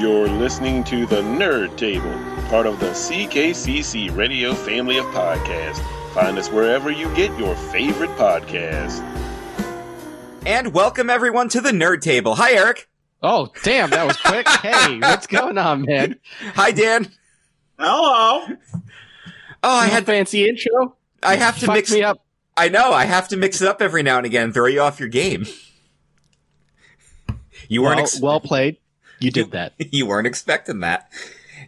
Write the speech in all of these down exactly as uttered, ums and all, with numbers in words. You're listening to The Nerd Table, part of the C K C C Radio family of podcasts. Find us wherever you get your favorite podcasts. And welcome everyone to The Nerd Table. Hi, Eric. Oh, damn, that was quick. Hey, what's going on, man? Hi, Dan. Hello. Oh, I had fancy intro. I have to Fuck mix me up. I know. I have to mix it up every now and again and throw you off your game. You weren't well, ex- well played. You did that. You weren't expecting that.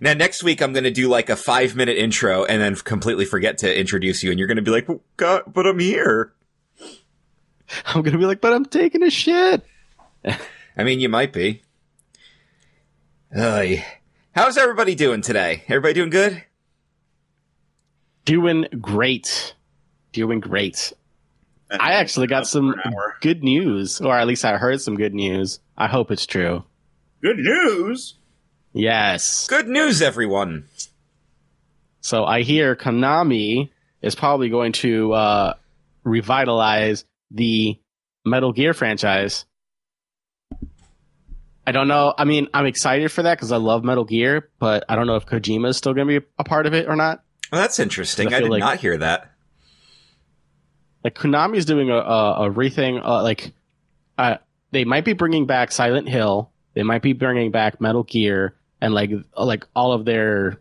Now, next week, I'm going to do like a five minute intro and then completely forget to introduce you. And you're going to be like, well, God, but I'm here. I'm going to be like, but I'm taking a shit. I mean, you might be. Uh, how's everybody doing today? Everybody doing good? Doing great. Doing great. I actually got some good news, or at least I heard some good news. I hope it's true. Good news? Yes. Good news, everyone. So I hear Konami is probably going to uh, revitalize the Metal Gear franchise. I don't know. I mean, I'm excited for that because I love Metal Gear, but I don't know if Kojima is still going to be a part of it or not. Well, that's interesting. I, I did like, not hear that. Like, Konami is doing a, a, a rethink. Uh, like, uh, they might be bringing back Silent Hill. They might be bringing back Metal Gear and like like all of their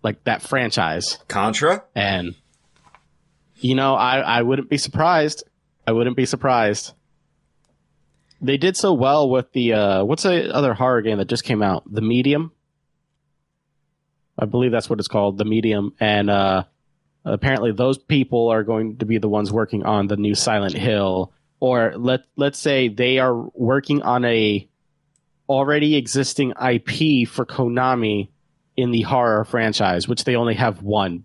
like that franchise. Contra? And you know, I, I wouldn't be surprised. I wouldn't be surprised. They did so well with the uh, what's the other horror game that just came out? The Medium. I believe that's what it's called, The Medium, and uh, apparently those people are going to be the ones working on the new Silent Hill, or let let's say they are working on a already existing I P for Konami in the horror franchise, which they only have one.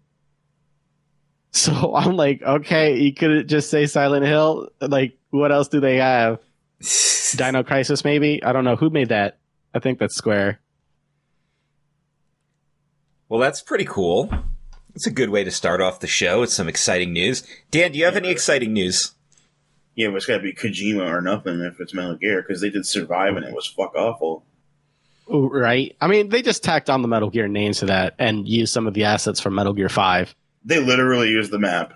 So I'm like, okay, you could just say Silent Hill. Like, what else do they have? Dino Crisis, maybe? I don't know. Who made that? I think that's Square. Well, that's pretty cool. It's a good way to start off the show with some exciting news. Dan, do you have any exciting news? Yeah, but it's got to be Kojima or nothing if it's Metal Gear, because they did Survive and it was fuck awful. Ooh, right. I mean, they just tacked on the Metal Gear names to that and used some of the assets from Metal Gear five. They literally used the map.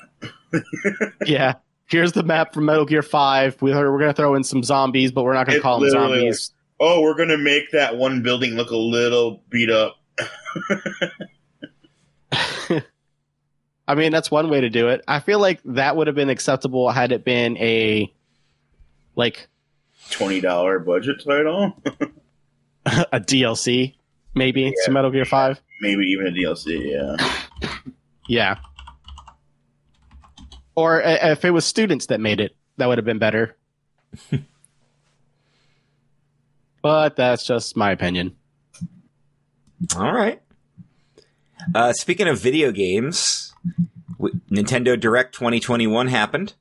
Yeah. Here's the map from Metal Gear five. We heard we're going to throw in some zombies, but we're not going to call them zombies. Like, oh, we're going to make that one building look a little beat up. I mean, that's one way to do it. I feel like that would have been acceptable had it been a, like... twenty dollars budget title? A D L C, maybe, yeah, to Metal Gear five? Maybe even a D L C, yeah. Yeah. Or uh, if it was students that made it, that would have been better. But that's just my opinion. All right. Uh, speaking of video games... Nintendo Direct twenty twenty-one happened,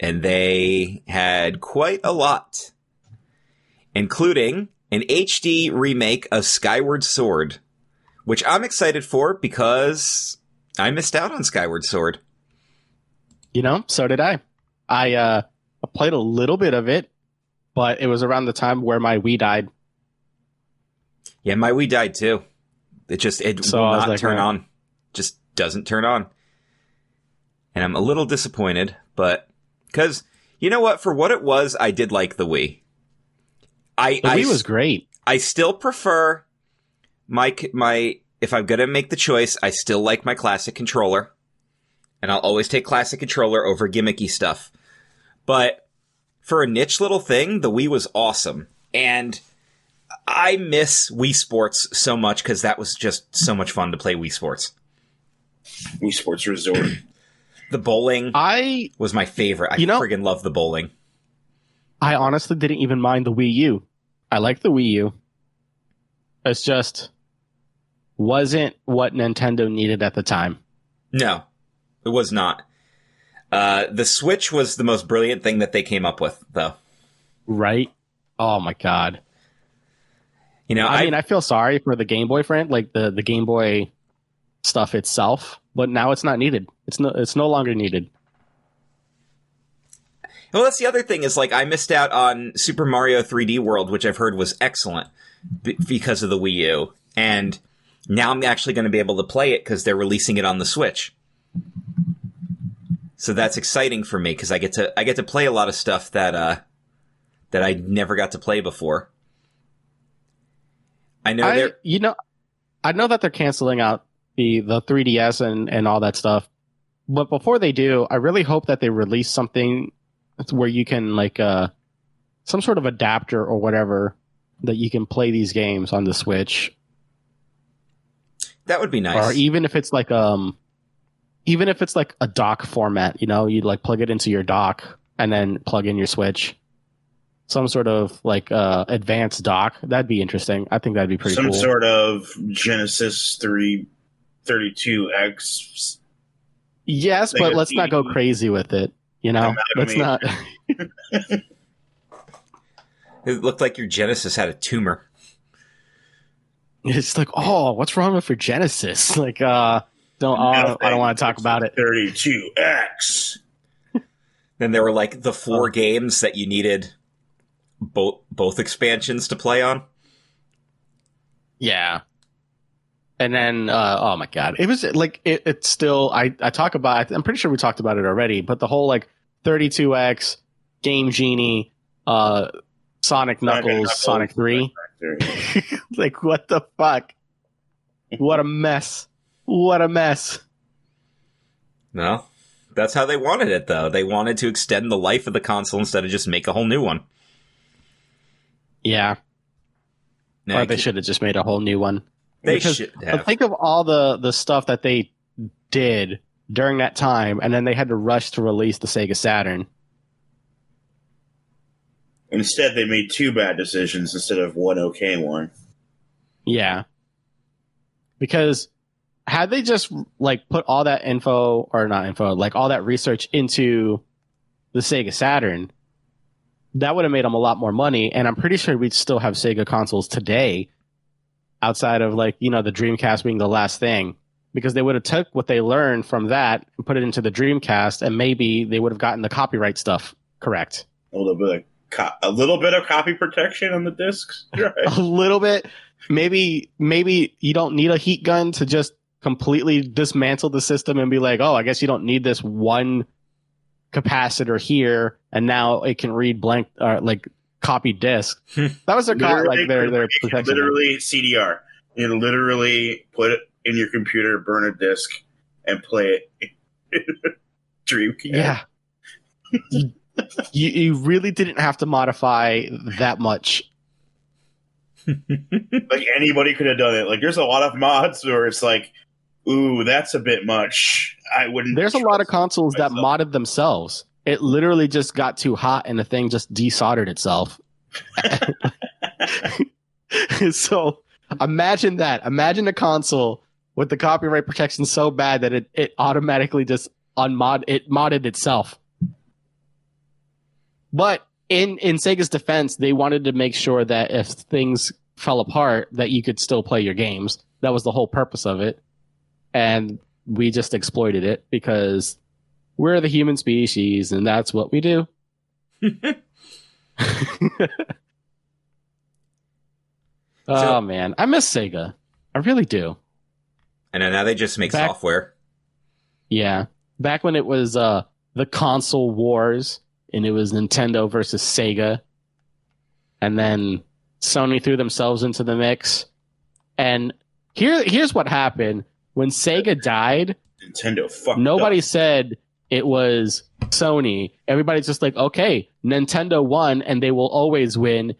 and they had quite a lot, including an H D remake of Skyward Sword, which I'm excited for because I missed out on Skyward Sword. You know, so did I. I uh, played a little bit of it, but it was around the time where my Wii died. Yeah, my Wii died too. It just it so will not like, turn oh. on. Just doesn't turn on. And I'm a little disappointed, but because you know what, for what it was, I did like the Wii. I, the I, Wii was great. I still prefer my, my, if I'm going to make the choice, I still like my classic controller, and I'll always take classic controller over gimmicky stuff. But for a niche little thing, the Wii was awesome. And I miss Wii Sports so much because that was just so much fun to play Wii Sports. Wii Sports Resort. The bowling I was my favorite. I you know, friggin' love the bowling. I honestly didn't even mind the Wii U. I like the Wii U. It's just wasn't what Nintendo needed at the time. No, it was not. Uh, the Switch was the most brilliant thing that they came up with, though. Right? Oh, my God. You know, I, I mean, I feel sorry for the Game Boy friend, like the, the Game Boy... stuff itself, but now it's not needed. It's no, it's no longer needed. Well, that's the other thing is, like, I missed out on Super Mario three D World, which I've heard was excellent b- because of the Wii U. And now I'm actually going to be able to play it because they're releasing it on the Switch. So that's exciting for me because I get to I get to play a lot of stuff that uh, that I never got to play before. I know I, you know, I know that they're canceling out the, the three D S and, and all that stuff. But before they do, I really hope that they release something where you can, like, uh, some sort of adapter or whatever that you can play these games on the Switch. That would be nice. Or even if it's like um, even if it's like a dock format, you know, you'd like plug it into your dock and then plug in your Switch. Some sort of like uh, advanced dock. That'd be interesting. I think that'd be pretty some cool. Some sort of Genesis three thirty-two X. Yes, but let's not go crazy with it. You know, let's not. It looked like your Genesis had a tumor. It's like, oh, what's wrong with your Genesis? Like, uh, don't. Oh, I don't want to talk about it. thirty-two X. Then there were like the four games that you needed both both expansions to play on. Yeah. And then uh, oh my god, it was like it, it's still I, I talk about I'm pretty sure we talked about it already, but the whole like thirty-two X, Game Genie, uh, Sonic Knuckles, Sonic three. Like what the fuck? What a mess. What a mess. No. That's how they wanted it though. They wanted to extend the life of the console instead of just make a whole new one. Yeah. Now or they should have just made a whole new one. They because should have. Think of all the, the stuff that they did during that time, and then they had to rush to release the Sega Saturn. Instead, they made two bad decisions instead of one okay one. Yeah. Because had they just like put all that info, or not info, like all that research into the Sega Saturn, that would have made them a lot more money, and I'm pretty sure we'd still have Sega consoles today outside of, like, you know, the Dreamcast being the last thing, because they would have took what they learned from that and put it into the Dreamcast, and maybe they would have gotten the copyright stuff correct. A little bit of, co- a little bit of copy protection on the discs? Right. A little bit. Maybe maybe you don't need a heat gun to just completely dismantle the system and be like, oh, I guess you don't need this one capacitor here, and now it can read blank uh, like copy disk. That was their con- like their their protection. Literally C D R. You literally put it in your computer, burn a disk, and play it. Dreamcast. Yeah. you, you really didn't have to modify that much. Like anybody could have done it. Like there's a lot of mods where it's like, ooh, that's a bit much. I wouldn't. There's a lot of consoles myself. that modded themselves. It literally just got too hot, and the thing just desoldered itself. So imagine that. Imagine a console with the copyright protection so bad that it, it automatically just unmod it modded itself. But in in Sega's defense, they wanted to make sure that if things fell apart, that you could still play your games. That was the whole purpose of it. And we just exploited it because we're the human species, and that's what we do. Oh, man. I miss Sega. I really do. And now they just make Back, software. Yeah. Back when it was uh, the console wars, and it was Nintendo versus Sega, and then Sony threw themselves into the mix. And here, here's what happened. When Sega died, Nintendo fucked nobody up. Said it was Sony. Everybody's just like, okay, Nintendo won, and they will always win.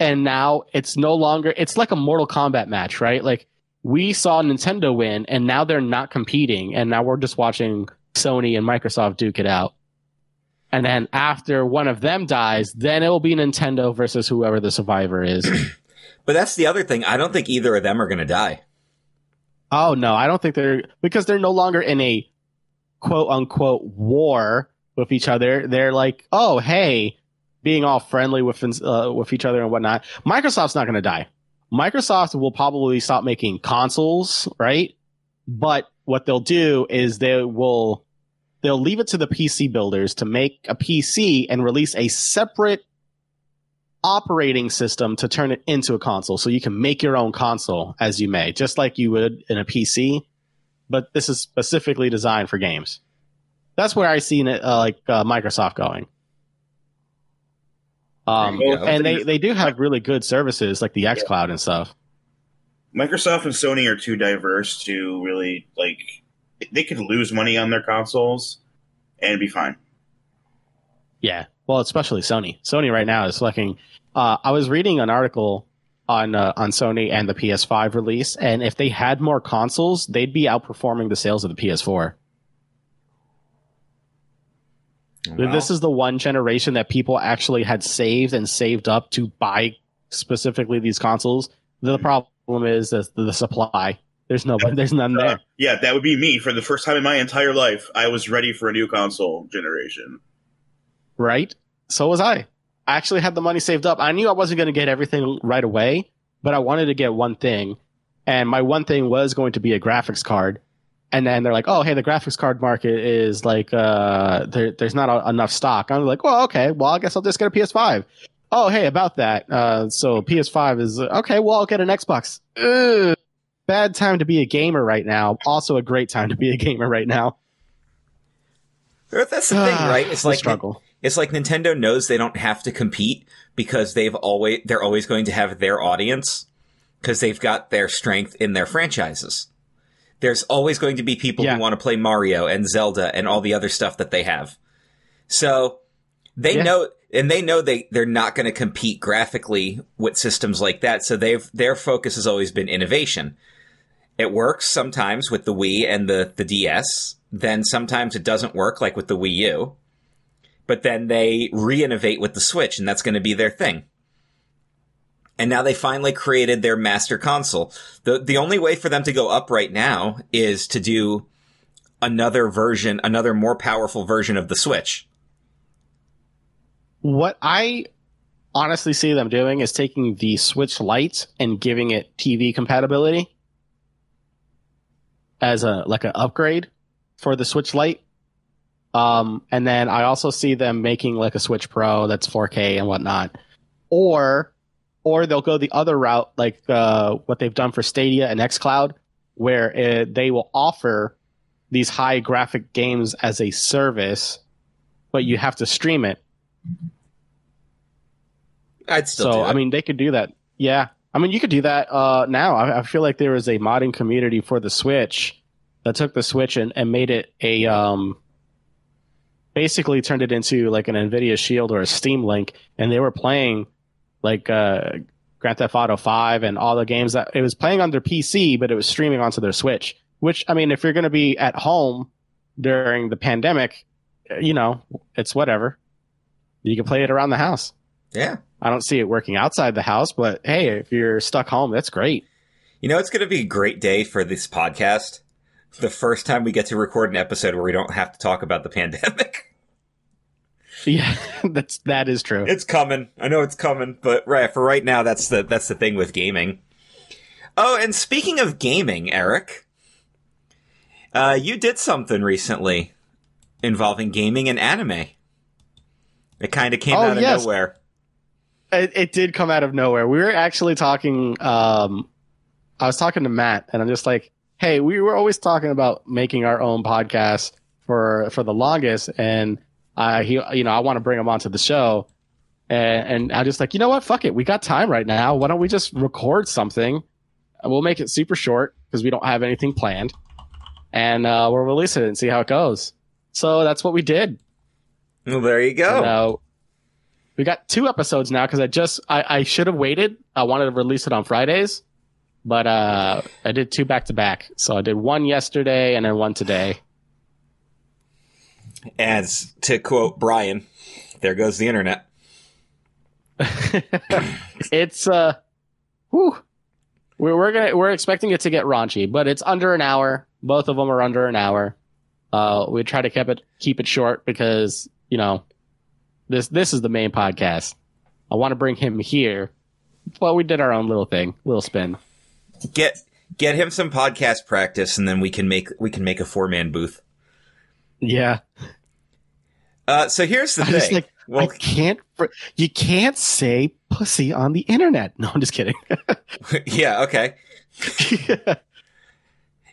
And now it's no longer... It's like a Mortal Kombat match, right? Like, we saw Nintendo win, and now they're not competing, and now we're just watching Sony and Microsoft duke it out. And then after one of them dies, then it'll be Nintendo versus whoever the survivor is. But that's the other thing. I don't think either of them are going to die. Oh, no, I don't think they're... Because they're no longer in a quote-unquote war with each other. They're like, oh, hey, being all friendly with uh, with each other and whatnot. Microsoft's not going to die. Microsoft will probably stop making consoles, right? But what they'll do is they will they'll leave it to the P C builders to make a P C and release a separate operating system to turn it into a console. So you can make your own console as you may, just like you would in a P C. But this is specifically designed for games. That's where I seen it, uh, like uh, Microsoft going. Um, yeah, and they, they do have really good services like the xCloud and stuff. Microsoft and Sony are too diverse to really, like, they could lose money on their consoles and be fine. Yeah. Well, especially Sony. Sony right now is fucking... Uh, I was reading an article on uh, on Sony and the P S five release, and if they had more consoles, they'd be outperforming the sales of the P S four. Wow. This is the one generation that people actually had saved and saved up to buy specifically these consoles. The problem is the, the supply. There's no, there's none there. Uh, yeah, that would be me. For the first time in my entire life, I was ready for a new console generation. Right? So was I. I actually had the money saved up. I knew I wasn't going to get everything right away, but I wanted to get one thing. And my one thing was going to be a graphics card. And then they're like, oh, hey, the graphics card market is like, uh, there, there's not a, enough stock. I'm like, well, okay, well, I guess I'll just get a P S five. Oh, hey, about that. Uh, so P S five is, okay, well, I'll get an Xbox. Ugh. Bad time to be a gamer right now. Also a great time to be a gamer right now. That's the thing, right? It's like struggle. It's like Nintendo knows they don't have to compete because they've always, they're always going to have their audience because they've got their strength in their franchises. There's always going to be people yeah. who want to play Mario and Zelda and all the other stuff that they have. So they yeah. know, and they know they, they're not going to compete graphically with systems like that. So they've, their focus has always been innovation. It works sometimes with the Wii and the, the D S. Then sometimes it doesn't work, like with the Wii U. But then they re-innovate with the Switch, and that's going to be their thing. And now they finally created their master console. The the only way for them to go up right now is to do another version, another more powerful version of the Switch. What I honestly see them doing is taking the Switch Lite and giving it T V compatibility as a like an upgrade for the Switch Lite. Um, and then I also see them making like a Switch Pro that's four K and whatnot. Or... Or they'll go the other route, like uh, what they've done for Stadia and xCloud, where it, they will offer these high graphic games as a service, but you have to stream it. I'd still. So do that. I mean, they could do that. Yeah, I mean, you could do that uh, now. I, I feel like there was a modding community for the Switch that took the Switch and, and made it a um, basically turned it into like an NVIDIA Shield or a Steam Link, and they were playing. Like uh, Grand Theft Auto five and all the games that it was playing on their P C, but it was streaming onto their Switch. Which, I mean, if you're going to be at home during the pandemic, you know, it's whatever. You can play it around the house. Yeah. I don't see it working outside the house, but hey, if you're stuck home, that's great. You know, it's going to be a great day for this podcast. The first time we get to record an episode where we don't have to talk about the pandemic. Yeah, that's that is true. It's coming. I know it's coming, but right for right now, that's the that's the thing with gaming. Oh, and speaking of gaming, Eric, uh, you did something recently involving gaming and anime. It kind of came oh, out of yes. nowhere. It, it did come out of nowhere. We were actually talking. Um, I was talking to Matt, and I'm just like, "Hey, we were always talking about making our own podcast for for the longest, and." Uh, he, you know, I want to bring him onto the show, and, and I just like, you know what, fuck it, we got time right now. Why don't we just record something? We'll make it super short because we don't have anything planned, and uh, we'll release it and see how it goes. So that's what we did. Well, there you go. And, uh, we got two episodes now because I just I, I should have waited. I wanted to release it on Fridays, but uh, I did two back to back. So I did one yesterday and then one today. As to quote Brian, there goes the internet. It's uh, whew. we're we're gonna we're expecting it to get raunchy, but it's under an hour. Both of them are under an hour. Uh, we try to keep it keep it short because you know this this is the main podcast. I want to bring him here, but we did our own little thing, little spin. Get get him some podcast practice, and then we can make we can make a four man booth. Yeah. Uh, so here's the I thing. Just, like, well, I can't. You can't say pussy on the internet. No, I'm just kidding. Yeah. Okay. Yeah.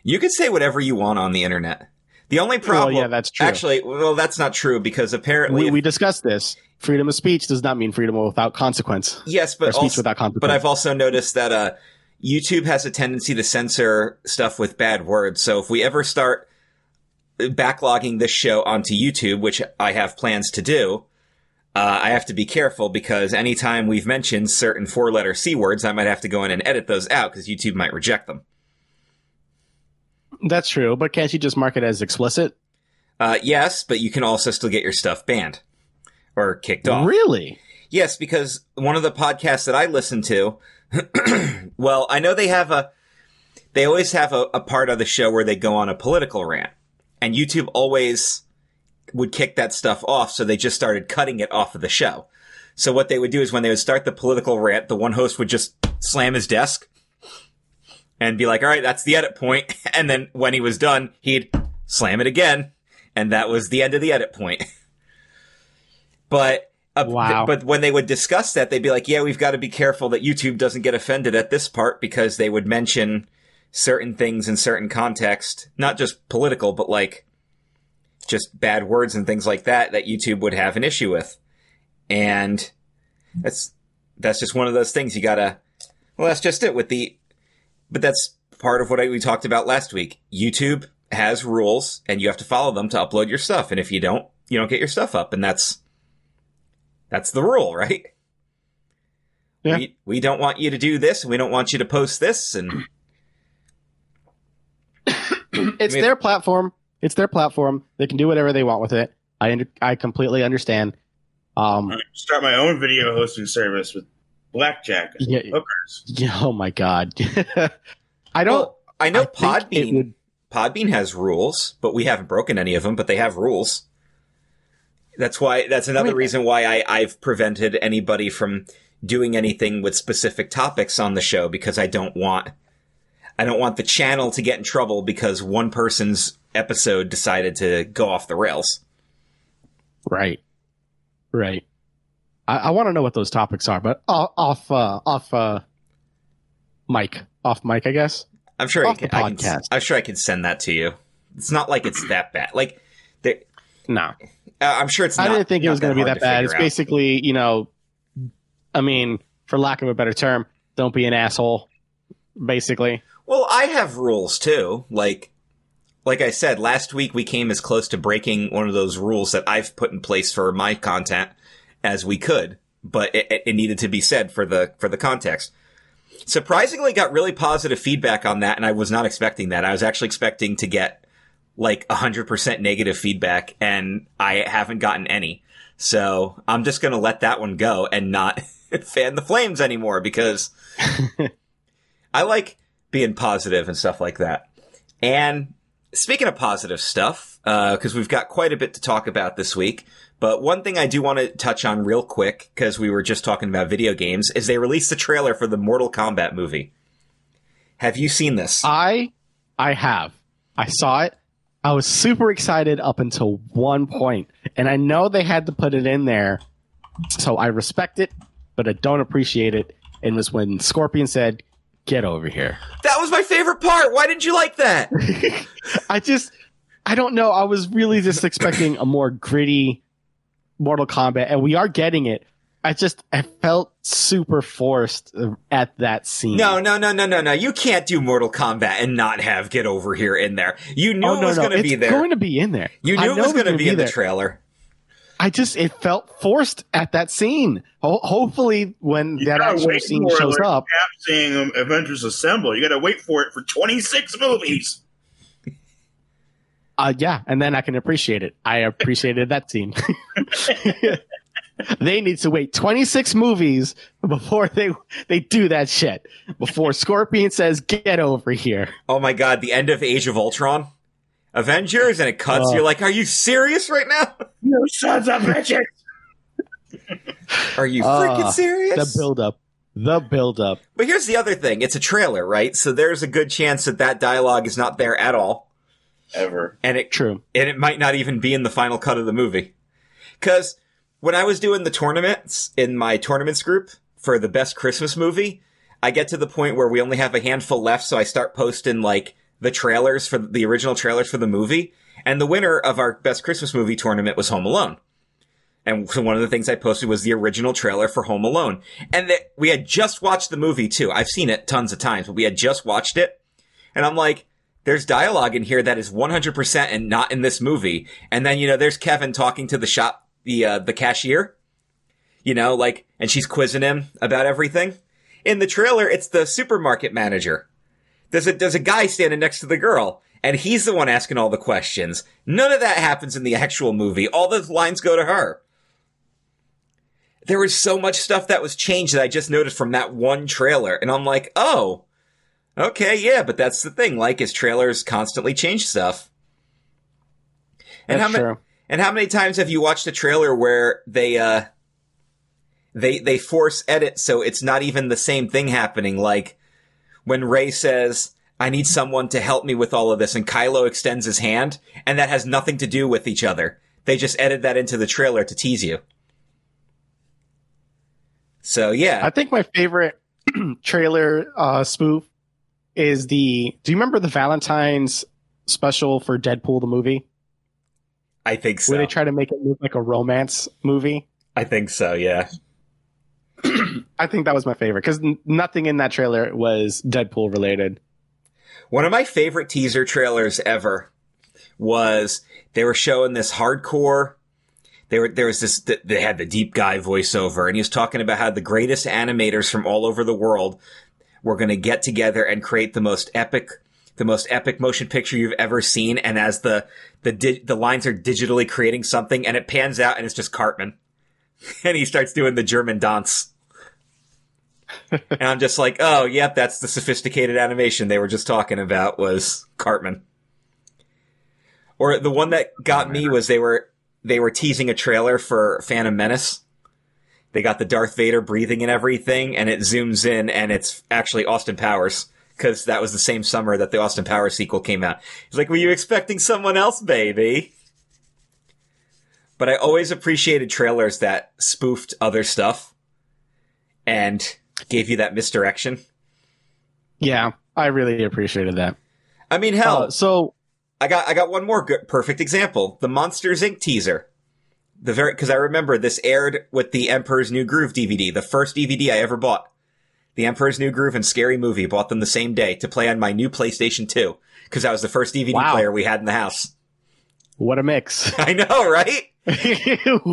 You can say whatever you want on the internet. The only problem. Well, yeah, that's true. Actually, well, that's not true because apparently we, if, we discussed this. Freedom of speech does not mean freedom without consequence. Yes, but also, speech without consequence. But I've also noticed that uh, YouTube has a tendency to censor stuff with bad words. So if we ever start backlogging this show onto YouTube, which I have plans to do, uh, I have to be careful because anytime we've mentioned certain four-letter C words, I might have to go in and edit those out because YouTube might reject them. That's true, but can't you just mark it as explicit? Uh, yes, but you can also still get your stuff banned or kicked off. Really? Yes, because one of the podcasts that I listen to, well, I know they have a, they always have a, a part of the show where they go on a political rant, and YouTube always would kick that stuff off, so they just started cutting it off of the show. So what they would do is when they would start the political rant, the one host would just slam his desk and be like, all right, that's the edit point. And then when he was done, he'd slam it again. And that was the end of the edit point. But uh, wow. th- but when they would discuss that, they'd be like, yeah, we've got to be careful that YouTube doesn't get offended at this part because they would mention certain things in certain context, not just political, but like just bad words and things like that, that YouTube would have an issue with. And that's, that's just one of those things you gotta, well, that's just it with the, but that's part of what I, we talked about last week. YouTube has rules and you have to follow them to upload your stuff. And if you don't, you don't get your stuff up, and that's, That's the rule, right? Yeah. We, we don't want you to do this. And we don't want you to post this. And It's I mean, their platform. It's their platform. They can do whatever they want with it. I under, I completely understand. Um, I'm going to start my own video hosting service with blackjack and yeah, hookers. Yeah, oh, my God. I don't. Well, I know I Podbean. Would... Podbean has rules, but we haven't broken any of them, but they have rules. That's why. That's another I mean, reason why I, I've prevented anybody from doing anything with specific topics on the show because I don't want, I don't want the channel to get in trouble because one person's episode decided to go off the rails. Right, right. I, I want to know what those topics are, but off, uh, off, uh, mic, off mic. I guess I'm sure I can, I can. I'm sure I can send that to you. It's not like it's that bad. Like, there, no. Uh, I'm sure it's not. I didn't think it was going to be that bad. It's basically, you know, I mean, for lack of a better term, don't be an asshole, basically. Well, I have rules, too. Like, like I said, last week we came as close to breaking one of those rules that I've put in place for my content as we could. But it, it needed to be said for the for the context. Surprisingly, got really positive feedback on that. And I was not expecting that. I was actually expecting to get like one hundred percent negative feedback, and I haven't gotten any. So I'm just going to let that one go and not fan the flames anymore because I like being positive and stuff like that. And speaking of positive stuff, because uh, we've got quite a bit to talk about this week, but one thing I do want to touch on real quick, because we were just talking about video games, is they released the trailer for the Mortal Kombat movie. Have you seen this? I, I have. I saw it. I was super excited up until one point, and I know they had to put it in there, so I respect it, but I don't appreciate it. And it was when Scorpion said, "Get over here." That was my favorite part. Why did you like that? I just, I don't know. I was really just expecting a more gritty Mortal Kombat, and we are getting it. I just, I felt super forced at that scene. No, no, no, no, no, no. You can't do Mortal Kombat and not have Get Over Here in there. You knew oh, it no, was no. going to be there. It's going to be in there. You knew it was going to be in there. The trailer. I just, it felt forced at that scene. Ho- hopefully when you that actual scene shows like up. You got to wait for Avengers Assemble. You got to wait for it for twenty-six movies. Uh, yeah, and then I can appreciate it. I appreciated that scene. They need to wait twenty-six movies before they they do that shit. Before Scorpion says, "Get over here." Oh my God, the end of Age of Ultron. Avengers, and it cuts. Uh, You're like, are you serious right now? You sons of bitches. Are you freaking uh, serious? The build-up. The build-up. But here's the other thing. It's a trailer, right? So there's a good chance that that dialogue is not there at all. ever. And it true. And it might not even be in the final cut of the movie. Because when I was doing the tournaments in my tournaments group for the best Christmas movie, I get to the point where we only have a handful left, so I start posting, like, the trailers for the original trailers for the movie. And the winner of our best Christmas movie tournament was Home Alone. And so one of the things I posted was the original trailer for Home Alone. And that we had just watched the movie, too. I've seen it tons of times, but we had just watched it. And I'm like, there's dialogue in here that is one hundred percent and not in this movie. And then, you know, there's Kevin talking to the shop, the uh, the cashier, you know, like, and she's quizzing him about everything. In the trailer, it's the supermarket manager. There's a, there's a guy standing next to the girl, and he's the one asking all the questions. None of that happens in the actual movie. All the lines go to her. There was so much stuff that was changed that I just noticed from that one trailer. And I'm like, oh, okay, yeah, but that's the thing. Like, his trailers constantly change stuff. And that's how true. Ma- and how many times have you watched a trailer where they, uh, they, they force edit so it's not even the same thing happening? Like, when Rey says, I need someone to help me with all of this, and Kylo extends his hand, and that has nothing to do with each other. They just edit that into the trailer to tease you. So, yeah. I think my favorite trailer uh, spoof is the... Do you remember the Valentine's special for Deadpool, the movie? I think so. Where they try to make it look like a romance movie? I think so, yeah. I think that was my favorite, because n- nothing in that trailer was Deadpool related. One of my favorite teaser trailers ever was they were showing this hardcore... They were, there was this, they had the deep guy voiceover, and he was talking about how the greatest animators from all over the world were going to get together and create the most epic, the most epic motion picture you've ever seen. And as the, the, di- the lines are digitally creating something, and it pans out and it's just Cartman. And he starts doing the German dance. And I'm just like, oh, yep, that's the sophisticated animation they were just talking about was Cartman. Or the one that got me was they were, They were teasing a trailer for Phantom Menace. They got the Darth Vader breathing and everything, and it zooms in, and it's actually Austin Powers, because that was the same summer that the Austin Powers sequel came out. It's like, were you expecting someone else, baby? But I always appreciated trailers that spoofed other stuff and gave you that misdirection. Yeah, I really appreciated that. I mean, hell... Uh, so... I got I got one more good, perfect example. The Monsters, Incorporated teaser. The very Because I remember this aired with the Emperor's New Groove D V D, the first D V D I ever bought. The Emperor's New Groove and Scary Movie, bought them the same day to play on my new PlayStation two, because that was the first D V D wow. player we had in the house. What a mix. I know, right?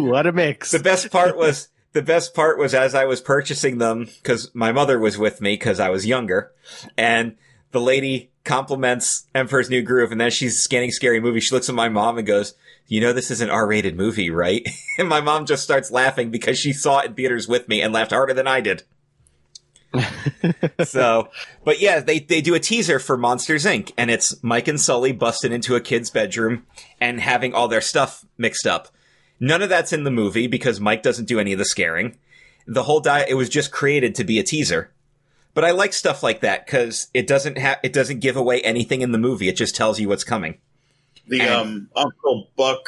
What a mix. The best part was, the best part was as I was purchasing them, because my mother was with me because I was younger, and the lady compliments Emperor's New Groove, and then she's scanning Scary Movie. She looks at my mom and goes, you know this is an R-rated movie, right? And my mom just starts laughing because she saw it in theaters with me and laughed harder than I did. So, but yeah, they, they do a teaser for Monsters, Incorporated, and it's Mike and Sully busting into a kid's bedroom and having all their stuff mixed up. None of that's in the movie because Mike doesn't do any of the scaring. The whole diet, it was just created to be a teaser. But I like stuff like that because it doesn't ha- it doesn't give away anything in the movie. It just tells you what's coming. The and- um, Uncle Buck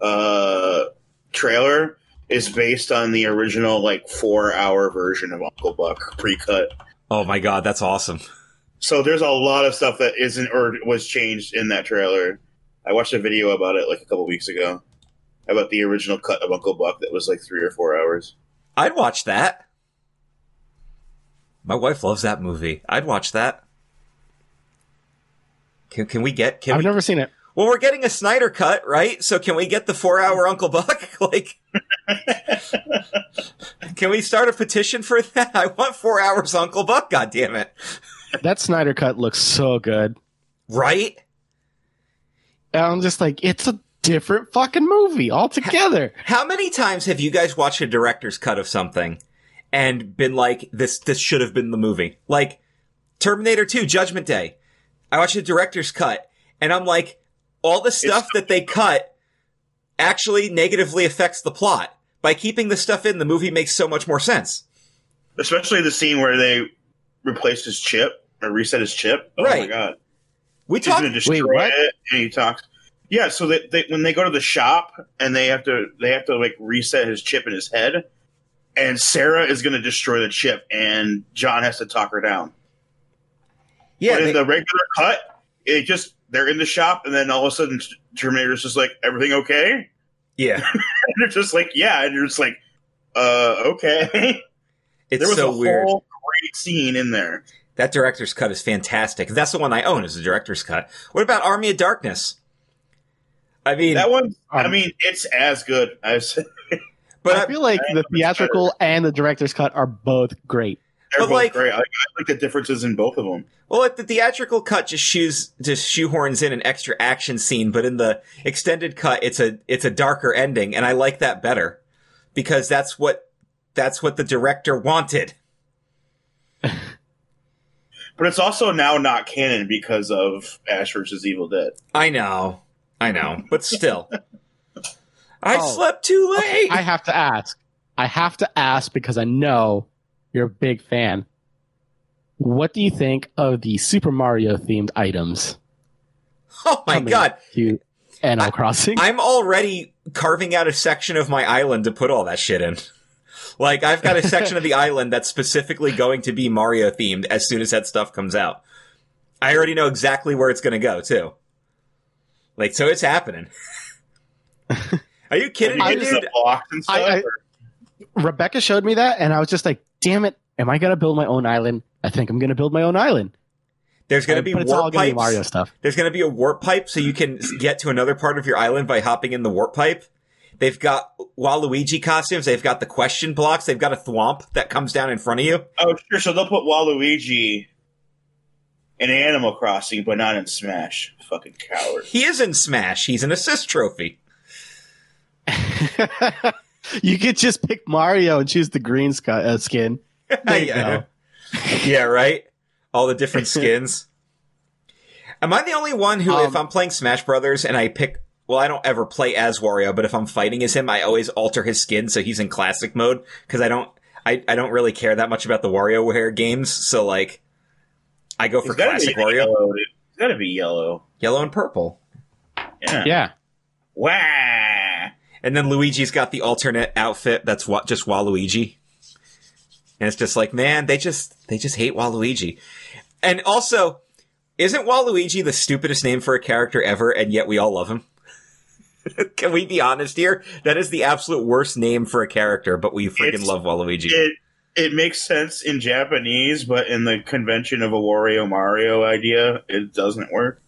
uh, trailer is based on the original, like, four-hour version of Uncle Buck pre-cut. Oh my god, that's awesome! So there's a lot of stuff that isn't or was changed in that trailer. I watched a video about it like a couple weeks ago about the original cut of Uncle Buck that was like three or four hours. I'd watch that. My wife loves that movie. I'd watch that. Can, can we get... Can I've we, never seen it. Well, we're getting a Snyder cut, right? So can we get the four-hour Uncle Buck? Like, can we start a petition for that? I want four hours Uncle Buck, goddammit. That Snyder cut looks so good. Right? And I'm just like, it's a different fucking movie altogether. How, how many times have you guys watched a director's cut of something and been like, this this should have been the movie? Like, Terminator two, Judgment Day. I watched the director's cut, and I'm like, all the stuff it's- that they cut actually negatively affects the plot. By keeping the stuff in, the movie makes so much more sense. Especially the scene where they replaced his chip, or reset his chip. Oh right. My god. We talk. He's gonna destroy wait, what? It, and he talks. Yeah, so that they, when they go to the shop and they have to, they have to like reset his chip in his head, and Sarah is going to destroy the chip, and John has to talk her down. Yeah, but in they, the regular cut, it just they're in the shop, and then all of a sudden, Terminator's just like, "Everything okay?" Yeah, and they're just like, "Yeah," and you're just like, "Uh, okay." It's there was so a weird. Whole great scene in there. That director's cut is fantastic. That's the one I own is the director's cut. What about Army of Darkness? I mean, that one. Um, I mean, it's as good. As, but I feel like I the theatrical and the director's cut are both great. They're but both like, great. I, I like the differences in both of them. Well, like the theatrical cut just shoes just shoehorns in an extra action scene, but in the extended cut, it's a it's a darker ending, and I like that better because that's what that's what the director wanted. But it's also now not canon because of Ash versus Evil Dead. I know. I know. But still. I oh, slept too late. Okay. I have to ask. I have to ask because I know you're a big fan. What do you think of the Super Mario themed items? Oh my Coming god. To Animal I, Crossing. I'm already carving out a section of my island to put all that shit in. Like, I've got a section of the island that's specifically going to be Mario-themed as soon as that stuff comes out. I already know exactly where it's going to go, too. Like, so it's happening. Are you kidding me, dude? I, I, Rebecca showed me that, and I was just like, damn it, am I going to build my own island? I think I'm going to build my own island. There's going to be warp pipes. Gonna be Mario stuff. There's going to be a warp pipe, so you can get to another part of your island by hopping in the warp pipe. They've got Waluigi costumes. They've got the question blocks. They've got a thwomp that comes down in front of you. Oh, sure. So they'll put Waluigi in Animal Crossing, but not in Smash. Fucking coward. He is in Smash. He's an assist trophy. You could just pick Mario and choose the green sc- uh, skin. Yeah. Yeah, right? All the different skins. Am I the only one who, um, if I'm playing Smash Brothers and I pick... Well, I don't ever play as Wario, but if I'm fighting as him, I always alter his skin so he's in classic mode because I don't, I, I don't really care that much about the WarioWare games. So like, I go for classic Wario. Yellow, it's gotta be yellow, yellow and purple. Yeah, yeah. Wow. And then Luigi's got the alternate outfit that's wa- just Waluigi, and it's just like, man, they just they just hate Waluigi, and also, isn't Waluigi the stupidest name for a character ever, and yet we all love him? Can we be honest here? That is the absolute worst name for a character, but we freaking it's, love Waluigi. It, it makes sense in Japanese, but in the convention of a Wario Mario idea, it doesn't work.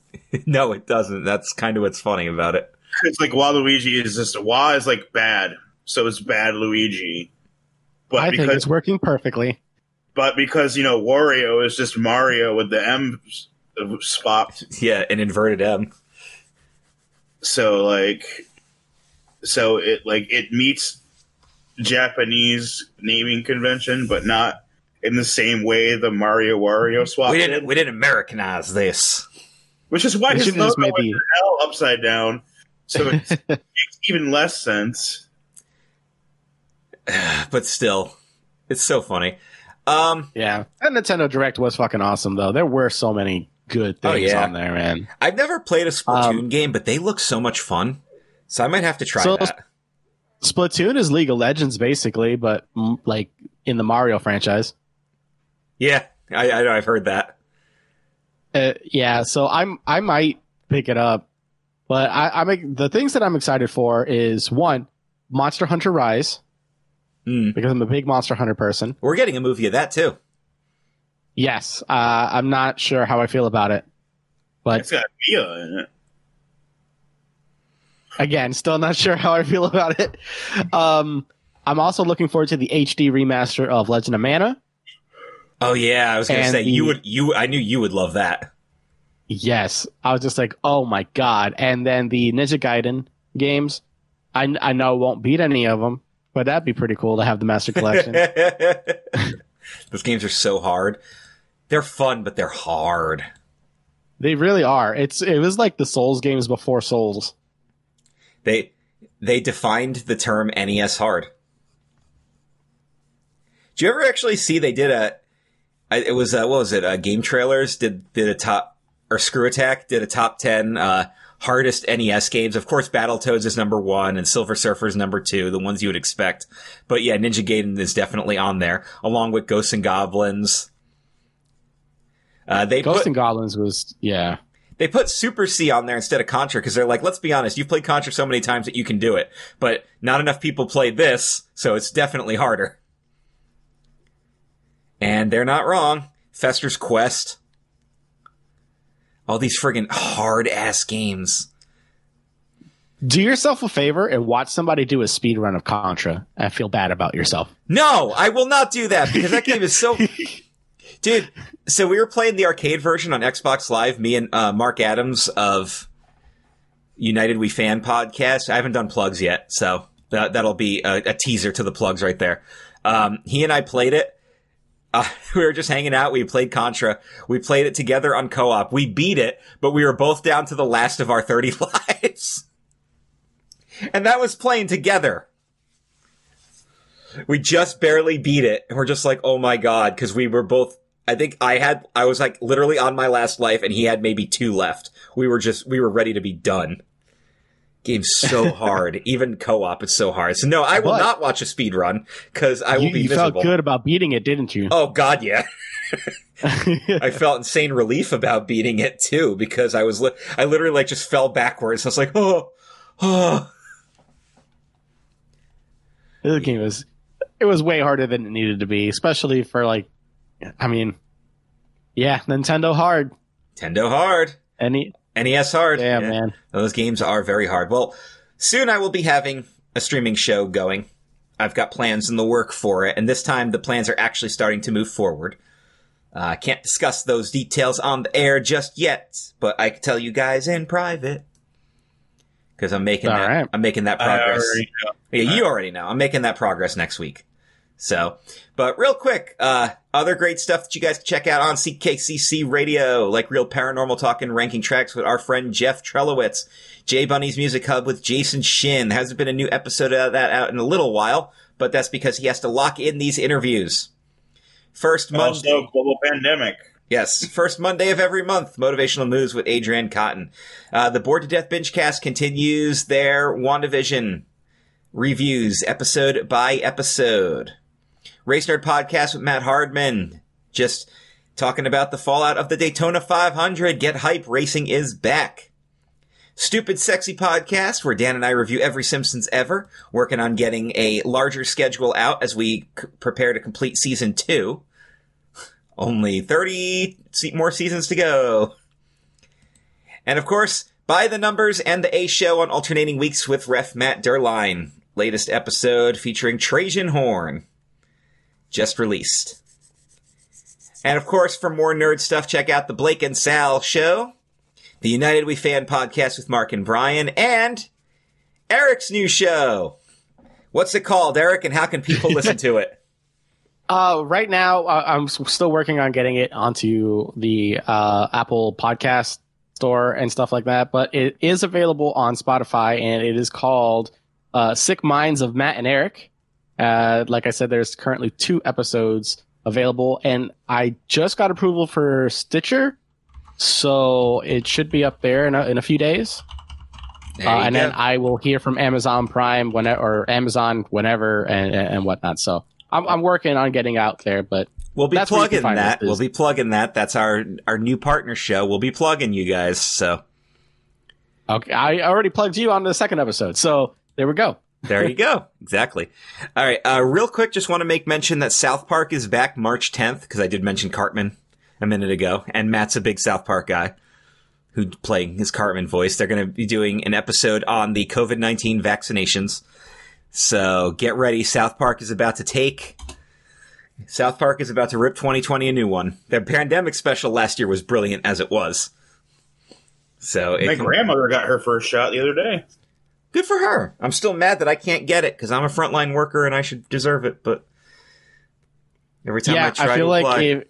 No, it doesn't. That's kind of what's funny about it. It's like Waluigi is just... Wa is like bad, so it's bad Luigi. But I because, think it's working perfectly. But because, you know, Wario is just Mario with the M spot. Yeah, an inverted M. So like, so it like it meets Japanese naming convention, but not in the same way the Mario Wario swap. We didn't did. we didn't Americanize this, which is why his logo is an L upside down, so it makes even less sense. But still, it's so funny. Um, yeah, that Nintendo Direct was fucking awesome though. There were so many good things oh, yeah. on there, man. I've never played a Splatoon um, game, but they look so much fun. So I might have to try so that. Splatoon is League of Legends, basically, but m- like in the Mario franchise. Yeah, I, I know. I've heard that. Uh, yeah, so I'm I might pick it up, but I, I'm the things that I'm excited for is one, Monster Hunter Rise, mm. because I'm a big Monster Hunter person. We're getting a movie of that too. Yes, uh, I'm not sure how I feel about it, but it's got Mia in it. Again, still not sure how I feel about it. Um, I'm also looking forward to the H D remaster of Legend of Mana. Oh yeah, I was going to say the, you would. You, I knew you would love that. Yes, I was just like, oh my god! And then the Ninja Gaiden games. I I know won't beat any of them, but that'd be pretty cool to have the Master Collection. Those games are so hard. They're fun, but they're hard. They really are. It's it was like the Souls games before Souls. They they defined the term N E S hard. Did you ever actually see they did a? It was a, what was it? A Game Trailers did did a top or Screw Attack did a top ten uh, hardest N E S games. Of course, Battletoads is number one and Silver Surfer is number two, the ones you would expect. But yeah, Ninja Gaiden is definitely on there, along with Ghosts and Goblins. Uh, they Ghosts put, and Goblins was, yeah. They put Super C on there instead of Contra because they're like, let's be honest, you've played Contra so many times that you can do it. But not enough people play this, so it's definitely harder. And they're not wrong. Fester's Quest. All these friggin' hard-ass games. Do yourself a favor and watch somebody do a speedrun of Contra and feel bad about yourself. No, I will not do that because that game is so... Dude, so we were playing the arcade version on Xbox Live, me and uh, Mark Adams of United We Fan podcast. I haven't done plugs yet, so that, that'll be a, a teaser to the plugs right there. Um, he and I played it. Uh, we were just hanging out. We played Contra. We played it together on co-op. We beat it, but we were both down to the last of our thirty lives. And that was playing together. We just barely beat it. And we're just like, oh my God. Because we were both, I think I had, I was like literally on my last life and he had maybe two left. We were just, we were ready to be done. Game's so hard. Even co-op, it's so hard. So no, I will but not watch a speed run because I will you, be you miserable. You felt good about beating it, didn't you? Oh, God, yeah. I felt insane relief about beating it, too, because I was, li- I literally like just fell backwards. I was like, oh, oh. This game was, it was way harder than it needed to be, especially for like, I mean, yeah, Nintendo hard. Nintendo hard. Any... N E S hard. Yeah, yeah, man. Those games are very hard. Well, soon I will be having a streaming show going. I've got plans in the work for it, and this time the plans are actually starting to move forward. I uh, can't discuss those details on the air just yet, but I can tell you guys in private because I'm making All that. Right. I'm making that progress. Yeah, All you right. already know. I'm making that progress next week. So, but real quick, uh, other great stuff that you guys check out on C K C C Radio, like Real Paranormal Talk and Ranking Tracks with our friend Jeff Trelowitz, J Bunny's Music Hub with Jason Shin. There hasn't been a new episode of that out in a little while, but that's because he has to lock in these interviews. First Monday. Also, global pandemic. Yes, first Monday of every month, Motivational Moves with Adrian Cotton. Uh, the Bored to Death Bingecast continues their WandaVision reviews episode by episode. Race Nerd Podcast with Matt Hardman, just talking about the fallout of the Daytona five hundred. Get hype, racing is back. Stupid Sexy Podcast, where Dan and I review every Simpsons ever, working on getting a larger schedule out as we c- prepare to complete season two. Only thirty se- more seasons to go. And of course, By the Numbers and the A Show on alternating weeks with Ref Matt Derline. Latest episode featuring Trajan Horn. Just released. And of course, for more nerd stuff, check out the Blake and Sal Show, the United We Fan podcast with Mark and Brian, and Eric's new show. What's it called, Eric, and how can people listen to it? Uh, right now, uh, I'm still working on getting it onto the uh, Apple Podcast Store and stuff like that, but it is available on Spotify, and it is called uh, Sick Minds of Matt and Eric. Uh, like I said, there's currently two episodes available, and I just got approval for Stitcher, so it should be up there in a, in a few days. Uh, and go. Then I will hear from Amazon Prime when or Amazon whenever and, and whatnot. So I'm, I'm working on getting out there, but we'll be plugging that. We'll be plugging that. That's our our new partner show. We'll be plugging you guys. So okay, I already plugged you on the second episode. So there we go. There you go. Exactly. All right. Uh, real quick, just want to make mention that South Park is back March tenth, because I did mention Cartman a minute ago. And Matt's a big South Park guy who's playing his Cartman voice. They're going to be doing an episode on the covid nineteen vaccinations. So get ready. South Park is about to take. South Park is about to rip twenty twenty a new one. Their pandemic special last year was brilliant as it was. So My it, grandmother got her first shot the other day. Good for her. I'm still mad that I can't get it because I'm a frontline worker and I should deserve it. But every time yeah, I try I feel to like apply, if,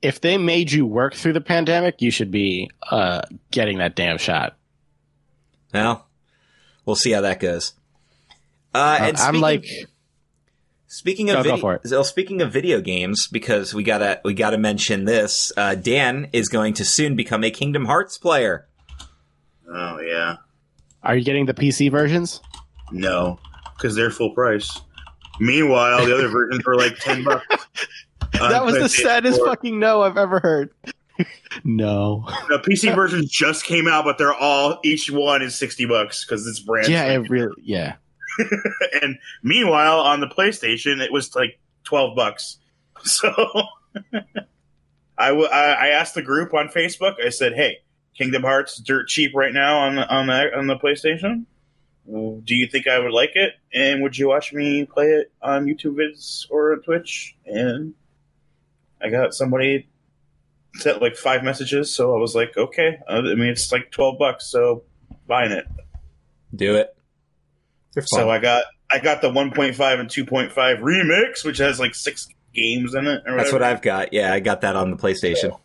if they made you work through the pandemic, you should be uh, getting that damn shot. Well, we'll see how that goes. Uh, and uh, I'm like, Speaking of no, video, so speaking of video games, because we gotta we gotta mention this. Uh, Dan is going to soon become a Kingdom Hearts player. Oh yeah. Are you getting the P C versions? No, because they're full price. Meanwhile, the other versions were like ten bucks. That was the saddest four. fucking no I've ever heard. No. The P C versions just came out, but they're all each one is sixty bucks because it's brand new. Yeah, it really. Yeah. And meanwhile, on the PlayStation, it was like twelve bucks. So I, w- I asked the group on Facebook. I said, "Hey, Kingdom Hearts dirt cheap right now on the, on the on the PlayStation. Do you think I would like it? And would you watch me play it on YouTube vids or on Twitch?" And I got somebody sent like five messages. So I was like, "Okay, I mean it's like twelve bucks, so buying it, do it." So I got I got the one point five and two point five remix, which has like six games in it. Or That's what I've got. Yeah, I got that on the PlayStation. So,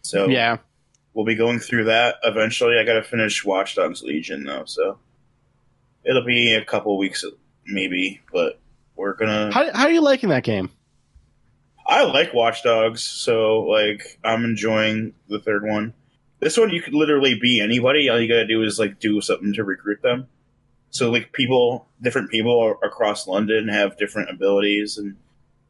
so yeah, we'll be going through that eventually. I got to finish Watch Dogs Legion though, so it'll be a couple weeks maybe. But we're gonna. How How are you liking that game? I like Watch Dogs, so like I'm enjoying the third one. This one you could literally be anybody. All you gotta do is like do something to recruit them. So, like, people, different people across London have different abilities and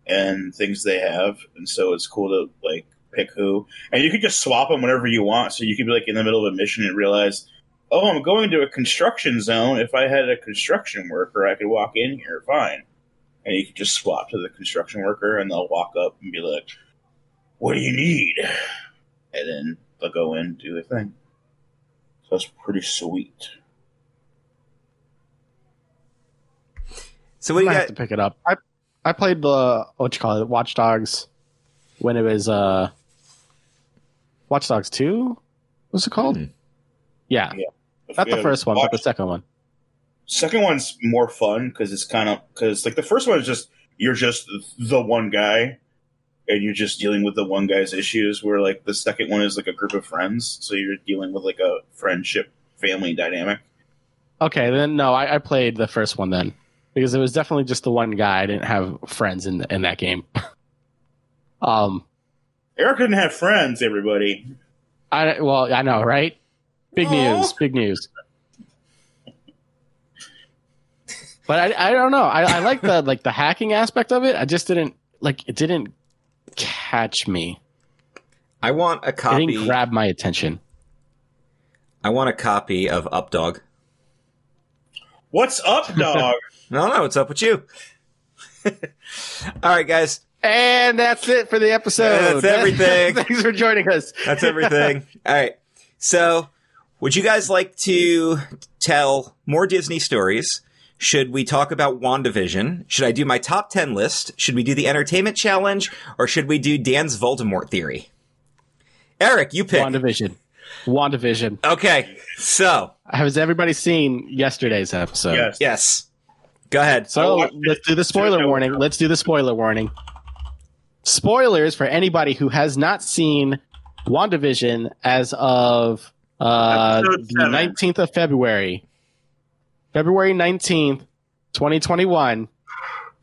and things they have. And so it's cool to, like, pick who. And you can just swap them whenever you want. So you could be, like, in the middle of a mission and realize, oh, I'm going to a construction zone. If I had a construction worker, I could walk in here. Fine. And you can just swap to the construction worker, and they'll walk up and be like, what do you need? And then they'll go in and do their thing. So that's pretty sweet. So what do you I got? Have to pick it up. I I played the what you call it, Watch Dogs, when it was uh, Watch Dogs two. What's it called? Mm. Yeah, yeah. Not the first one, Watch, but the second one. Second one's more fun because it's kind of because like the first one is just you're just the one guy, and you're just dealing with the one guy's issues. Where like the second one is like a group of friends, so you're dealing with like a friendship family dynamic. Okay, then no, I, I played the first one then. Because it was definitely just the one guy. I didn't have friends in the, in that game. um, Eric didn't have friends. Everybody. I well, I know, right? Big Aww. news, big news. But I, I don't know. I, I like the like the hacking aspect of it. I just didn't like it. Didn't catch me. I want a copy. It didn't grab my attention. I want a copy of Updog. What's up, dog? No, no, what's up with you? All right, guys. And that's it for the episode. Yeah, that's everything. Thanks for joining us. That's everything. All right. So would you guys like to tell more Disney stories? Should we talk about WandaVision? Should I do my top ten list? Should we do the entertainment challenge? Or should we do Dan's Voldemort theory? Eric, you pick. WandaVision. WandaVision. Okay. So. Has everybody seen yesterday's episode? Yes. Yes. Go ahead. So let's do the spoiler warning. Let's do the spoiler warning. Spoilers for anybody who has not seen WandaVision as of uh, the nineteenth of February. February nineteenth, twenty twenty-one. If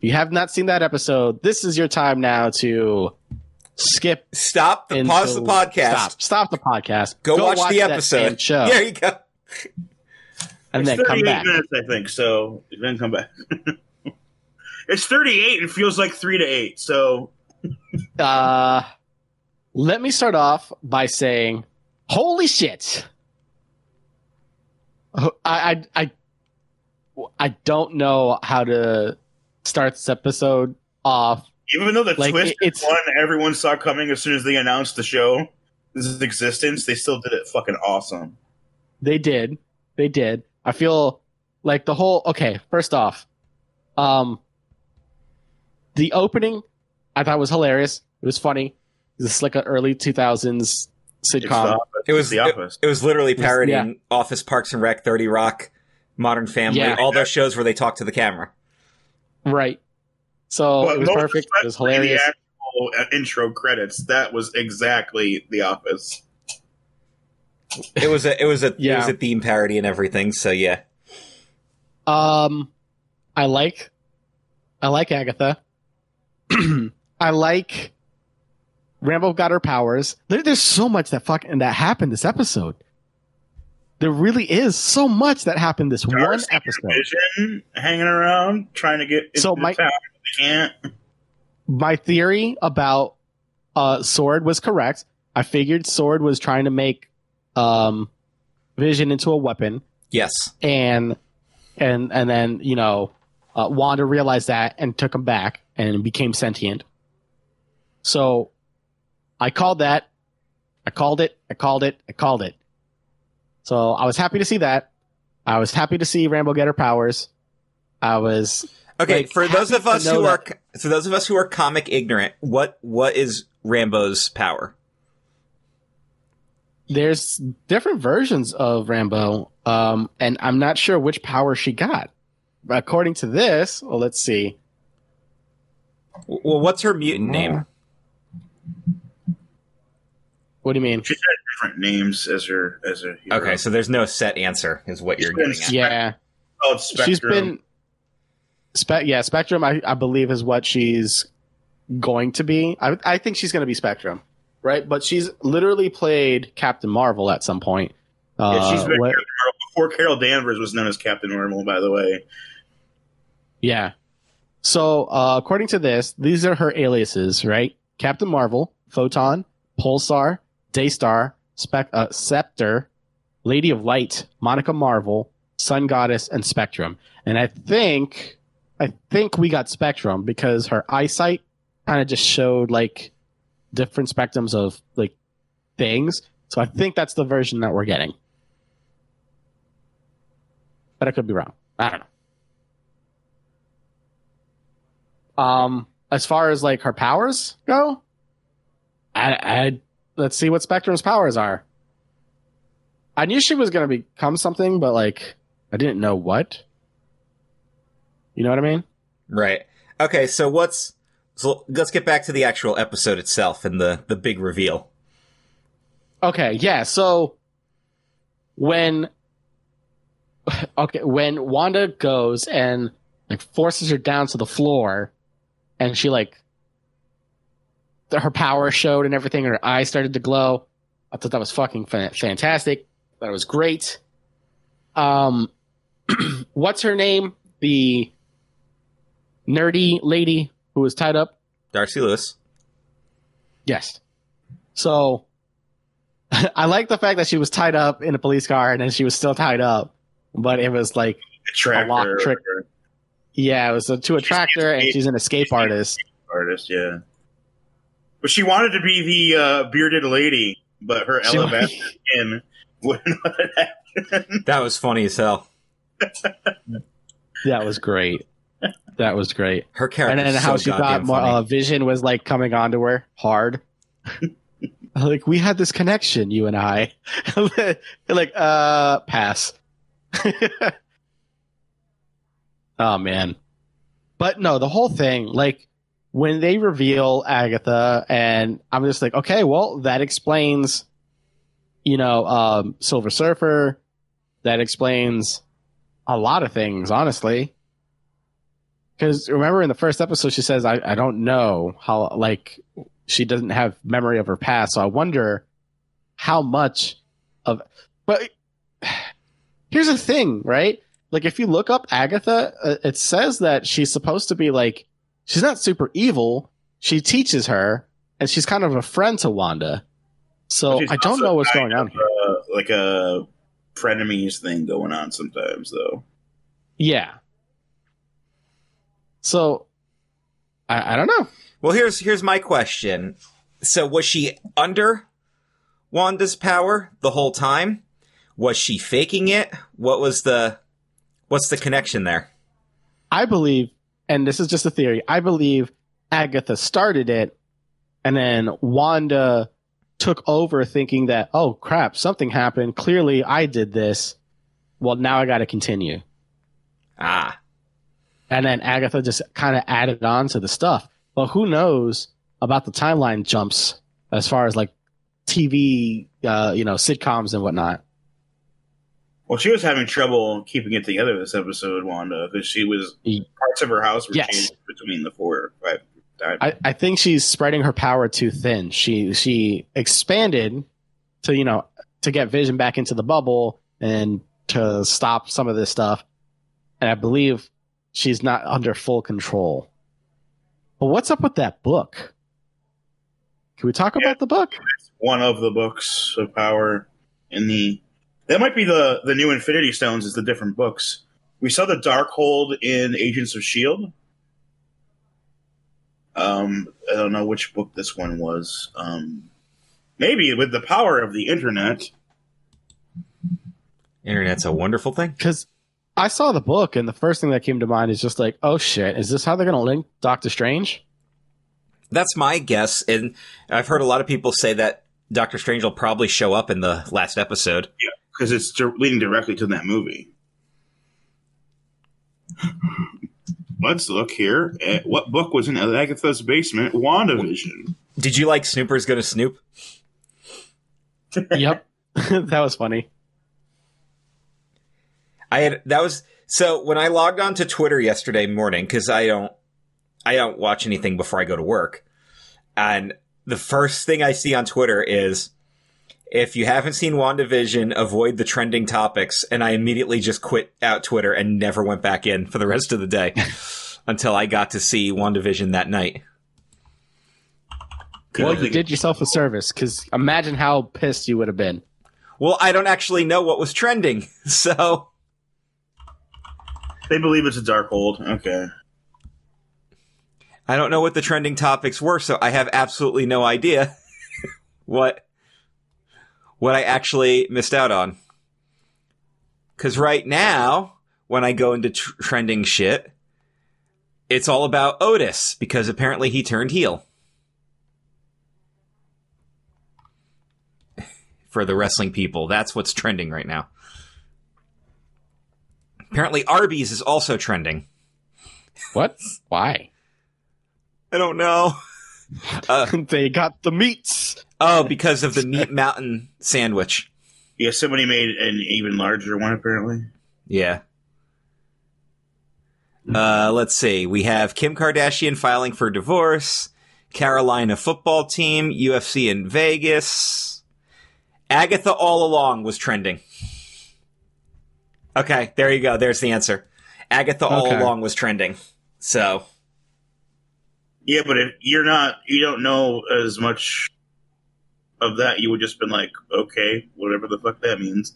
you have not seen that episode, this is your time now to skip. Stop. The, pause the podcast. Stop, stop the podcast. Go, go watch, watch the episode. Show. There you go. And it's then come back. Minutes, I think so. Then come back. It's thirty-eight and feels like three to eight. So, uh, let me start off by saying, "Holy shit!" I, I I I don't know how to start this episode off. Even though the like, twist it, it's one everyone saw coming as soon as they announced the show, this is existence. They still did it fucking awesome. They did. They did. I feel like the whole... Okay, first off, um, the opening I thought was hilarious. It was funny. It was like an early two thousands sitcom. It was The Office. It, it was literally parodying was, yeah. Office, Parks and Rec, thirty Rock, Modern Family, yeah. all those shows where they talk to the camera. Right. So well, it was perfect. It was hilarious. The actual intro credits, that was exactly The Office. It was a it was a yeah. it was a theme parody and everything, so yeah. Um I like I like Agatha. I like Rambo got her powers. There, there's so much that fucking that happened this episode. There really is so much that happened this Darcy one episode. Vision hanging around trying to get into so my town. They can't. My theory about uh, Sword was correct. I figured Sword was trying to make um, Vision into a weapon. Yes, and and and then you know uh, Wanda realized that and took him back and became sentient. So I called that. I called it. I called it. I called it. So I was happy to see that. I was happy to see Rambo get her powers. I was okay like, for those of us who that. are for those of us who are comic ignorant. What what is Rambo's power? There's different versions of Rambo, um, and I'm not sure which power she got. According to this, well, let's see. Well, what's her mutant name? What do you mean? She had different names as her as her hero. Okay, so there's no set answer is what you're getting at. Yeah. Oh, it's Spectrum. She's been Spe- yeah, Spectrum I, I believe is what she's going to be. I I think she's going to be Spectrum, right? But she's literally played Captain Marvel at some point. Uh, yeah, she's been what, Captain Marvel before Carol Danvers was known as Captain Marvel, by the way. Yeah. So, uh, according to this, these are her aliases, right? Captain Marvel, Photon, Pulsar, Daystar, Spec- uh, Scepter, Lady of Light, Monica Marvel, Sun Goddess, and Spectrum. And I think, I think we got Spectrum because her eyesight kind of just showed like different spectrums of like things. So I think that's the version that we're getting. But I could be wrong. I don't know. Um, as far as like her powers go, I, I let's see what Spectrum's powers are. I knew she was going to become something, but like I didn't know what. You know what I mean? Right. Okay, so what's so let's get back to the actual episode itself and the the big reveal. Okay, yeah. So when okay, when Wanda goes and like forces her down to the floor and she like her power showed and everything, and her eyes started to glow. I thought that was fucking fantastic. That was great. Um, what's her name? The nerdy lady who was tied up? Darcy Lewis. Yes. So I like the fact that she was tied up in a police car and then she was still tied up, but it was like a lock trick. Yeah, it was a, to a tractor, and she's an escape artist. Artist, yeah. But she wanted to be the uh, bearded lady, but her alabaster skin wouldn't let it happen. That was funny as hell. That was great. That was great. Her character, and then how so she thought more, uh, Vision was like coming onto her hard. Like we had this connection, you and I. Like uh, pass. Oh man, but no, the whole thing like. When they reveal Agatha, and I'm just like, okay, well, that explains, you know, um, Silver Surfer. That explains a lot of things, honestly. Because remember in the first episode, she says, I, I don't know how, like, she doesn't have memory of her past. So I wonder how much of... But here's the thing, right? Like, if you look up Agatha, it says that she's supposed to be, like, she's not super evil. She teaches her, and she's kind of a friend to Wanda. So I don't know what's going on here. A, like a frenemies thing going on sometimes, though. Yeah. So I, I don't know. Well, here's here's my question. So was she under Wanda's power the whole time? Was she faking it? What was the what's the connection there? I believe. And this is just a theory. I believe Agatha started it, and then Wanda took over thinking that, oh, crap, something happened. Clearly, I did this. Well, now I got to continue. Ah. And then Agatha just kind of added on to the stuff. But who knows about the timeline jumps as far as, like, T V, uh, you know, sitcoms and whatnot. Well, she was having trouble keeping it together this episode, Wanda, because she was parts of her house were yes. changed between the four or five times. I, I think she's spreading her power too thin. She she expanded to you know to get Vision back into the bubble and to stop some of this stuff, and I believe she's not under full control. But what's up with that book? Can we talk yeah, about the book? It's one of the books of power in the. That might be the, the new Infinity Stones is the different books. We saw the Darkhold in Agents of S H I E L D. Um, I don't know which book this one was. Um, maybe with the power of the internet. Internet's a wonderful thing. Because I saw the book, and the first thing that came to mind is just like, oh shit, is this how they're going to link Doctor Strange? That's my guess, and I've heard a lot of people say that Doctor Strange will probably show up in the last episode. Yeah. Because it's di- leading directly to that movie. Let's look here at what book was in Agatha's basement. WandaVision. Did you like Snooper's Gonna Snoop? Yep. That was funny. I had that was so when I logged on to Twitter yesterday morning, because I don't I don't watch anything before I go to work. And the first thing I see on Twitter is, if you haven't seen WandaVision, avoid the trending topics. And I immediately just quit out Twitter and never went back in for the rest of the day until I got to see WandaVision that night. Well, you did yourself a service, because imagine how pissed you would have been. Well, I don't actually know what was trending, so... They believe it's a Darkhold. Okay. I don't know what the trending topics were, so I have absolutely no idea what... what I actually missed out on. Because right now, when I go into tr- trending shit, it's all about Otis, because apparently he turned heel. For the wrestling people, that's what's trending right now. Apparently Arby's is also trending. What? Why? I don't know. Uh, they got the meats. Oh, because of the Meat Mountain sandwich. Yeah, somebody made an even larger one, apparently. Yeah. Uh, let's see. We have Kim Kardashian filing for divorce, Carolina football team, U F C in Vegas. Agatha all along was trending. Okay, there you go. There's the answer. Agatha all okay. along was trending. So. Yeah, but if you're not, you don't know as much... of that, you would just been like, okay, whatever the fuck that means.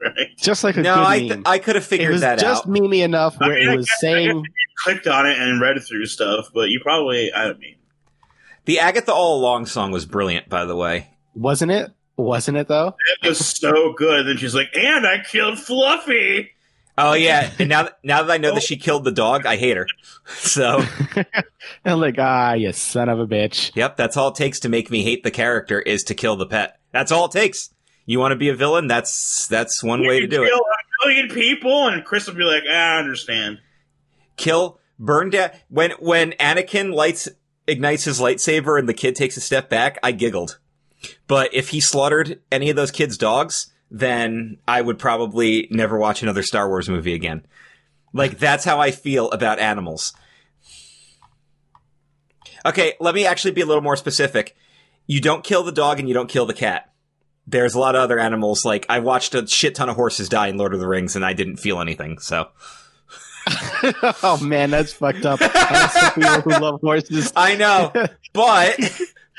Right? Just like a no, good I th- meme. I could have figured that out. It was just memey enough where I mean, it I was guess, saying... You clicked on it and read through stuff, but you probably... I mean... The Agatha All Along song was brilliant, by the way. Wasn't it? Wasn't it, though? It was so good. And then she's like, and I killed Fluffy! Oh, yeah. And now, now that I know that she killed the dog, I hate her. So. I'm like, ah, you son of a bitch. Yep, that's all it takes to make me hate the character is to kill the pet. That's all it takes. You want to be a villain? That's that's one you way to do it. Kill a million people, and Chris will be like, ah, I understand. Kill, burn down. When, when Anakin lights ignites his lightsaber and the kid takes a step back, I giggled. But if he slaughtered any of those kids' dogs... then I would probably never watch another Star Wars movie again. Like, that's how I feel about animals. Okay, let me actually be a little more specific. You don't kill the dog and you don't kill the cat. There's a lot of other animals. Like, I watched a shit ton of horses die in Lord of the Rings and I didn't feel anything, so... Oh, man, that's fucked up. I have some people who love horses. I know, but...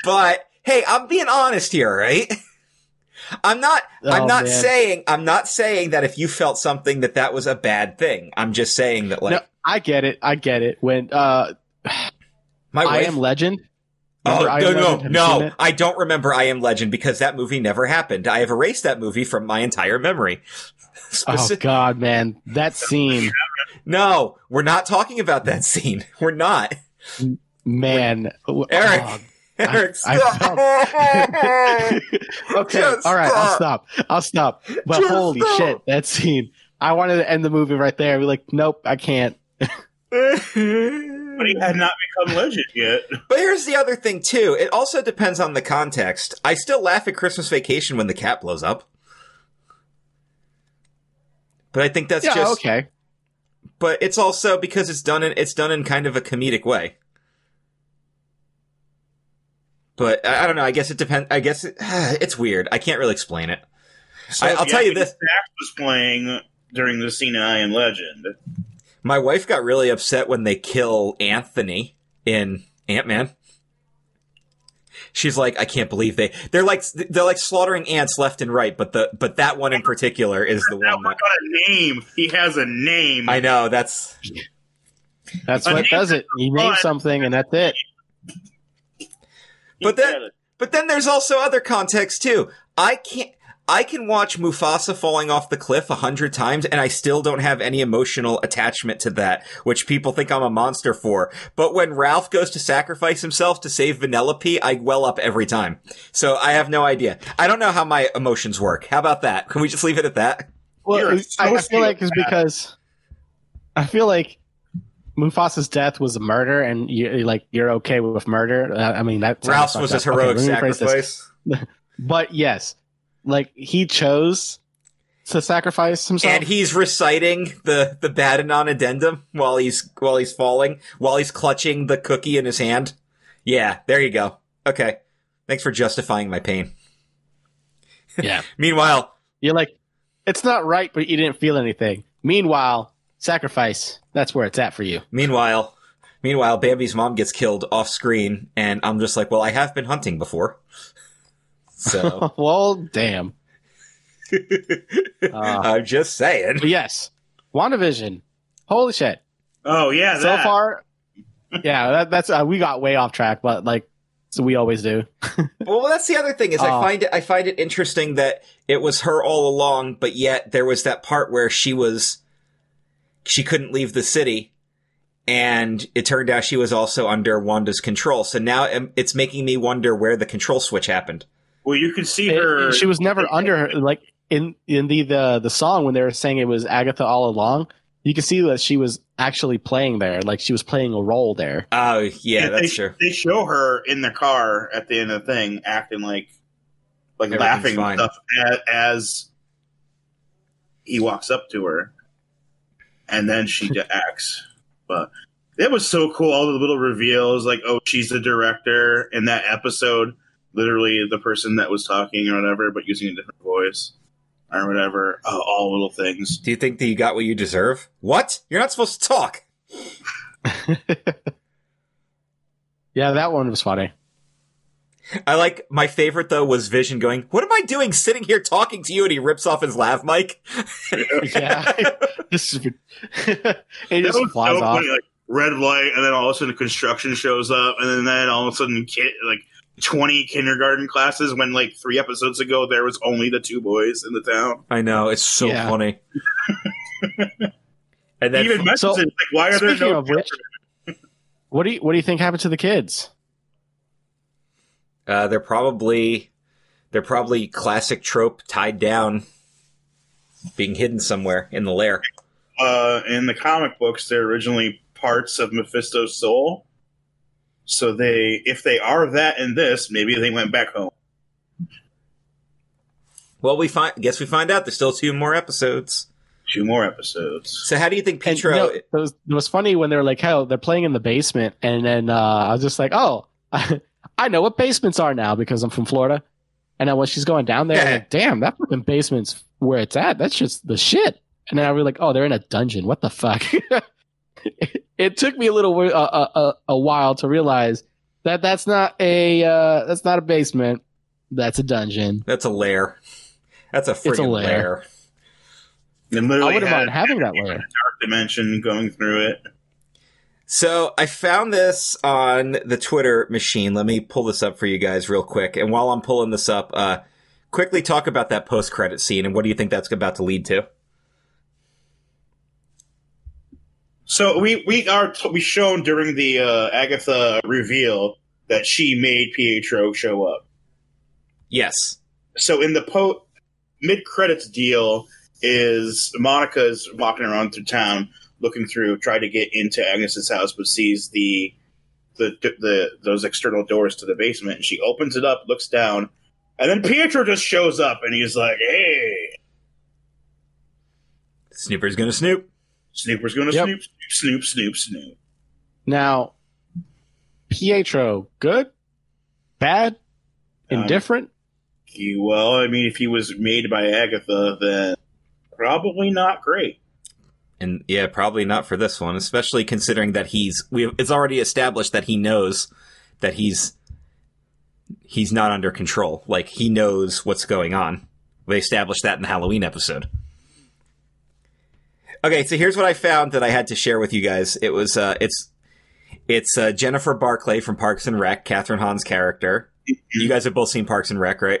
But, hey, I'm being honest here, right? I'm not, oh, I'm not man. saying, I'm not saying that if you felt something that that was a bad thing. I'm just saying that like. No, I get it. I get it. When, uh, my wife, I Am Legend. Oh, I no, no, Legend? no. I don't remember I Am Legend because that movie never happened. I have erased that movie from my entire memory. Speci- oh God, man. That scene. No, we're not talking about that scene. We're not. Man. We're, Eric. Oh. Eric, I, stop. I okay, just all right, stop. I'll stop. I'll stop. But just holy stop. shit, that scene. I wanted to end the movie right there. I'd be like, nope, I can't. But he had not become legend yet. But here's the other thing, too. It also depends on the context. I still laugh at Christmas Vacation when the cat blows up. But I think that's yeah, just okay. But it's also because it's done in it's done in kind of a comedic way. But I, I don't know. I guess it depends. I guess it, it's weird. I can't really explain it. So I, I'll tell you this: Zach was playing during the scene in I Am Legend. My wife got really upset when they kill Anthony in Ant-Man. She's like, I can't believe they they're like they're like slaughtering ants left and right, but the but that one in particular is the that one that got a name. He has a name. I know that's that's a what does it. You name something, and that's it. But then, but then there's also other context too. I can't. I can watch Mufasa falling off the cliff a hundred times, and I still don't have any emotional attachment to that, which people think I'm a monster for. But when Ralph goes to sacrifice himself to save Vanellope, I well up every time. So I have no idea. I don't know how my emotions work. How about that? Can we just leave it at that? Well, so I feel like it's because I feel like Mufasa's death was a murder, and you like you're okay with murder. Uh, I mean, that Ralph's was his heroic okay, sacrifice. But yes. Like, he chose to sacrifice himself. And he's reciting the, the Badenon addendum while he's while he's falling, while he's clutching the cookie in his hand. Yeah, there you go. Okay. Thanks for justifying my pain. Yeah. Meanwhile. You're like, it's not right, but you didn't feel anything. Meanwhile, sacrifice. That's where it's at for you. Meanwhile, meanwhile, Bambi's mom gets killed off screen, and I'm just like, well, I have been hunting before. So well, damn. uh, I'm just saying. But yes, WandaVision. Holy shit! Oh yeah. So that. far, yeah. That, that's uh, we got way off track, but like, so we always do. Well, that's the other thing is uh, I find it. I find it interesting that it was her all along, but yet there was that part where she was, she couldn't leave the city, and it turned out she was also under Wanda's control. So now it's making me wonder where the control switch happened. Well, you can see her. It, she was never under her. Like in in the, the the song when they were saying it was Agatha all along, you can see that she was actually playing there. Like she was playing a role there. Oh yeah, and that's they, true. They show her in the car at the end of the thing, acting like like laughing and stuff as, as he walks up to her, and then she acts. But it was so cool. All the little reveals, like oh, she's the director in that episode. Literally the person that was talking or whatever, but using a different voice or whatever. Uh, all little things. Do you think that you got what you deserve? What? You're not supposed to talk. Yeah, that one was funny. I like, my favorite though was Vision going, what am I doing sitting here talking to you? And he rips off his lav mic. Yeah. This is, it just flies so off. Like, red light, and then all of a sudden construction shows up, and then, then all of a sudden, kid, like, twenty kindergarten classes when like three episodes ago there was only the two boys in the town. I know, it's so yeah. funny. And then even messages so, like, why are there no which, what do you what do you think happened to the kids? Uh, they're probably they're probably classic trope, tied down, being hidden somewhere in the lair. Uh, in the comic books they're originally parts of Mephisto's soul. So they, if they are that and this, maybe they went back home. Well, we find. Guess we find out. There's still two more episodes. Two more episodes. So how do you think Pietro? And, you know, it, was, it was funny when they were like, "Hell, they're playing in the basement," and then uh, I was just like, "Oh, I, I know what basements are now because I'm from Florida." And then when she's going down there, I'm like, damn, that fucking basement's where it's at. That's just the shit. And then I was like, "Oh, they're in a dungeon. What the fuck?" It took me a little uh, uh, a while to realize that that's not a uh, that's not a basement. That's a dungeon. That's a lair. That's a freaking a lair. lair. I wouldn't mind having that lair. Dark dimension going through it. So I found this on the Twitter machine. Let me pull this up for you guys real quick. And while I'm pulling this up, uh, quickly talk about that post-credit scene and what do you think that's about to lead to? So we we are we shown during the uh, Agatha reveal that she made Pietro show up. Yes. So in the po- mid credits deal is Monica's walking around through town looking through, trying to get into Agnes's house, but sees the the the those external doors to the basement, and she opens it up, looks down, and then Pietro just shows up, and he's like, "Hey." Snooper's gonna snoop. Snooper's gonna yep. snoop, snoop, snoop, snoop. Now, Pietro, good, bad, indifferent. Um, he, well, I mean, if he was made by Agatha, then probably not great. And yeah, probably not for this one, especially considering that he's we it's already established that he knows that he's he's not under control. Like, he knows what's going on. They established that in the Halloween episode. Okay, so here's what I found that I had to share with you guys. It was uh, it's it's uh, Jennifer Barclay from Parks and Rec, Catherine Hahn's character. You guys have both seen Parks and Rec, right?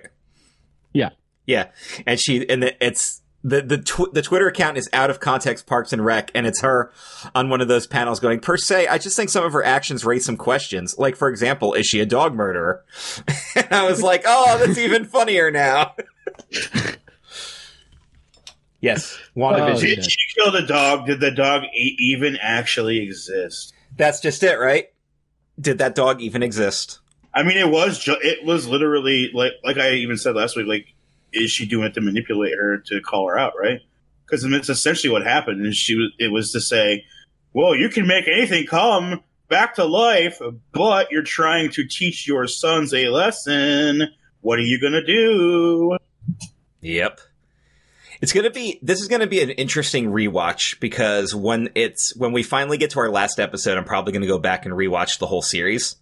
Yeah, yeah. And she and the, it's the the tw- the Twitter account is Out of Context Parks and Rec, and it's her on one of those panels going, per se, I just think some of her actions raise some questions. Like, for example, is she a dog murderer? And I was like, oh, that's even funnier now. Yes, WandaVision. Oh, did she kill the dog? Did the dog e- even actually exist? That's just it, right? Did that dog even exist? I mean, it was ju- it was literally like like I even said last week. Like, is she doing it to manipulate her to call her out, right? Because I mean, it's essentially what happened. And she was, it was to say, "Well, you can make anything come back to life, but you're trying to teach your sons a lesson. What are you gonna do?" Yep. It's going to be, this is going to be an interesting rewatch because when it's, when we finally get to our last episode, I'm probably going to go back and rewatch the whole series.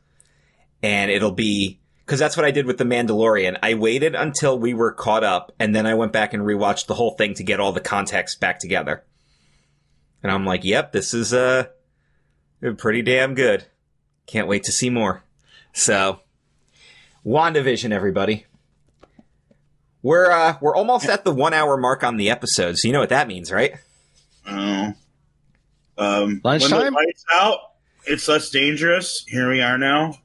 And it'll be, because that's what I did with The Mandalorian. I waited until we were caught up and then I went back and rewatched the whole thing to get all the context back together. And I'm like, yep, this is uh, pretty damn good. Can't wait to see more. So, WandaVision, everybody. We're uh, we're almost at the one hour mark on the episode, so you know what that means, right? Oh, um, lunchtime. When the lights out, it's less dangerous. Here we are now.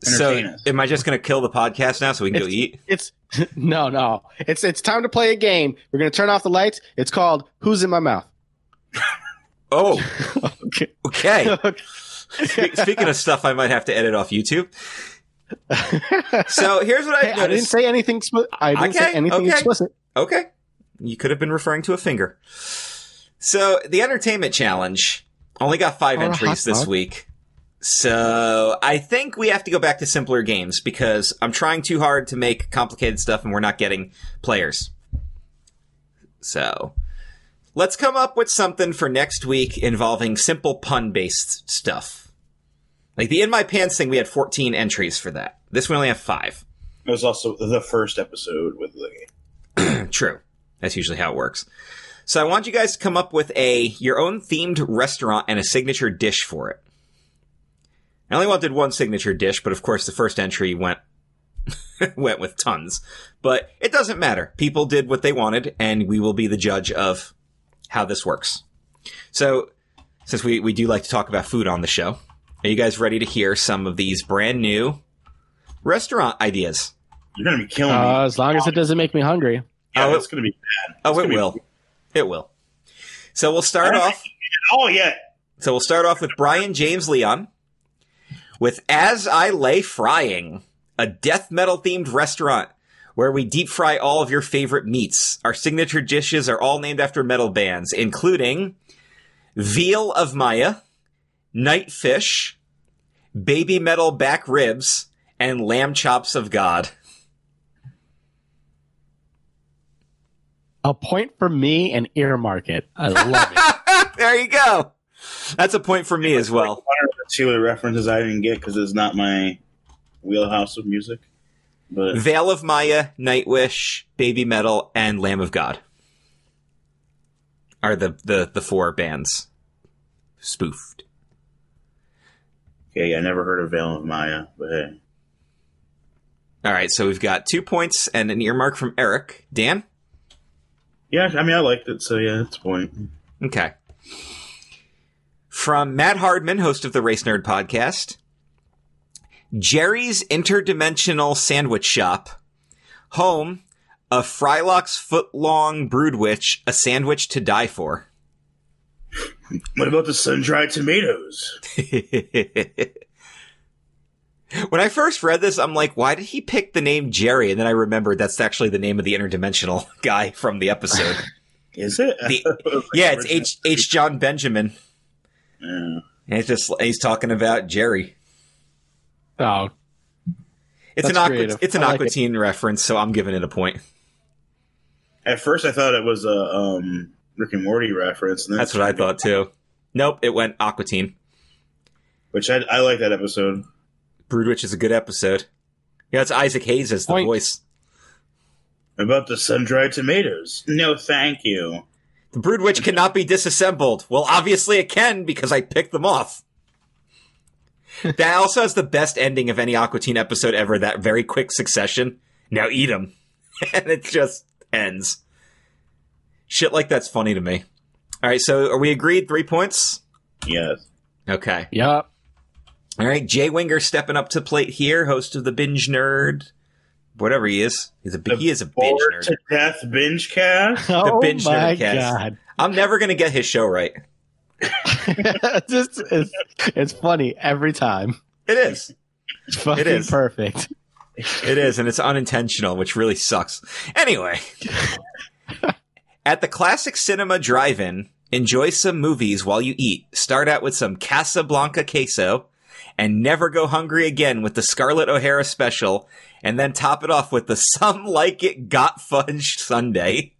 So, am I just going to kill the podcast now so we can it's, go eat? It's no, no. It's it's time to play a game. We're going to turn off the lights. It's called Who's in My Mouth. Oh, okay. okay. Spe- speaking of stuff, I might have to edit off YouTube. So here's what I hey, noticed. I didn't say anything. Sp- I didn't okay, say anything okay. explicit. Okay, you could have been referring to a finger. So the entertainment challenge only got five or entries this week. So I think we have to go back to simpler games because I'm trying too hard to make complicated stuff and we're not getting players. So let's come up with something for next week involving simple pun based stuff. Like, the In My Pants thing, we had fourteen entries for that. This we only have five. It was also the first episode with the game. True. That's usually how it works. So I want you guys to come up with a your own themed restaurant and a signature dish for it. I only wanted one signature dish, but of course the first entry went went with tons. But it doesn't matter. People did what they wanted, and we will be the judge of how this works. So, since we, we do like to talk about food on the show... Are you guys ready to hear some of these brand new restaurant ideas? You're going to be killing uh, me. As long as it doesn't make me hungry. Yeah, oh, it's going to be bad. It's oh, it will. Be... It will. So we'll start off. Oh, yeah. So we'll start off with Brian James Leon with As I Lay Frying, a death metal themed restaurant where we deep fry all of your favorite meats. Our signature dishes are all named after metal bands, including Veal of Maya, Night Fish, Baby Metal Back Ribs, and Lamb Chops of God. A point for me and earmark it. I love it. There you go. That's a point for me as well. One or two of the references I didn't get because it's not my wheelhouse of music. But Veil of Maya, Nightwish, Baby Metal, and Lamb of God are the, the, the four bands spoofed. Okay, yeah, I never heard of Veil of Maya, but hey. All right, so we've got two points and an earmark from Eric. Dan? Yeah, I mean, I liked it, so yeah, that's a point. Okay. From Matt Hardman, host of the Race Nerd podcast, Jerry's Interdimensional Sandwich Shop, home of Frylock's Footlong Brood Witch, a sandwich to die for. What about the sun-dried tomatoes? When I first read this, I'm like, why did he pick the name Jerry? And then I remembered that's actually the name of the interdimensional guy from the episode. Is it? The, like yeah, it's H. H. John Benjamin. Yeah. And it's just he's talking about Jerry. Oh, it's an Aqua, it's an like Aqua Teen reference, so I'm giving it a point. At first, I thought it was a um, Rick and Morty reference. And that's what I thought too. Nope, it went Aqua Teen. Which I, I like that episode. Broodwitch is a good episode. Yeah, it's Isaac Hayes as the point. voice. About the sun-dried tomatoes. No, thank you. The Broodwitch cannot be disassembled. Well, obviously it can, because I picked them off. That also has the best ending of any Aqua Teen episode ever, that very quick succession. Now eat them. And it just ends. Shit like that's funny to me. All right, so are we agreed? Three points? Yes. Okay. Yep. All right, Jay Winger stepping up to the plate here, host of the Binge Nerd. Whatever he is, he's a, he is a binge nerd. To death binge cast? The oh binge my nerd cast. God. I'm never going to get his show right. Just, it's, it's funny every time. It is. It's fucking it is. perfect. It is, and it's unintentional, which really sucks. Anyway, at the Classic Cinema Drive-In, enjoy some movies while you eat. Start out with some Casablanca queso, and never go hungry again with the Scarlett O'Hara special. And then top it off with the Some Like It Got Fudged Sunday.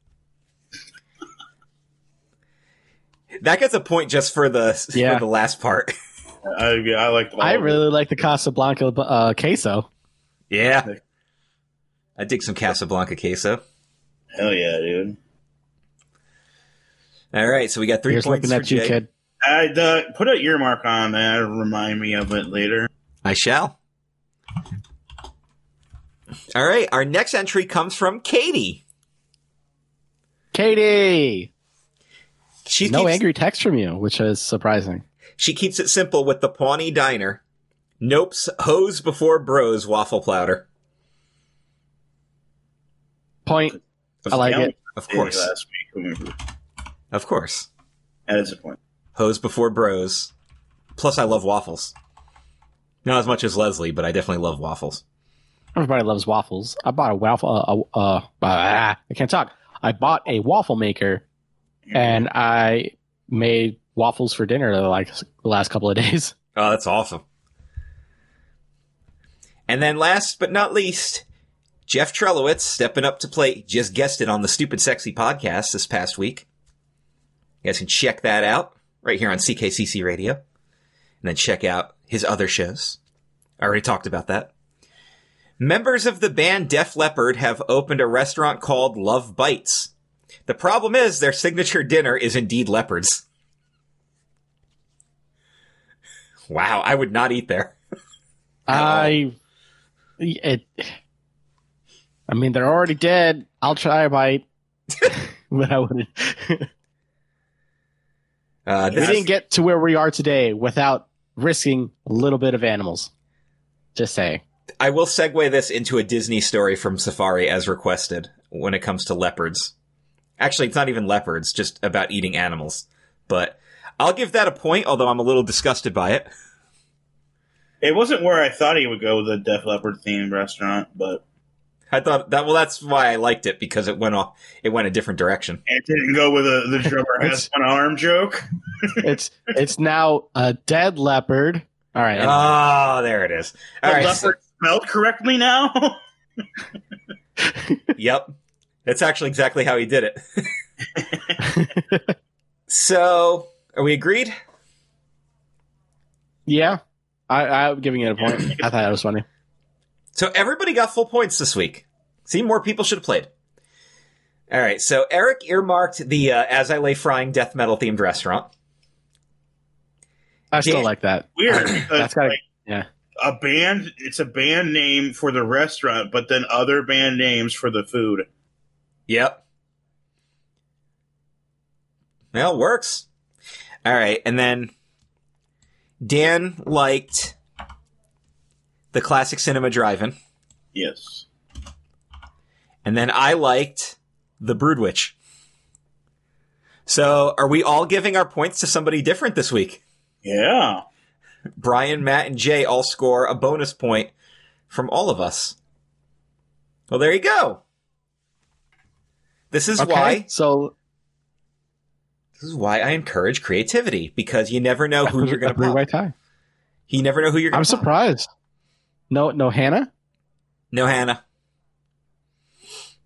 That gets a point just for the yeah. for the last part. I, I like. I really it. like the Casablanca uh, queso. Yeah, I dig some Casablanca queso. Hell yeah, dude! All right, so we got three Here's points for you, Jay. Kid. I uh, put an earmark on that. Remind me of it later. I shall. All right, our next entry comes from Katie. Katie! She no keeps, angry text from you, which is surprising. She keeps it simple with the Pawnee Diner. Nope's Hose Before Bros Waffle Powder. Point. I like it. Of course. Last week, of course. That is a point. Hose Before Bros. Plus, I love waffles. Not as much as Leslie, but I definitely love waffles. Everybody loves waffles. I bought a waffle. Uh, uh, uh, I can't talk. I bought a waffle maker, and I made waffles for dinner like the last couple of days. Oh, that's awesome! And then, last but not least, Jeff Trelowitz stepping up to plate. Just guessed it on the Stupid Sexy podcast this past week. You guys can check that out right here on C K C C Radio, and then check out his other shows. I already talked about that. Members of the band Def Leppard have opened a restaurant called Love Bites. The problem is their signature dinner is indeed leopards. Wow, I would not eat there. I, it, I mean, they're already dead. I'll try a bite, but I wouldn't. uh, we didn't get to where we are today without risking a little bit of animals. Just saying. I will segue this into a Disney story from Safari as requested when it comes to leopards. Actually, it's not even leopards, just about eating animals. But I'll give that a point, although I'm a little disgusted by it. It wasn't where I thought he would go with a Def Leppard-themed restaurant, but... I thought that, well, that's why I liked it, because it went off, it went a different direction. It didn't go with a, the drummer has one arm joke. it's It's now a dead leopard. All right. Oh, anyway. There it is. All the right. Leopard- so- Spelled correctly now? Yep. That's actually exactly how he did it. So, are we agreed? Yeah. I, I'm giving it a point. I thought that was funny. So, everybody got full points this week. See, more people should have played. All right. So, Eric earmarked the uh, As I Lay Frying death metal themed restaurant. I still Dan- like that. Weird. That's got to, yeah. A band, it's a band name for the restaurant, but then other band names for the food. Yep. Well, it works. All right. And then Dan liked the Classic Cinema Drive-In. Yes. And then I liked the Broodwitch. So are we all giving our points to somebody different this week? Yeah. Brian, Matt, and Jay all score a bonus point from all of us. Well, there you go. This is okay, why. So This is why I encourage creativity, because you never know who you're going to pop. Tie. You never know who you're going to I'm pop. Surprised. No, no Hannah? No Hannah.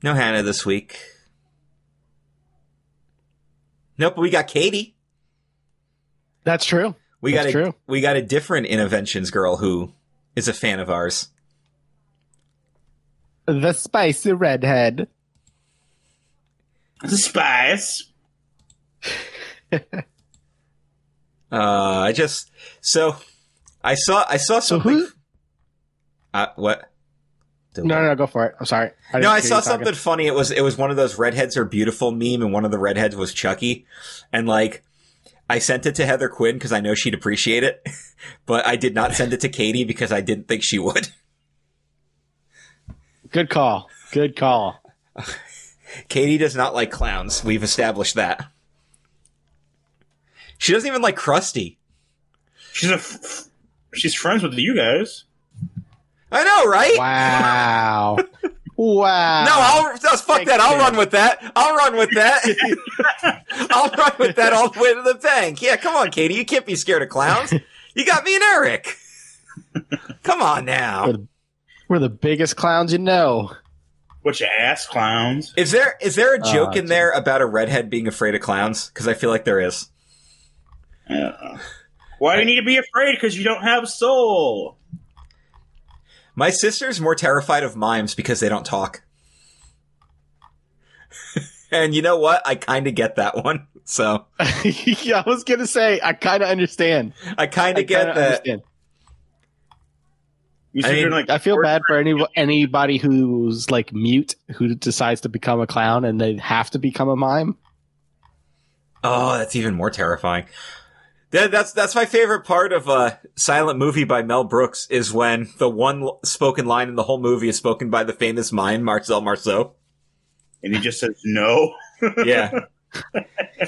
No Hannah this week. Nope, but we got Katie. That's true. We That's got a, true. We got a different Interventions girl who is a fan of ours. The spicy redhead. The spice. uh, I just so I saw I saw something. So who? Uh, what? Delay. No, no, go for it. I'm sorry. I no, I saw something talking. funny. It was it was one of those redheads are beautiful meme, and one of the redheads was Chucky, and like I sent it to Heather Quinn because I know she'd appreciate it, but I did not send it to Katie because I didn't think she would. Good call. Good call. Katie does not like clowns. We've established that. She doesn't even like Krusty. She's a f- she's friends with you guys. I know, right? Wow. Wow. No, I'll no, fuck Thank that. You. I'll run with that. I'll run with that. I'll run with that all the way to the tank. Yeah, come on, Katie. You can't be scared of clowns. You got me and Eric. Come on now. We're the, we're the biggest clowns you know. What you ass clowns. Is there is there a joke uh, in there about a redhead being afraid of clowns? Because I feel like there is. Uh, why do you need to be afraid? Because you don't have a soul. My sister's more terrified of mimes because they don't talk. And you know what? I kind of get that one. So yeah, I was going to say, I kind of understand. I kind of get that. Understand. I, mean, like, I feel bad for any, anybody who's like mute, who decides to become a clown and they have to become a mime. Oh, that's even more terrifying. That, that's that's my favorite part of uh, Silent Movie by Mel Brooks is when the one l- spoken line in the whole movie is spoken by the famous mime, Marcel Marceau. And he just says, no. Yeah.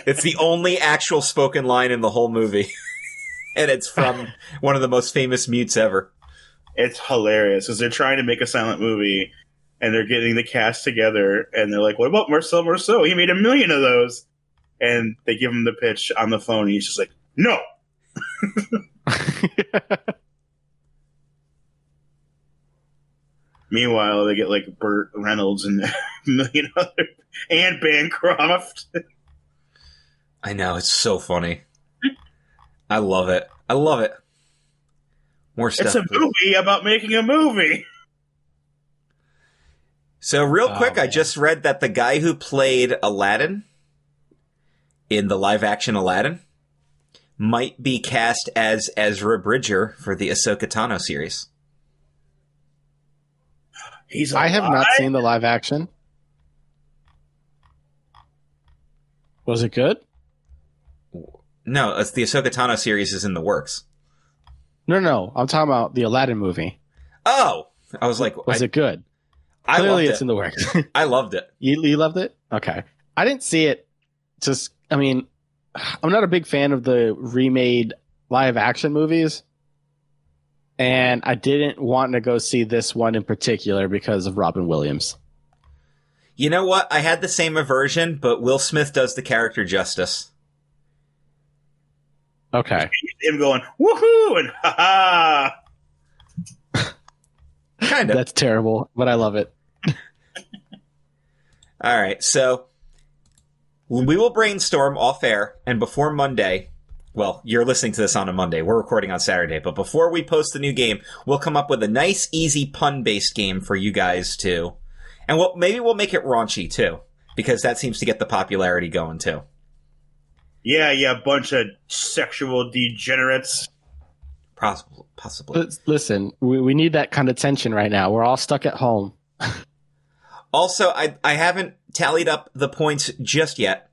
It's the only actual spoken line in the whole movie. And it's from one of the most famous mutes ever. It's hilarious because they're trying to make a silent movie and they're getting the cast together and they're like, what about Marcel Marceau? He made a million of those. And they give him the pitch on the phone and he's just like, no. Meanwhile, they get like Burt Reynolds and a million other and Bancroft. I know, it's so funny. I love it. I love it. More stuff. It's a movie about making a movie. So real oh, quick, man. I just read that the guy who played Aladdin in the live action Aladdin might be cast as Ezra Bridger for the Ahsoka Tano series. He's alive. I have not seen the live action. Was it good? No, it's the Ahsoka Tano series is in the works. No, no, I'm talking about the Aladdin movie. Oh, I was like, was I, it good? I Clearly, loved it's it. in the works. I loved it. You, you loved it? Okay, I didn't see it. Just, I mean. I'm not a big fan of the remade live action movies, and I didn't want to go see this one in particular because of Robin Williams. You know what? I had the same aversion, but Will Smith does the character justice. Okay. Him going, woohoo, and ha ha. Kind of. That's terrible, but I love it. All right, so we will brainstorm off air, and before Monday, well, you're listening to this on a Monday. We're recording on Saturday, but before we post the new game, we'll come up with a nice, easy pun-based game for you guys too, and we'll maybe we'll make it raunchy too, because that seems to get the popularity going too. Yeah, yeah, a bunch of sexual degenerates. Possibly, possibly. Listen, we we need that kind of tension right now. We're all stuck at home. Also, I I haven't tallied up the points just yet,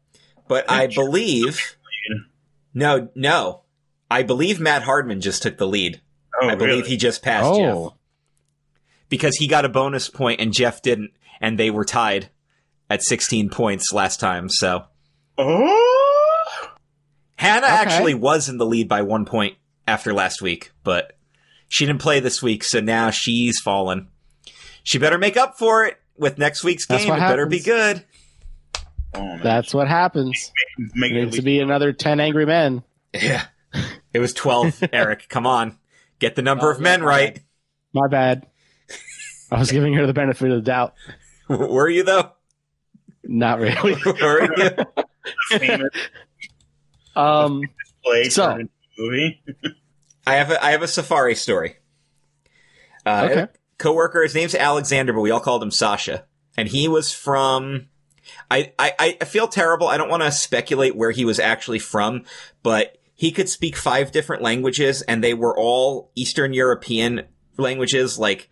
but I believe no, no, I believe Matt Hardman just took the lead. Oh, I believe really? he just passed oh. Jeff because he got a bonus point and Jeff didn't, and they were tied at sixteen points last time. So, oh, Hannah okay. actually was in the lead by one point after last week, but she didn't play this week, so now she's fallen. She better make up for it with next week's game. It happens. Better be good. Oh, that's what happens. Make, make it needs to be another ten angry men. Yeah. It was twelve, Eric. Come on. Get the number oh, of yeah, men right. My bad. I was giving her the benefit of the doubt. Were you, though? Not really. Were you? um, so, movie. I have a, I have a safari story. Uh, okay. A coworker, his name's Alexander, but we all called him Sasha. And he was from... I, I, I feel terrible. I don't want to speculate where he was actually from, but he could speak five different languages, and they were all Eastern European languages. Like,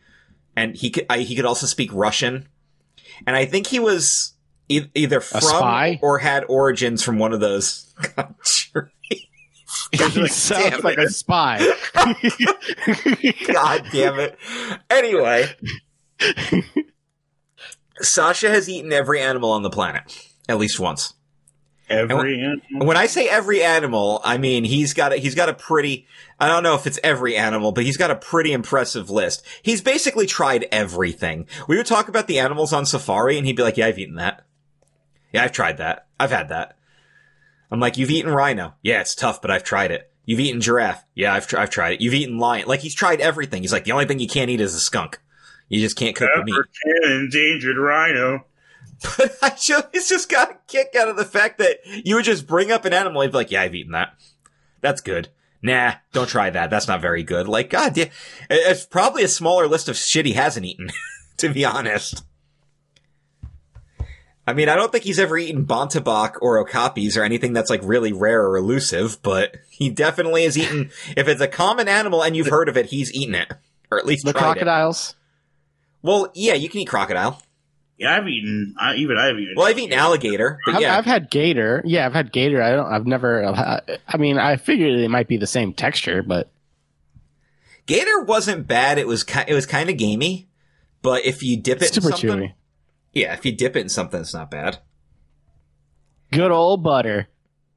and he could I, he could also speak Russian. And I think he was e- either from or had origins from one of those countries. He sounds like a spy. God damn it! Anyway. Sasha has eaten every animal on the planet, at least once. Every when, animal? When I say every animal, I mean he's got a, he's got a pretty, I don't know if it's every animal, but he's got a pretty impressive list. He's basically tried everything. We would talk about the animals on safari, and he'd be like, yeah, I've eaten that. Yeah, I've tried that. I've had that. I'm like, you've eaten rhino? Yeah, it's tough, but I've tried it. You've eaten giraffe? Yeah, I've, tr- I've tried it. You've eaten lion? Like, he's tried everything. He's like, the only thing you can't eat is a skunk. You just can't cook Never the meat. Can endangered rhino. But I just, it's just got a kick out of the fact that you would just bring up an animal and be like, yeah, I've eaten that. That's good. Nah, don't try that. That's not very good. Like, God, yeah, it's probably a smaller list of shit he hasn't eaten, to be honest. I mean, I don't think he's ever eaten Bontabok or okapis or anything that's, like, really rare or elusive, but he definitely has eaten. If it's a common animal and you've heard of it, he's eaten it. Or at least the tried crocodiles. It. Well, yeah, you can eat crocodile. Yeah, I've eaten. I, even I've eaten. Well, I've eaten alligator. But yeah. I've, I've had gator. Yeah, I've had gator. I don't. I've never. I mean, I figured it might be the same texture, but gator wasn't bad. It was. It was kind of gamey, but if you dip it, super in something, chewy. Yeah, if you dip it in something, it's not bad. Good old butter,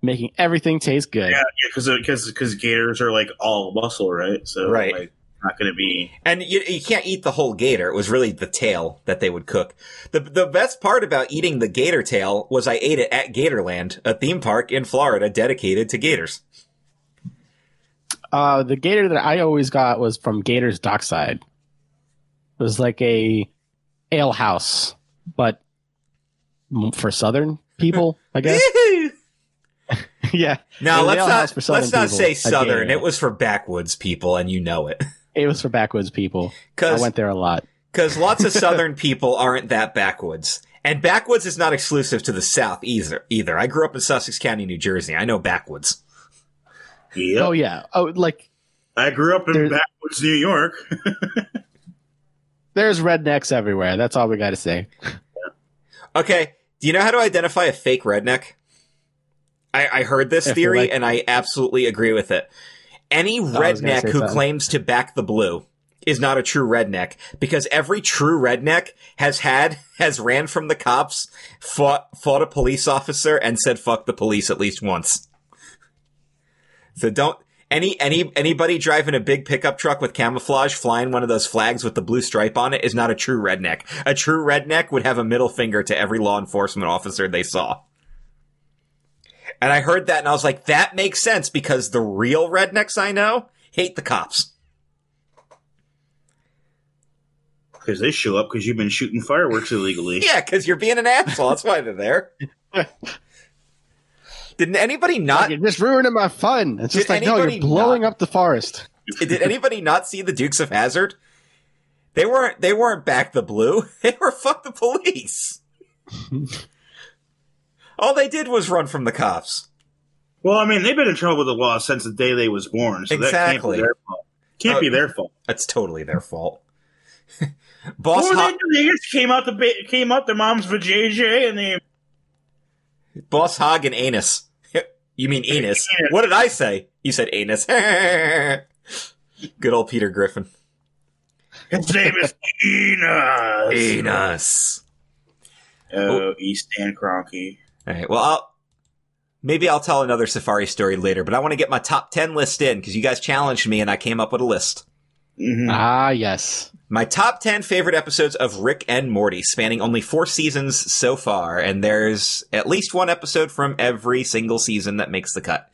making everything taste good. Yeah, because yeah, because because gators are like all muscle, right? So right. Like, not going to be, and you, you can't eat the whole gator. It was really the tail that they would cook. the The best part about eating the gator tail was I ate it at Gatorland, a theme park in Florida dedicated to gators. Uh, the gator that I always got was from Gator's Dockside. It was like a ale house, but for Southern people, I guess. Yeah. No, let's not let's not people, say Southern. It was for backwoods people, and you know it. It was for backwoods people. I went there a lot. Because lots of Southern people aren't that backwoods. And backwoods is not exclusive to the South either. Either. I grew up in Sussex County, New Jersey. I know backwoods. Yep. Oh, yeah. Oh, like I grew up in backwoods, New York. There's rednecks everywhere. That's all we got to say. Okay. Do you know how to identify a fake redneck? I, I heard this if theory, like- and I absolutely agree with it. Any redneck who claims to back the blue is not a true redneck, because every true redneck has had, has ran from the cops, fought, fought a police officer, and said, fuck the police at least once. So don't, any, any, anybody driving a big pickup truck with camouflage flying one of those flags with the blue stripe on it is not a true redneck. A true redneck would have a middle finger to every law enforcement officer they saw. And I heard that, and I was like, that makes sense, because the real rednecks I know hate the cops. Because they show up because you've been shooting fireworks illegally. Yeah, because you're being an asshole. That's why they're there. Didn't anybody not... You're just ruining my fun. It's just did like, no, you're blowing not... up the forest. Did anybody not see the Dukes of Hazzard? They weren't, they weren't back the blue. They were fuck the police. All they did was run from the cops. Well, I mean, they've been in trouble with the law since the day they was born. So exactly. That can't be their fault. Can't uh, be their fault. That's totally their fault. Boss well, Hog- they, they just came out the ba- came out their mom's vajayjay and they Boss Hog and Anus. You mean Anus? What did I say? You said Anus. Good old Peter Griffin. His name is Enos. Enos. Oh, Easton Kroenke. All right. Well, I'll, maybe I'll tell another safari story later, but I want to get my top ten list in because you guys challenged me and I came up with a list. Mm-hmm. Ah, yes. my top ten favorite episodes of Rick and Morty, spanning only four seasons so far, and there's at least one episode from every single season that makes the cut.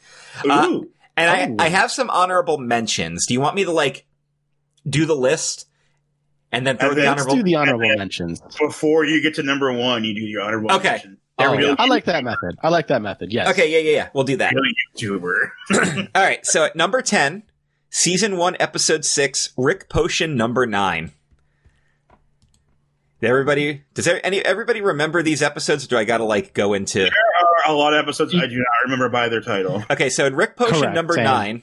Ooh. Uh, and I, I have some honorable mentions. Do you want me to, like, do the list? And then throw the honorable, do the honorable mentions. Before you get to number one, you do your honorable okay. mention. Oh, yeah. I like that method. I like that method, yes. Okay, yeah, yeah, yeah. We'll do that. YouTuber. All right, so at number ten, Season one, Episode six, Rick Potion number nine. Did everybody, does any everybody remember these episodes, or do I gotta, like, go into... There are a lot of episodes I do not remember by their title. Okay, so in Rick Potion Correct, number same. nine,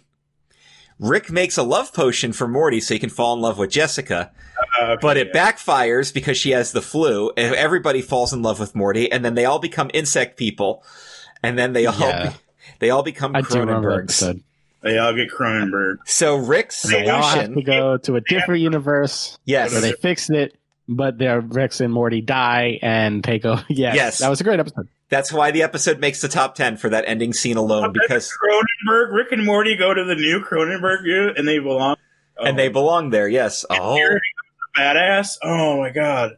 Rick makes a love potion for Morty so he can fall in love with Jessica. Uh, okay, but it yeah. backfires because she has the flu. And everybody falls in love with Morty, and then they all become insect people, and then they all yeah. be, they all become I Cronenbergs. They all get Cronenberg. So Rick's solution, they all have to go to a different yeah. universe. Yes, where they fixed it, but their Rex and Morty die and take over. Yes, yes, that was a great episode. That's why the episode makes the top ten for that ending scene alone. Because Cronenberg, Rick and Morty go to the new Cronenberg, and they belong. Oh. And they belong there. Yes. And oh. Badass! Oh my god!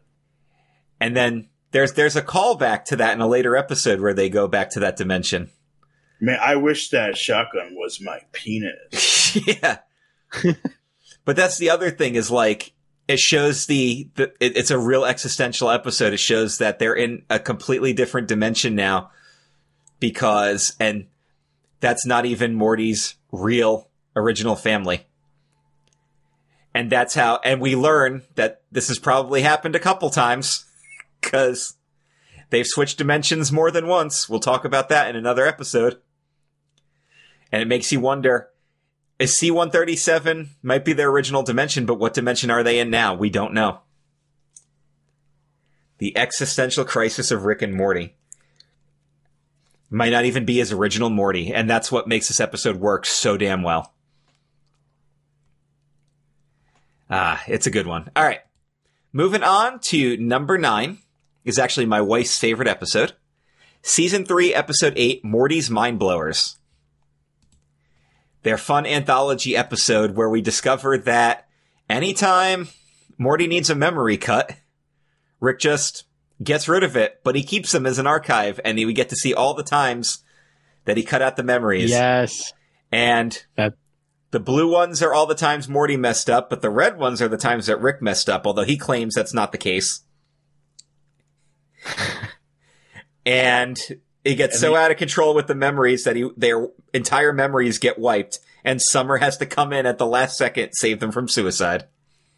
And then there's there's a callback to that in a later episode where they go back to that dimension. Man, I wish that shotgun was my penis. yeah, but that's the other thing is like it shows the, the it, it's a real existential episode. It shows that they're in a completely different dimension now because and that's not even Morty's real original family. And that's how, and we learn that this has probably happened a couple times because they've switched dimensions more than once. We'll talk about that in another episode. And it makes you wonder, is C one thirty-seven might be their original dimension, but what dimension are they in now? We don't know. The existential crisis of Rick and Morty might not even be his original Morty. And that's what makes this episode work so damn well. Ah, it's a good one. All right. Moving on to number nine is actually my wife's favorite episode. Season three, episode eight, Morty's Mind Blowers. Their fun anthology episode where we discover that anytime Morty needs a memory cut, Rick just gets rid of it, but he keeps them as an archive, and we get to see all the times that he cut out the memories. Yes. And... That- The blue ones are all the times Morty messed up, but the red ones are the times that Rick messed up, although he claims that's not the case. And it gets and so he- out of control with the memories that he, their entire memories get wiped, and Summer has to come in at the last second, save them from suicide.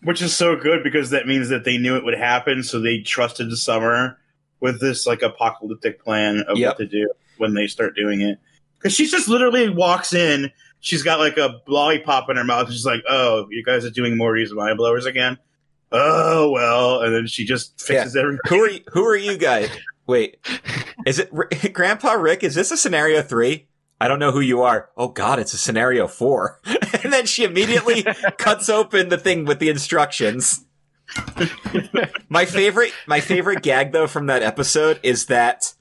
Which is so good, because that means that they knew it would happen, so they trusted Summer with this like apocalyptic plan of yep. what to do when they start doing it. Because she just literally walks in. She's got like a lollipop in her mouth. She's like, "Oh, you guys are doing Morty's Mind Blowers again." Oh well, and then she just fixes yeah. everything. Who are you, who are you guys? Wait, is it R- Grandpa Rick? Is this a scenario three? I don't know who you are. Oh God, it's a scenario four. And then she immediately cuts open the thing with the instructions. my favorite, my favorite gag though from that episode is that.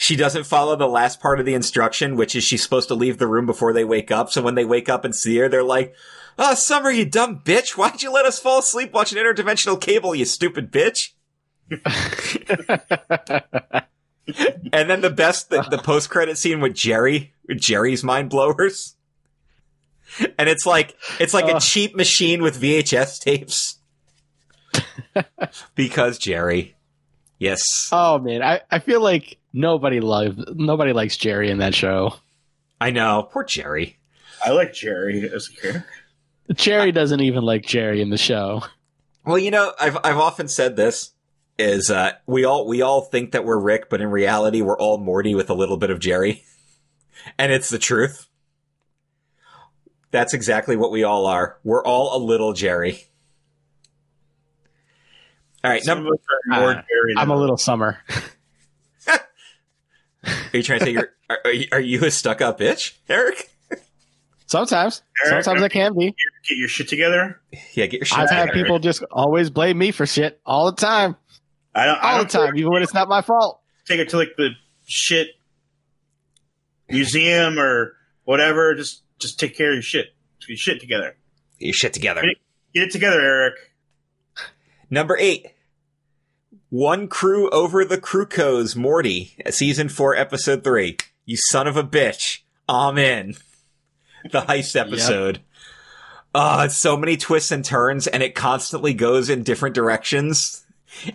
She doesn't follow the last part of the instruction, which is she's supposed to leave the room before they wake up. So when they wake up and see her, they're like, "Oh, Summer, you dumb bitch. Why'd you let us fall asleep watching Interdimensional Cable, you stupid bitch?" And then the best, the, the post-credit scene with Jerry, Jerry's Mind Blowers. And it's like, it's like uh. a cheap machine with V H S tapes. Because Jerry. Yes. Oh, man. I, I feel like nobody loved, nobody likes Jerry in that show. I know. Poor Jerry. I like Jerry as a character. Jerry doesn't even like Jerry in the show. Well, you know, I've I've often said this is uh, we all we all think that we're Rick, but in reality, we're all Morty with a little bit of Jerry. And it's the truth. That's exactly what we all are. We're all a little Jerry. All right, number, uh, I'm a little Summer. Are you trying to say you're? Are, are you a stuck-up bitch, Eric? Sometimes, Eric, sometimes I can be. Get your shit together. Yeah, get your shit. I've together. I've had people just always blame me for shit all the time. I don't all I don't the time, care. Even when it's not my fault. Take it to like the shit museum or whatever. Just, just take care of your shit. Get your shit together. Get your shit together. Get it, get it together, Eric. Number eight, One Crew Over the Crewcos, Morty, Season four, Episode three. You son of a bitch. Amen. The heist episode. Yep. Oh, it's so many twists and turns, and it constantly goes in different directions.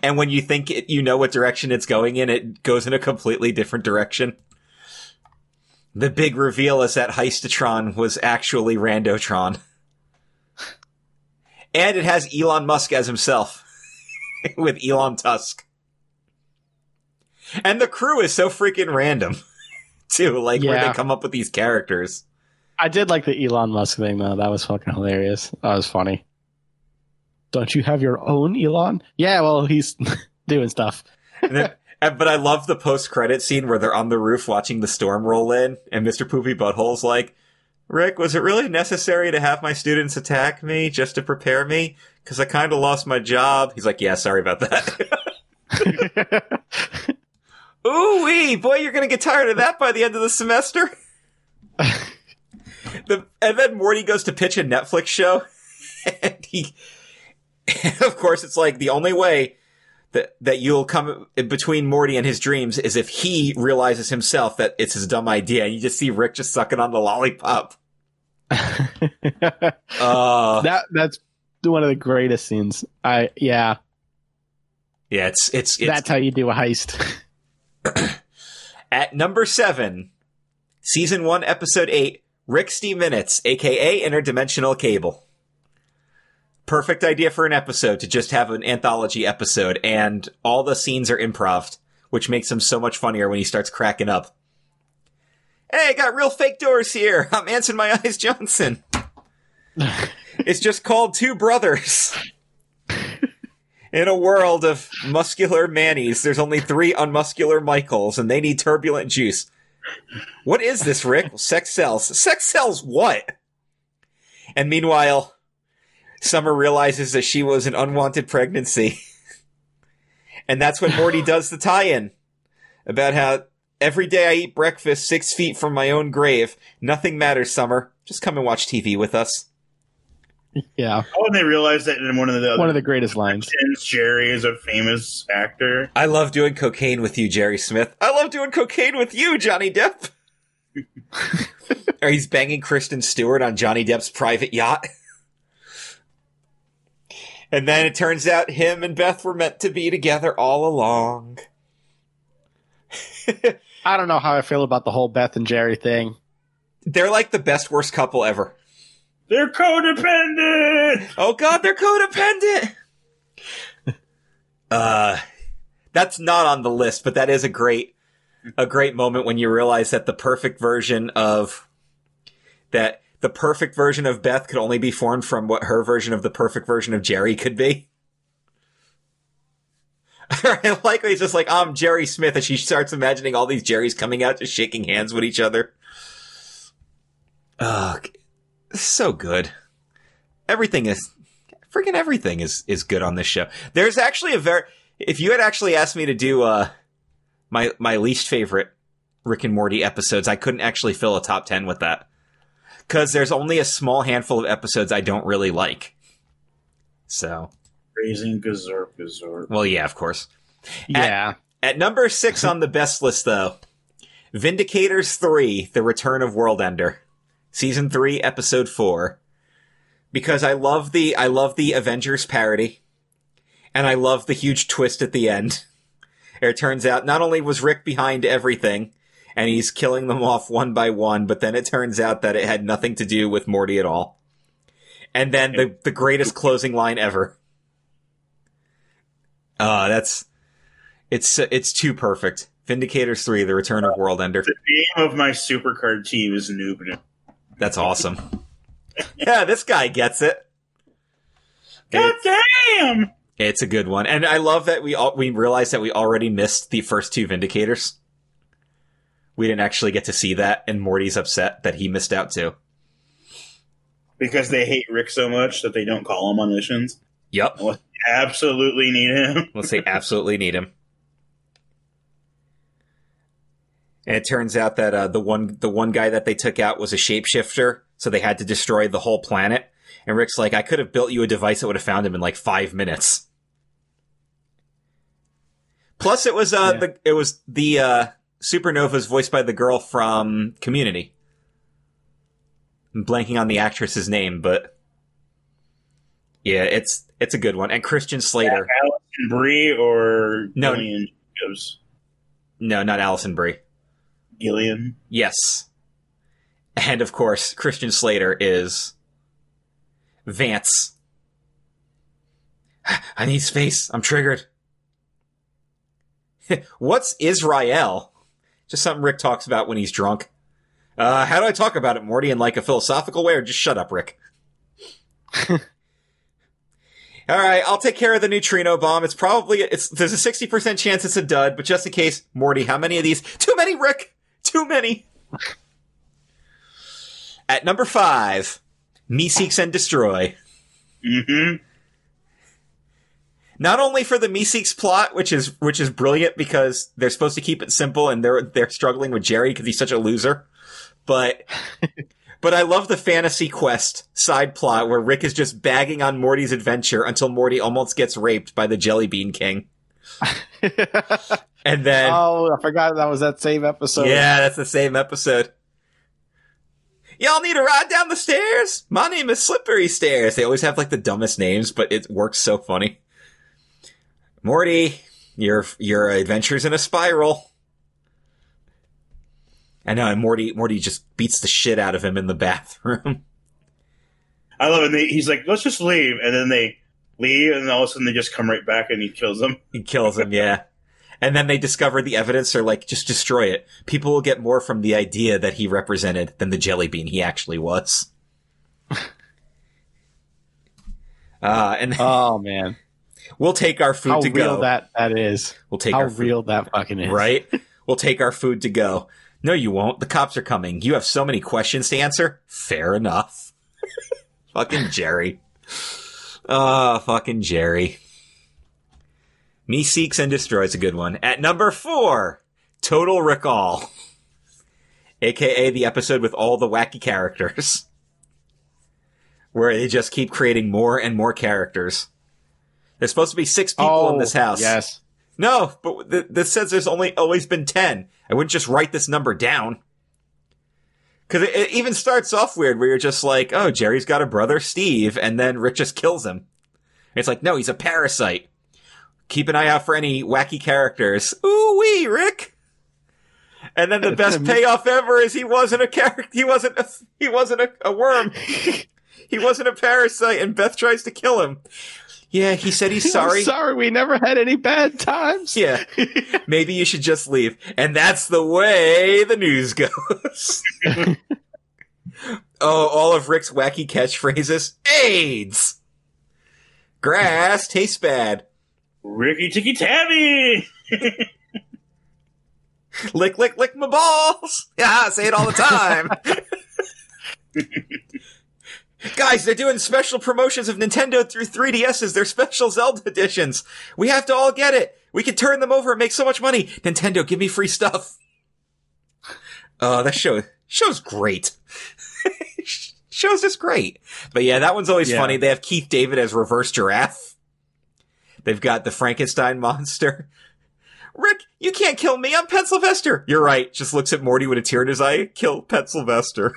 And when you think it, you know what direction it's going in, it goes in a completely different direction. The big reveal is that Heistatron was actually Randotron. And it has Elon Musk as himself. With Elon Tusk. And the crew is so freaking random, too. Like, yeah. Where they come up with these characters. I did like the Elon Musk thing, though. That was fucking hilarious. That was funny. Don't you have your own Elon? Yeah, well, he's doing stuff. And then, but I love the post-credit scene where they're on the roof watching the storm roll in, and Mister Poopy Butthole's like, Rick, was it really necessary to have my students attack me just to prepare me? Because I kind of lost my job. He's like, yeah, sorry about that. Ooh-wee! Boy, you're going to get tired of that by the end of the semester. The, and then Morty goes to pitch a Netflix show. And he, and of course, it's like the only way that, that you'll come between Morty and his dreams is if he realizes himself that it's his dumb idea. You just see Rick just sucking on the lollipop. uh, that That's one of the greatest scenes. I yeah, yeah. It's it's, it's that's how you do a heist. At number seven, season one, episode eight, Rick's D Minutes, aka Interdimensional Cable. Perfect idea for an episode to just have an anthology episode, and all the scenes are improv, which makes him so much funnier when he starts cracking up. Hey, I got real fake doors here. I'm Anson My Eyes Johnson. It's just called Two Brothers. In a world of muscular Mannies, there's only three unmuscular Michaels, and they need turbulent juice. What is this, Rick? Well, sex sells. Sex sells what? And meanwhile, Summer realizes that she was an unwanted pregnancy. And that's when Morty does the tie-in about how every day I eat breakfast six feet from my own grave. Nothing matters, Summer. Just come and watch T V with us. Yeah. Oh, and they realize that in one of the other one of the greatest lines. Jerry is a famous actor. I love doing cocaine with you, Jerry Smith. I love doing cocaine with you, Johnny Depp. Or he's banging Kristen Stewart on Johnny Depp's private yacht. And then it turns out him and Beth were meant to be together all along. I don't know how I feel about the whole Beth and Jerry thing. They're like the best worst couple ever. They're codependent! Oh god, they're codependent! uh, that's not on the list, but that is a great a great moment when you realize that the perfect version of... that the perfect version of Beth could only be formed from what her version of the perfect version of Jerry could be. I like when he's just like, I'm Jerry Smith, and she starts imagining all these Jerrys coming out just shaking hands with each other. Ugh... Oh, so good. Everything is freaking everything is is good on this show. There's actually a very if you had actually asked me to do uh my my least favorite Rick and Morty episodes, I couldn't actually fill a top ten with that, because there's only a small handful of episodes I don't really like. So Raising Gazorp Gazorp. Well, yeah, of course. Yeah. At, at number six on the best list, though, Vindicators three: The Return of Worldender. Season three, episode four, because I love the I love the Avengers parody, and I love the huge twist at the end. It turns out not only was Rick behind everything, and he's killing them off one by one, but then it turns out that it had nothing to do with Morty at all. And then the the greatest closing line ever. Uh that's it's it's too perfect. Vindicators three: The Return of Worldender. The name of my supercard team is Noob Noob. That's awesome. Yeah, this guy gets it. God it's, damn! It's a good one. And I love that we all, we realized that we already missed the first two Vindicators. We didn't actually get to see that, and Morty's upset that he missed out too. Because they hate Rick so much that they don't call him on missions. Yep. Well, absolutely need him. Let's say absolutely need him. And it turns out that uh, the one the one guy that they took out was a shapeshifter, so they had to destroy the whole planet. And Rick's like, I could have built you a device that would have found him in like five minutes. Plus, it was uh, yeah. the it was the uh, Supernova's voiced by the girl from Community. I'm blanking on the actress's name, but yeah, it's it's a good one. And Christian Slater, yeah, Alison Brie or no, Gillian Jacobs? No, not Alison Brie. Gillian, yes, and of course Christian Slater is Vance. I need space. I'm triggered. What's Israel? Just something Rick talks about when he's drunk. Uh, how do I talk about it, Morty, in like a philosophical way, or just shut up, Rick? All right, I'll take care of the neutrino bomb. It's probably, it's there's a sixty percent chance it's a dud, but just in case, Morty, how many of these? Too many, Rick! Too many! At number five, Me Seeks and Destroy. Mm-hmm. Not only for the Meeseeks plot, which is which is brilliant because they're supposed to keep it simple and they're they're struggling with Jerry because he's such a loser, but but I love the Fantasy Quest side plot where Rick is just bagging on Morty's adventure until Morty almost gets raped by the Jelly Bean King, and then oh, I forgot that was that same episode. Yeah, that's the same episode. Y'all need a ride down the stairs? My name is Slippery Stairs. They always have like the dumbest names, but it works so funny. Morty, your your adventure's in a spiral. I know, and Morty Morty just beats the shit out of him in the bathroom. I love it. They, he's like, let's just leave. And then they leave, and all of a sudden they just come right back, and he kills them. He kills them, yeah. And then they discover the evidence. They're like, just destroy it. People will get more from the idea that he represented than the jelly bean he actually was. uh, and oh, man. We'll take our food How to real go. That that is. We'll take How our food. real that fucking is. Right? We'll take our food to go. No, you won't. The cops are coming. You have so many questions to answer. Fair enough. Fucking Jerry. Ah, oh, fucking Jerry. Me Seeks and Destroys a good one. At number four, Total Recall, aka the episode with all the wacky characters, where they just keep creating more and more characters. There's supposed to be six people oh, in this house. Yes. No, but th- this says there's only always been ten. I wouldn't just write this number down. Because it, it even starts off weird, where you're just like, oh, Jerry's got a brother, Steve, and then Rick just kills him. It's like, no, he's a parasite. Keep an eye out for any wacky characters. Ooh-wee, Rick! And then the best payoff ever is he wasn't a character. He wasn't a, he wasn't a, a worm. He wasn't a parasite, and Beth tries to kill him. Yeah, he said he's sorry. I'm sorry, we never had any bad times. Yeah, maybe you should just leave. And that's the way the news goes. Oh, all of Rick's wacky catchphrases. AIDS! Grass tastes bad. Ricky Ticky Tabby! Lick, lick, lick my balls! Yeah, I say it all the time. Guys, they're doing special promotions of Nintendo through three D S's. They're special Zelda editions. We have to all get it. We can turn them over and make so much money. Nintendo, give me free stuff. Oh, uh, that show show's great. Show's just great. But yeah, that one's always yeah. funny. They have Keith David as Reverse Giraffe. They've got the Frankenstein monster. Rick, you can't kill me. I'm Pet Sylvester. You're right. Just looks at Morty with a tear in his eye. Kill Pet Sylvester.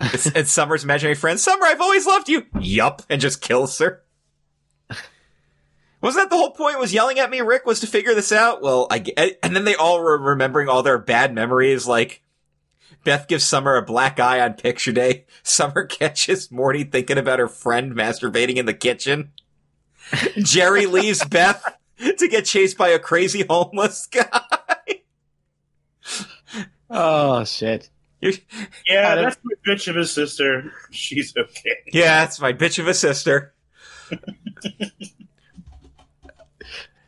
It's, it's Summer's imaginary friend. Summer, I've always loved you. Yup. And just kills her. Wasn't that the whole point was yelling at me, Rick, was to figure this out? Well, I get, and then they all were remembering all their bad memories. Like, Beth gives Summer a black eye on picture day. Summer catches Morty thinking about her friend masturbating in the kitchen. Jerry leaves Beth to get chased by a crazy homeless guy. Oh, shit. You're, yeah, that's my bitch of a sister. She's okay. Yeah, that's my bitch of a sister.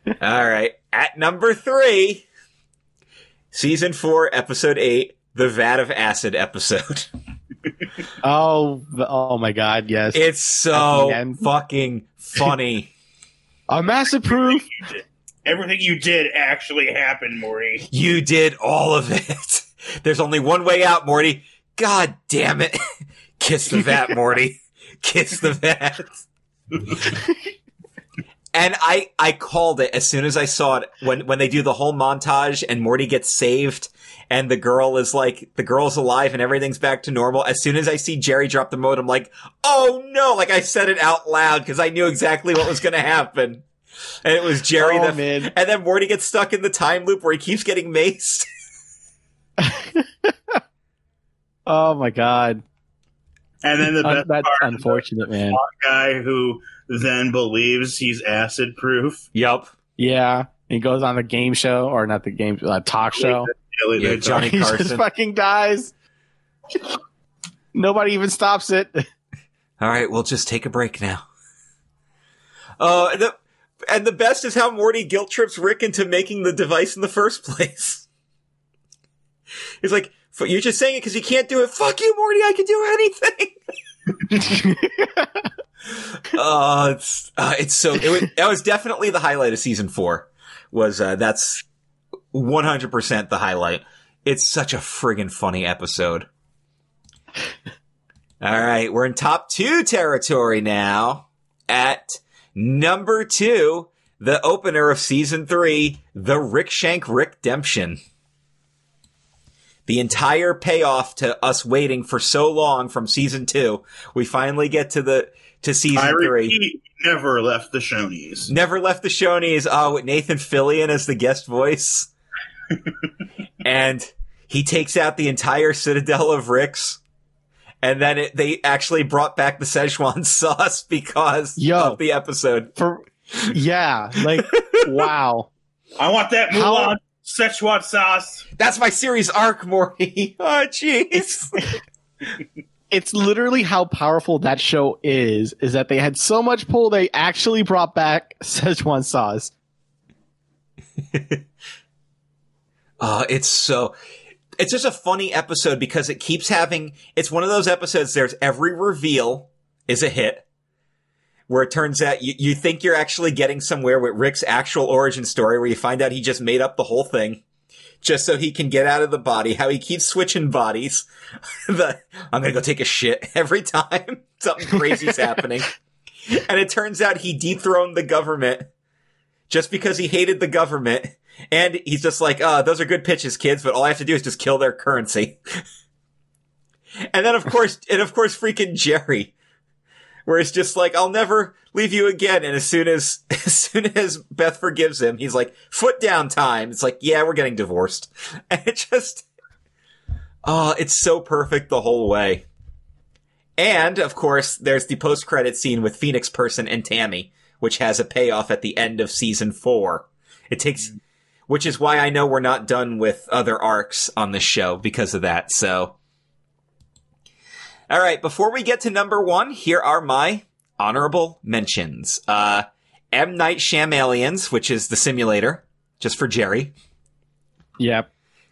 All right. At number three, season four, episode eight, the Vat of Acid episode. oh, oh my God, yes. It's so fucking funny. I'm acid proof. Everything you did actually happened, Morty. You did all of it. There's only one way out, Morty. God damn it. Kiss the vat, Morty. Kiss the vat. And I, I called it as soon as I saw it, when, when they do the whole montage and Morty gets saved and the girl is like, the girl's alive and everything's back to normal. As soon as I see Jerry drop the modem, I'm like, oh no, like I said it out loud because I knew exactly what was going to happen. And it was Jerry. Oh, the, man. And then Morty gets stuck in the time loop where he keeps getting maced. Oh my God. And then the best that's part unfortunate, the man. Guy who then believes he's acid proof. Yep. Yeah. He goes on the game show, or not the game, uh, talk show. Yeah, yeah, Johnny Carson. He just fucking dies. Nobody even stops it. All right, we'll just take a break now. Uh, the, and the best is how Morty guilt trips Rick into making the device in the first place. He's like, you're just saying it because you can't do it. Fuck you, Morty. I can do anything. uh, it's, uh, it's so it was, that was definitely the highlight of season four was uh, that's one hundred percent the highlight. It's such a friggin' funny episode. All right. We're in top two territory now at number two, the opener of season three, the Rick Shank Rickdemption. The entire payoff to us waiting for so long from season two, we finally get to the to season I repeat, three. Never left the Shonies. Never left the Shonies. Oh, with Nathan Fillion as the guest voice, and he takes out the entire Citadel of Ricks, and then it, they actually brought back the Szechuan sauce because Yo, of the episode. For, yeah, like wow, I want that Mulan. How- Szechuan sauce. That's my series arc, Morty. Oh, jeez. It's, it's literally how powerful that show is, is that they had so much pull, they actually brought back Szechuan sauce. uh, it's so... It's just a funny episode because it keeps having... It's one of those episodes, there's every reveal is a hit, where it turns out you, you think you're actually getting somewhere with Rick's actual origin story, where you find out he just made up the whole thing just so he can get out of the body, how he keeps switching bodies. the, I'm going to go take a shit every time something crazy's happening. And it turns out he dethroned the government just because he hated the government. And he's just like, uh, those are good pitches, kids, but all I have to do is just kill their currency. and then of course, and of course, freaking Jerry. Where it's just like, I'll never leave you again. And as soon as, as soon as Beth forgives him, he's like, foot down time. It's like, yeah, we're getting divorced. And it just, oh, it's so perfect the whole way. And of course, there's the post-credit scene with Phoenix Person and Tammy, which has a payoff at the end of season four. It takes, which is why I know we're not done with other arcs on this show because of that. So. All right, before we get to number one, here are my honorable mentions. Uh, M. Night Shyamalan's, which is the simulator, just for Jerry. Yep.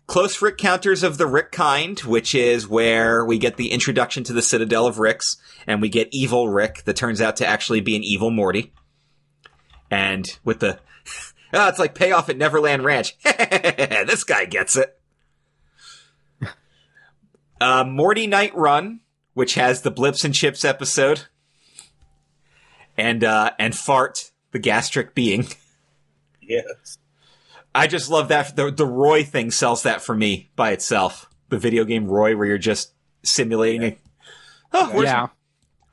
Close Rick Counters of the Rick Kind, which is where we get the introduction to the Citadel of Ricks, and we get evil Rick that turns out to actually be an evil Morty. And with the, oh, it's like payoff at Neverland Ranch. This guy gets it. Uh, Morty Night Run, which has the Blips and Chips episode, and uh, and Fart, the gastric being. Yes. I just love that. The, the Roy thing sells that for me by itself. The video game Roy, where you're just simulating. Yeah. Oh, where's, yeah.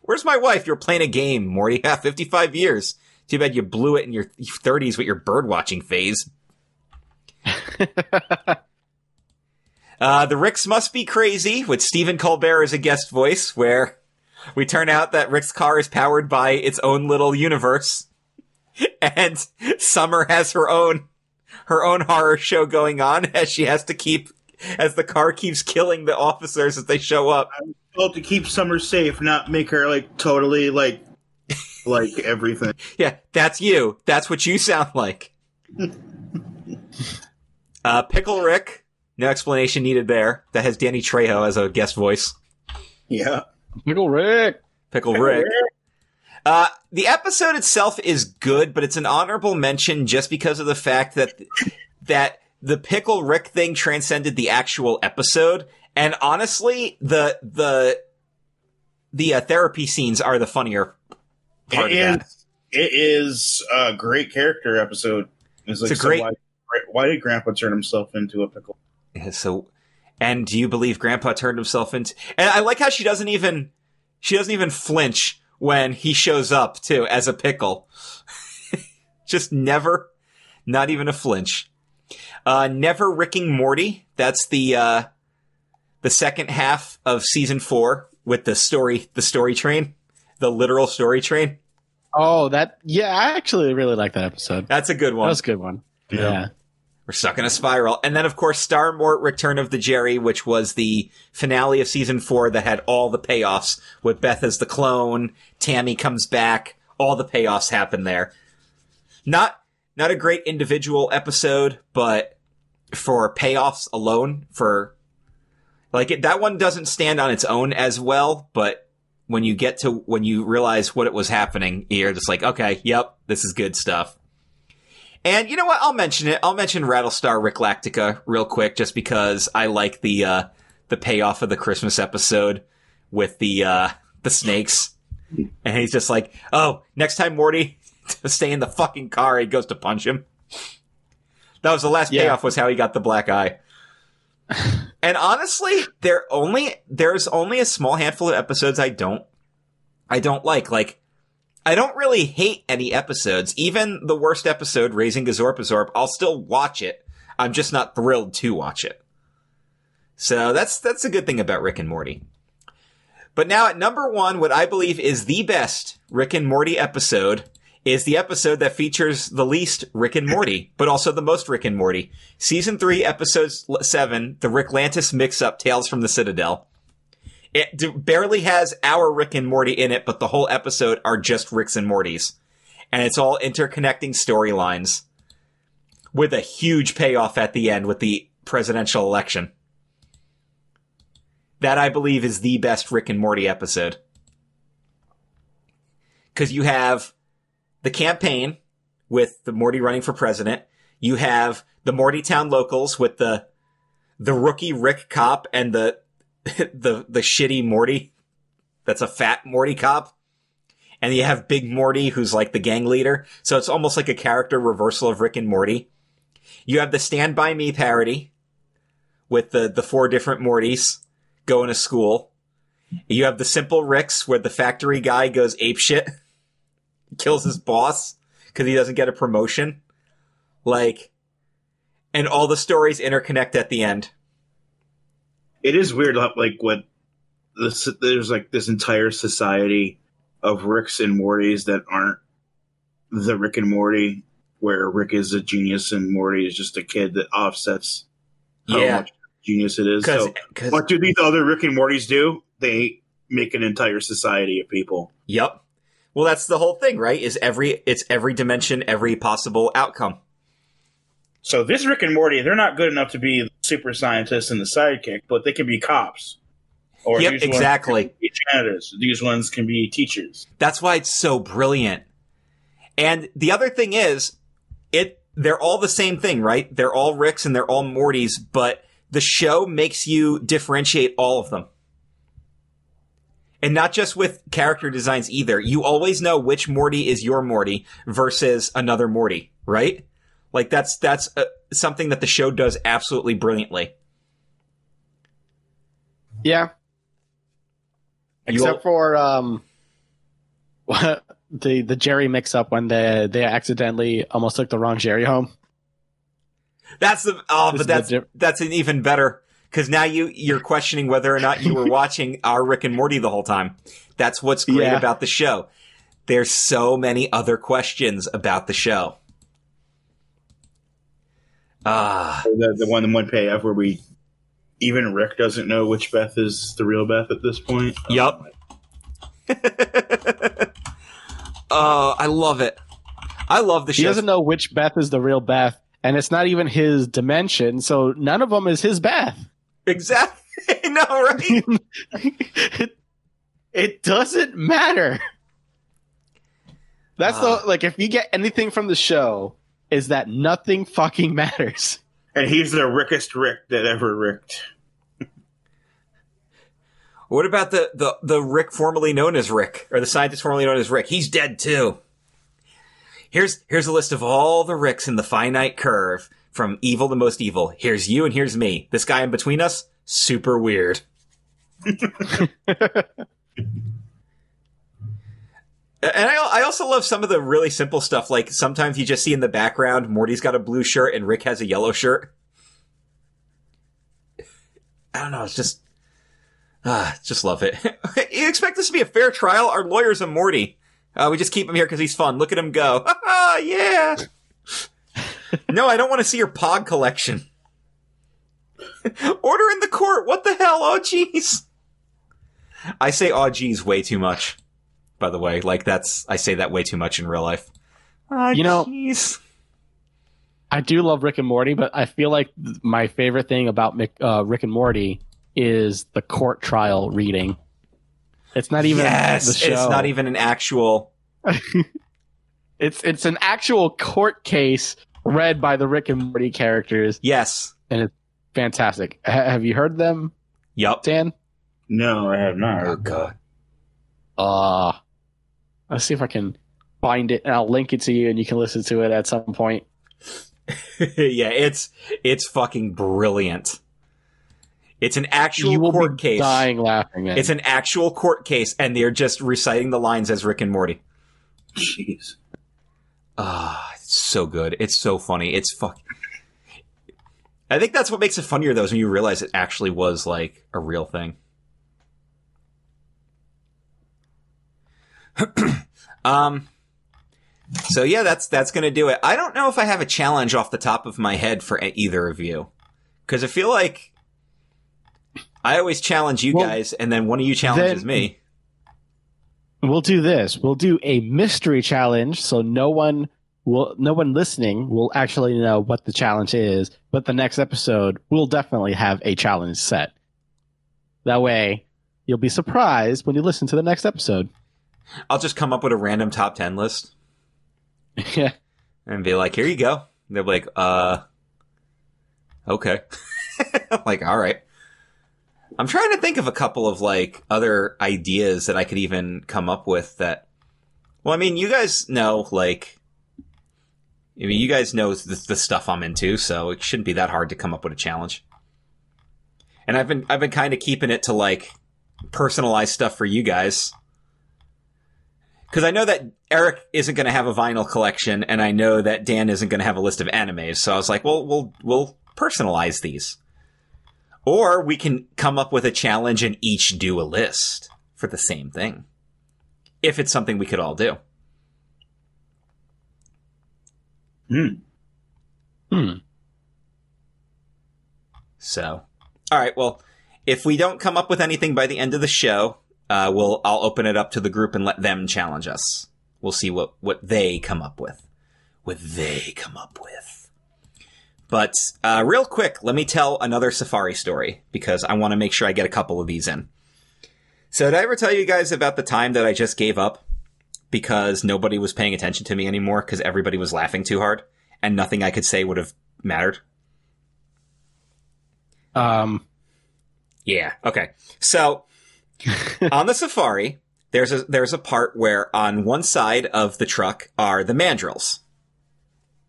Where's my wife? You're playing a game, Morty. Yeah, fifty-five years. Too bad you blew it in your thirties with your birdwatching phase. Uh, the Ricks Must Be Crazy, with Stephen Colbert as a guest voice, where we turn out that Rick's car is powered by its own little universe. And Summer has her own, her own horror show going on as she has to keep, as the car keeps killing the officers as they show up. I'm told to keep Summer safe, not make her like totally like, like everything. Yeah, that's you. That's what you sound like. uh, Pickle Rick. No explanation needed there. That has Danny Trejo as a guest voice. Yeah. Pickle Rick. Pickle, Pickle Rick. Rick. Uh, the episode itself is good, but it's an honorable mention just because of the fact that that the Pickle Rick thing transcended the actual episode. And honestly, the the the uh, therapy scenes are the funnier part it of is. that. It is a great character episode. It's, like, it's a so great. Why, why did Grandpa turn himself into a pickle? Yeah, so, and do you believe Grandpa turned himself into? And I like how she doesn't even she doesn't even flinch when he shows up too as a pickle. Just never, not even a flinch. Uh, Never Ricking Morty. That's the uh, the second half of season four with the story, the story train, the literal story train. Oh, that yeah! I actually really like that episode. That's a good one. That's a good one. Yeah. yeah, we're stuck in a spiral, and then of course, Star Mort: Return of the Jerry, which was the finale of season four that had all the payoffs with Beth as the clone. Tammy comes back. All the payoffs happen there. Not not a great individual episode, but for payoffs alone, for like it, that one doesn't stand on its own as well, but. When you get to, when you realize what it was happening, you're just like, okay, yep, this is good stuff. And you know what? I'll mention it. I'll mention Rattlestar Ricklactica real quick, just because I like the, uh, the payoff of the Christmas episode with the, uh, the snakes. And he's just like, oh, next time Morty stay in the fucking car, he goes to punch him. That was the last yeah. payoff was how he got the black eye. And honestly, there only there's only a small handful of episodes I don't I don't like. Like, I don't really hate any episodes. Even the worst episode, Raising Gazorpazorp, I'll still watch it. I'm just not thrilled to watch it. So that's that's a good thing about Rick and Morty. But now at number one, what I believe is the best Rick and Morty episode is the episode that features the least Rick and Morty, but also the most Rick and Morty. Season three, episode seven, the Ricklantis mix-up, Tales from the Citadel. It d- barely has our Rick and Morty in it, but the whole episode are just Ricks and Mortys. And it's all interconnecting storylines with a huge payoff at the end with the presidential election. That, I believe, is the best Rick and Morty episode. Because you have... the campaign with the Morty running for president. You have the Mortytown locals with the the rookie Rick cop and the the the shitty Morty. That's a fat Morty cop. And you have Big Morty, who's like the gang leader. So it's almost like a character reversal of Rick and Morty. You have the Stand By Me parody with the, the four different Mortys going to school. You have the Simple Ricks where the factory guy goes apeshit. Kills his boss because he doesn't get a promotion. Like, and all the stories interconnect at the end. It is weird, like, what this, there's like this entire society of Ricks and Mortys that aren't the Rick and Morty, where Rick is a genius and Morty is just a kid that offsets how yeah. much genius it is. Cause, so, cause, what do these other Rick and Mortys do? They make an entire society of people. Yep. Well, that's the whole thing, right? Is every it's every dimension, every possible outcome. So this Rick and Morty, they're not good enough to be the super scientist and the sidekick, but they can be cops. Or yep, these exactly. Ones can be janitors. These ones can be teachers. That's why it's so brilliant. And the other thing is, it they're all the same thing, right? They're all Ricks and they're all Mortys, but the show makes you differentiate all of them. And not just with character designs either. You always know which Morty is your Morty versus another Morty, right? Like, that's that's uh, something that the show does absolutely brilliantly. Yeah. Except You'll... for um, the the Jerry mix-up when they, they accidentally almost took the wrong Jerry home. That's the oh, but that's the... that's an even better... Because now you, you're questioning whether or not you were watching our Rick and Morty the whole time. That's what's great yeah. about the show. There's so many other questions about the show. Ah, uh, the, the one the one payoff where we even Rick doesn't know which Beth is the real Beth at this point. Yep. Oh, I love it. I love the show. He doesn't know which Beth is the real Beth, and it's not even his dimension, so none of them is his Beth. Exactly. No, right? it, it doesn't matter. That's uh, the like if you get anything from the show is that nothing fucking matters. And he's the rickest Rick that ever Ricked. What about the, the, the Rick formerly known as Rick, or the scientist formerly known as Rick? He's dead too. here's here's a list of all the Ricks in the finite curve from evil to most evil. Here's you and here's me. This guy in between us, super weird. And I, I also love some of the really simple stuff. Like sometimes you just see in the background, Morty's got a blue shirt and Rick has a yellow shirt. I don't know. It's just, uh, just love it. You expect this to be a fair trial? Our lawyer's a Morty. Uh, we just keep him here because he's fun. Look at him go. Oh, yeah. No, I don't want to see your pod collection. Order in the court. What the hell? Oh, jeez. I say, oh, geez, way too much. By the way, like that's, I say that way too much in real life. Oh, you know, geez. I do love Rick and Morty, but I feel like th- my favorite thing about Mick, uh, Rick and Morty is the court trial reading. It's not even yes, the show. It's not even an actual. it's it's an actual court case read by the Rick and Morty characters. Yes, and it's fantastic. H- have you heard them? Yup, Dan. No, I have not. Oh God. Uh, let's see if I can find it, and I'll link it to you, and you can listen to it at some point. Yeah, it's it's fucking brilliant. It's an actual you will court be case. Dying laughing, man. It's an actual court case, and they're just reciting the lines as Rick and Morty. Jeez. Ah, uh, it's so good. It's so funny. It's fucking. I think that's what makes it funnier, though, is when you realize it actually was like a real thing. um. So yeah, that's that's gonna do it. I don't know if I have a challenge off the top of my head for either of you, because I feel like I always challenge you well, guys, and then one of you challenges me. We'll do this. We'll do a mystery challenge, so no one will, no one listening will actually know what the challenge is. But the next episode, we'll definitely have a challenge set. That way, you'll be surprised when you listen to the next episode. I'll just come up with a random top ten list. Yeah. And be like, here you go. And they'll be like, uh, okay. I'm like, all right. I'm trying to think of a couple of like other ideas that I could even come up with that. Well, I mean, you guys know, like, I mean, you guys know the, the stuff I'm into, so it shouldn't be that hard to come up with a challenge. And I've been, I've been kind of keeping it to like personalized stuff for you guys. Because I know that Eric isn't going to have a vinyl collection, and I know that Dan isn't going to have a list of animes. So I was like, well, we'll we'll personalize these. Or we can come up with a challenge and each do a list for the same thing. If it's something we could all do. Hmm. Hmm. So. All right, well, if we don't come up with anything by the end of the show... Uh, we'll, I'll open it up to the group and let them challenge us. We'll see what, what they come up with. What they come up with. But, uh, real quick, let me tell another Safari story because I want to make sure I get a couple of these in. So did I ever tell you guys about the time that I just gave up because nobody was paying attention to me anymore because everybody was laughing too hard and nothing I could say would have mattered? Um, yeah. Okay. So... On the Safari, there's a there's a part where on one side of the truck are the mandrels.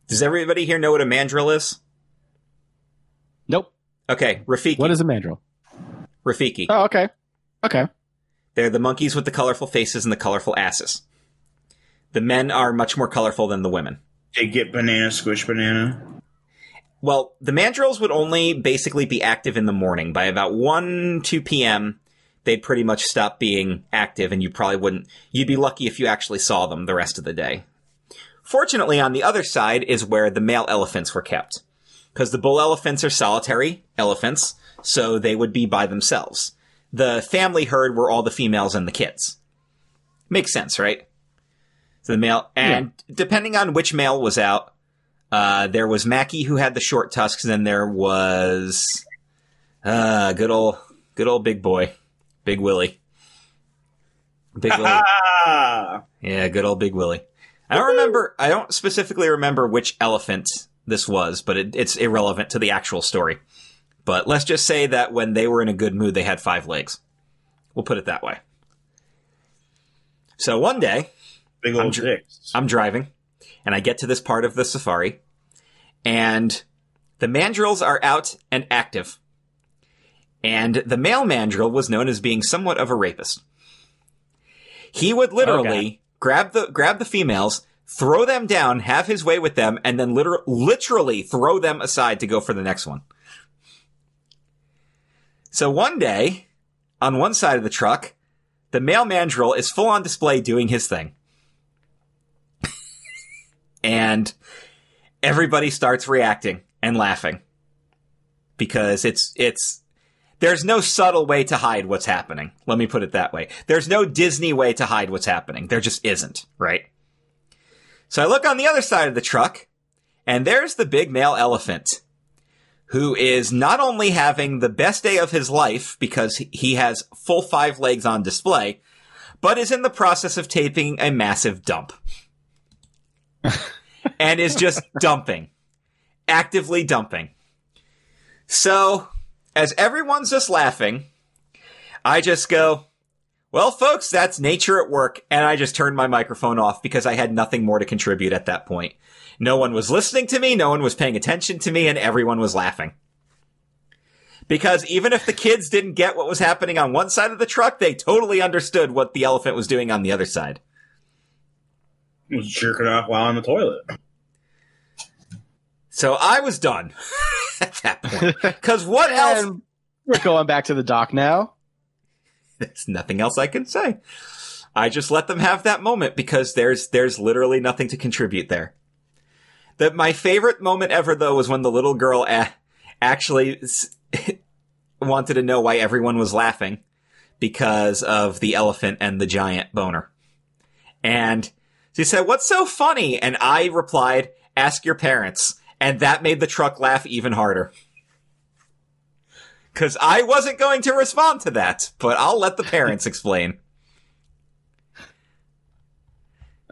Does everybody here know what a mandrel is? Nope. Okay, Rafiki. What is a mandrel? Rafiki. Oh, okay. Okay. They're the monkeys with the colorful faces and the colorful asses. The men are much more colorful than the women. They get banana, squish banana. Well, the mandrels would only basically be active in the morning by about one, two p.m., they'd pretty much stop being active and you probably wouldn't, you'd be lucky if you actually saw them the rest of the day. Fortunately, on the other side is where the male elephants were kept because the bull elephants are solitary elephants. So they would be by themselves. The family herd were all the females and the kids. Makes sense, right? So the male and yeah. Depending on which male was out, uh, there was Mackie who had the short tusks. And then there was, uh, good old, good old big boy. Big Willie. Big Willie. Yeah, good old Big Willie. I don't remember, I don't specifically remember which elephant this was, but it, it's irrelevant to the actual story. But let's just say that when they were in a good mood, they had five legs. We'll put it that way. So one day, Big old I'm, dr- I'm driving, and I get to this part of the safari, and the mandrills are out and active. And the male mandrill was known as being somewhat of a rapist. He would literally oh, grab the grab the females, throw them down, have his way with them, and then liter- literally throw them aside to go for the next one. So one day, on one side of the truck, the male mandrill is full on display doing his thing. And everybody starts reacting and laughing. Because it's, it's, there's no subtle way to hide what's happening. Let me put it that way. There's no Disney way to hide what's happening. There just isn't, right? So I look on the other side of the truck, and there's the big male elephant, who is not only having the best day of his life because he has full five legs on display, but is in the process of taking a massive dump. And is just dumping. Actively dumping. So, as everyone's just laughing, I just go, well, folks, that's nature at work. And I just turned my microphone off because I had nothing more to contribute at that point. No one was listening to me, no one was paying attention to me, and everyone was laughing. Because even if the kids didn't get what was happening on one side of the truck, they totally understood what the elephant was doing on the other side. He was jerking off while on the toilet. So I was done at that point. Because what else? We're going back to the dock now. There's nothing else I can say. I just let them have that moment because there's there's literally nothing to contribute there. That my favorite moment ever, though, was when the little girl a- actually s- wanted to know why everyone was laughing because of the elephant and the giant boner. And she said, "What's so funny?" And I replied, "Ask your parents." And that made the truck laugh even harder. Because I wasn't going to respond to that, but I'll let the parents explain.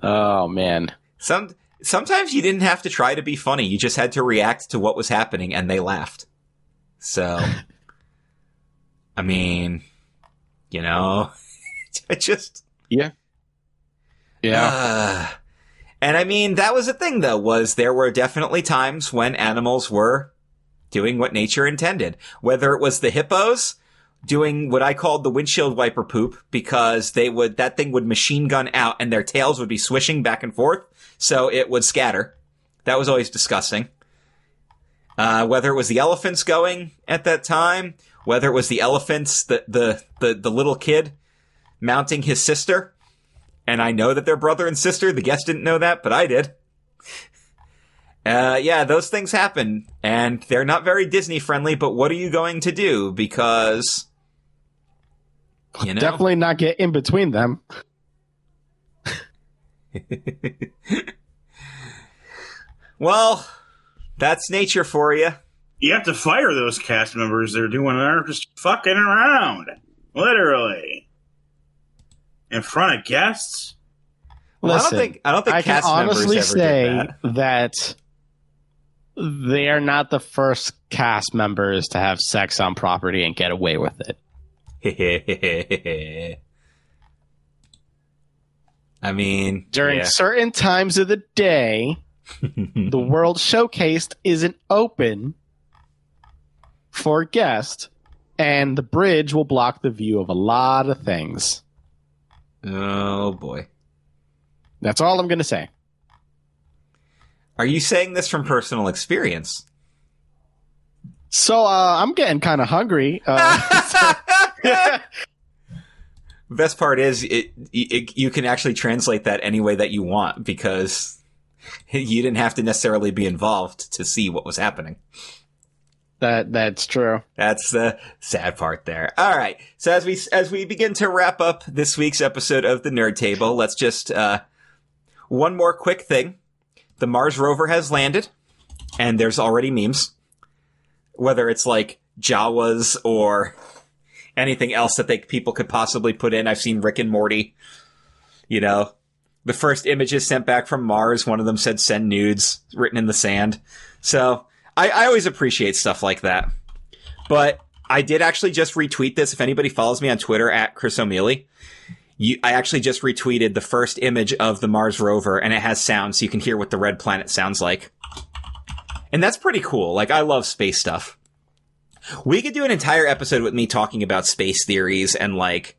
Oh, man. Some... Sometimes you didn't have to try to be funny. You just had to react to what was happening, and they laughed. So, I mean, you know, I just... Yeah. Yeah. Uh, and I mean, that was the thing, though, was there were definitely times when animals were doing what nature intended. Whether it was the hippos doing what I called the windshield wiper poop, because they would that thing would machine gun out, and their tails would be swishing back and forth. So it would scatter. That was always disgusting. Uh, whether it was the elephants going at that time, whether it was the elephants, the, the, the, the little kid mounting his sister. And I know that they're brother and sister. The guests didn't know that, but I did. Uh, yeah, those things happen. And they're not very Disney friendly, but what are you going to do? Because, you know. Definitely not get in between them. Well, that's nature for you. You have to fire those cast members. They're doing they're just fucking around, literally, in front of guests. Well, Listen, I don't think I don't think I cast can members honestly ever say did that. that they are not the first cast members to have sex on property and get away with it. I mean, during yeah. certain times of the day, the World Showcased isn't open for guests, and the bridge will block the view of a lot of things. Oh, boy. That's all I'm going to say. Are you saying this from personal experience? So, uh, I'm getting kind of hungry. Uh, so- Best part is it, it, you can actually translate that any way that you want because you didn't have to necessarily be involved to see what was happening. That that's true. That's the sad part there. All right. So as we as we begin to wrap up this week's episode of the Nerd Table, let's just uh, one more quick thing. The Mars rover has landed, and there's already memes, whether it's like Jawas or anything else that they people could possibly put in. I've seen Rick and Morty. You know, the first images sent back from Mars, one of them said send nudes written in the sand. So I, I always appreciate stuff like that. But I did actually just retweet this. If anybody follows me on Twitter at Chris O'Mealy, you, I actually just retweeted the first image of the Mars rover, and it has sound, so you can hear what the red planet sounds like. And that's pretty cool. Like, I love space stuff. We could do an entire episode with me talking about space theories and, like,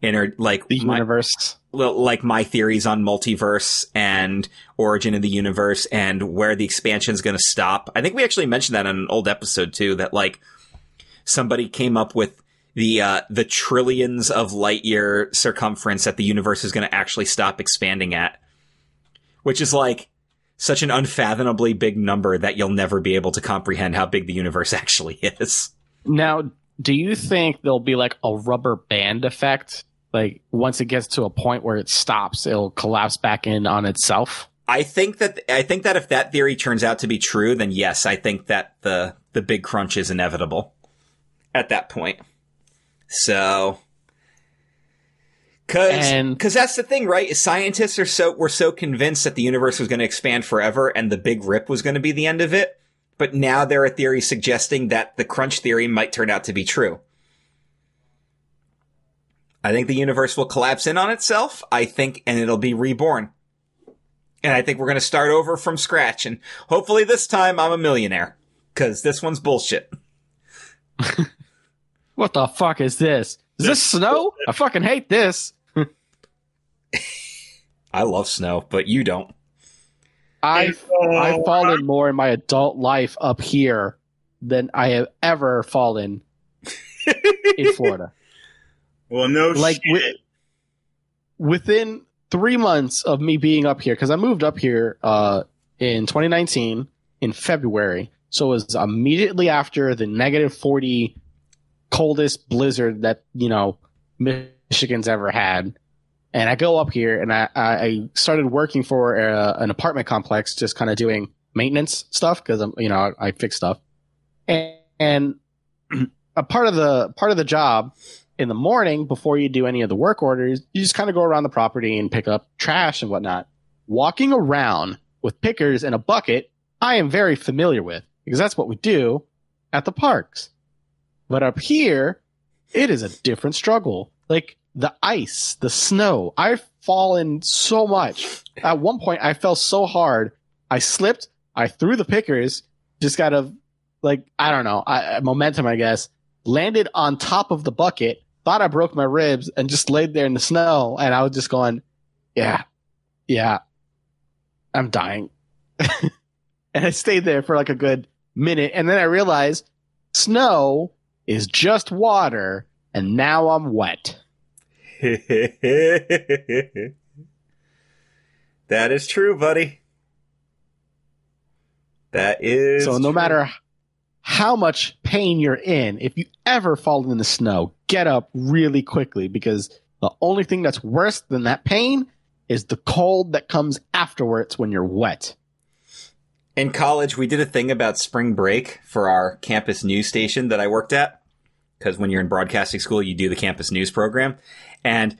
inner, like, the universe. My, like, my theories on multiverse and origin of the universe and where the expansion's going to stop. I think we actually mentioned that in an old episode, too, that, like, somebody came up with the uh, the trillions of light year circumference that the universe is going to actually stop expanding at, which is, like, such an unfathomably big number that you'll never be able to comprehend how big the universe actually is. Now, do you think there'll be like a rubber band effect? Like once it gets to a point where it stops, it'll collapse back in on itself? I think that I think that if that theory turns out to be true, then yes, I think that the the big crunch is inevitable at that point. So, Because because that's the thing, right? Scientists are so were so convinced that the universe was going to expand forever and the big rip was going to be the end of it. But now there are theories suggesting that the crunch theory might turn out to be true. I think the universe will collapse in on itself. I think, and it'll be reborn. And I think we're going to start over from scratch. And hopefully this time I'm a millionaire, because this one's bullshit. What the fuck is this? Is this snow? I fucking hate this. I love snow, but you don't. I've, I've fallen more in my adult life up here than I have ever fallen in Florida. Well, no like, shit. Wi- within three months of me being up here, because I moved up here uh, in twenty nineteen in February. So it was immediately after the negative forty coldest blizzard that, you know, Michigan's ever had. And I go up here and I, I started working for a, an apartment complex, just kind of doing maintenance stuff because I'm, you know, I, I fix stuff. And, and a part of the part of the job in the morning before you do any of the work orders, you just kind of go around the property and pick up trash and whatnot. Walking around with pickers and a bucket, I am very familiar with because that's what we do at the parks. But up here, it is a different struggle. Like the ice, the snow. I've fallen so much. At one point, I fell so hard. I slipped. I threw the pickers. Just got a, like, I don't know, I, momentum, I guess. Landed on top of the bucket. Thought I broke my ribs and just laid there in the snow. And I was just going, yeah, yeah, I'm dying. And I stayed there for like a good minute. And then I realized snow is just water, and now I'm wet. That is true, buddy. That is So no true. Matter how much pain you're in, if you ever fall in the snow, get up really quickly, because the only thing that's worse than that pain is the cold that comes afterwards when you're wet. In college, we did a thing about spring break for our campus news station that I worked at, because when you're in broadcasting school, you do the campus news program. And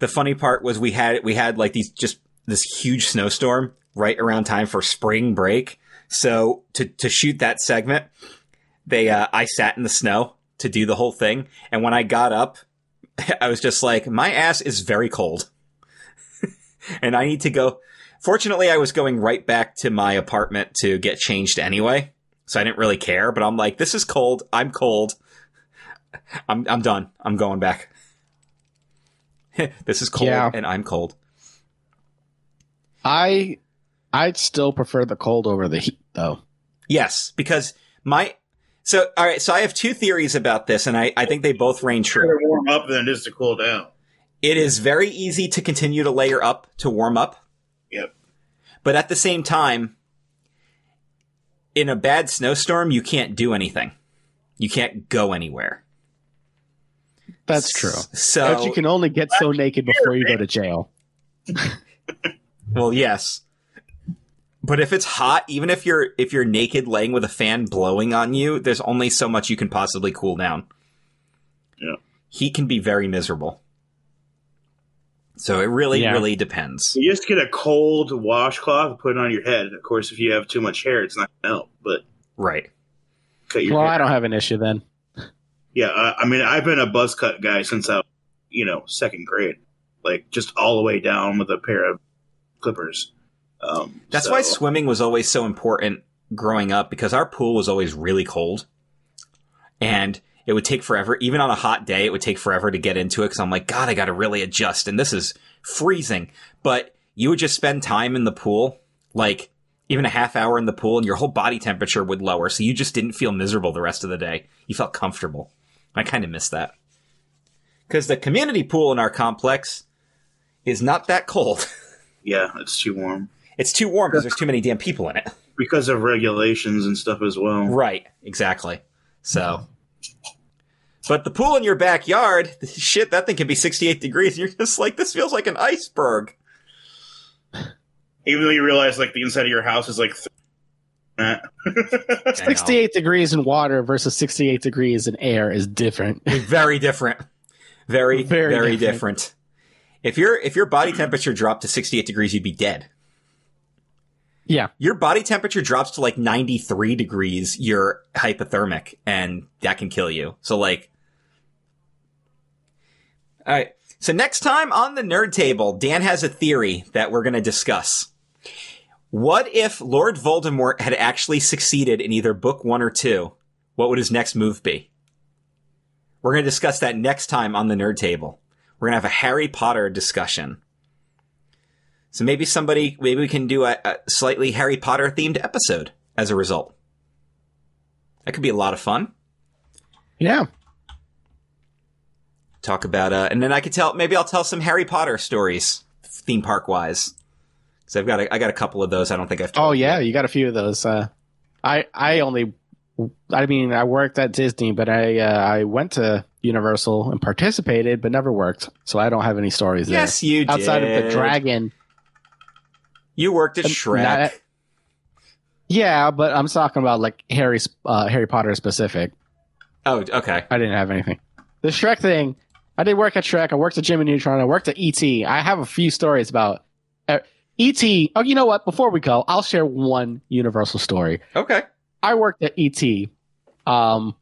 the funny part was we had we had like these just this huge snowstorm right around time for spring break. So to to shoot that segment, they uh, I sat in the snow to do the whole thing. And when I got up, I was just like, my ass is very cold, and I need to go. Fortunately, I was going right back to my apartment to get changed anyway, so I didn't really care. But I'm like, this is cold. I'm cold. I'm I'm done. I'm going back. This is cold, yeah. And I'm cold. I I'd still prefer the cold over the heat, though. Yes, because my so all right. So I have two theories about this, and I, I think they both reign true. It's better to warm up than it is to cool down. It is very easy to continue to layer up to warm up. Yep. But at the same time, in a bad snowstorm, you can't do anything. You can't go anywhere. That's true. So but you can only get so naked before you go to jail. Well, yes. But if it's hot, even if you're if you're naked laying with a fan blowing on you, there's only so much you can possibly cool down. Yeah. Heat can be very miserable. So it really, yeah. really depends. You just get a cold washcloth and put it on your head. Of course, if you have too much hair, it's not going to help. But right. Cut your well, hair. I don't have an issue then. Yeah, uh, I mean, I've been a buzz cut guy since I was you know, second grade, like just all the way down with a pair of clippers. Um, That's so. why swimming was always so important growing up, because our pool was always really cold and it would take forever. Even on a hot day, it would take forever to get into it, because I'm like, God, I got to really adjust. And this is freezing. But you would just spend time in the pool, like even a half hour in the pool, and your whole body temperature would lower. So you just didn't feel miserable the rest of the day. You felt comfortable. I kind of miss that, because the community pool in our complex is not that cold. Yeah, it's too warm. It's too warm because there's too many damn people in it. Because of regulations and stuff as well. Right, exactly. So, but the pool in your backyard, shit, that thing can be sixty-eight degrees. And you're just like, this feels like an iceberg. Even though you realize, like, the inside of your house is like th- sixty-eight degrees in water versus sixty-eight degrees in air is different. Very different. Very, very, very different. different. If your if your body temperature dropped to sixty-eight degrees, you'd be dead. Yeah. Your body temperature drops to like ninety-three degrees, you're hypothermic, and that can kill you. So, like, all right. So next time on the Nerd Table, Dan has a theory that we're going to discuss. What if Lord Voldemort had actually succeeded in either book one or two? What would his next move be? We're going to discuss that next time on the Nerd Table. We're going to have a Harry Potter discussion. So maybe somebody, maybe we can do a, a slightly Harry Potter themed episode as a result. That could be a lot of fun. Yeah. Talk about, uh, and then I could tell, maybe I'll tell some Harry Potter stories theme park wise. So I've got, a, I got a couple of those. I don't think I've told. Oh yeah. You got a few of those. Uh, I, I only, I mean, I worked at Disney, but I, uh, I went to Universal and participated, but never worked. So I don't have any stories there. Yes, you did. Outside of the dragon. You worked at Shrek. Not, yeah, but I'm talking about like Harry, uh, Harry Potter specific. Oh, okay. I didn't have anything. The Shrek thing. I did work at Shrek. I worked at Jimmy Neutron. I worked at E T. I have a few stories about uh, E T. Oh, you know what? Before we go, I'll share one Universal story. Okay. I worked at E T. Um,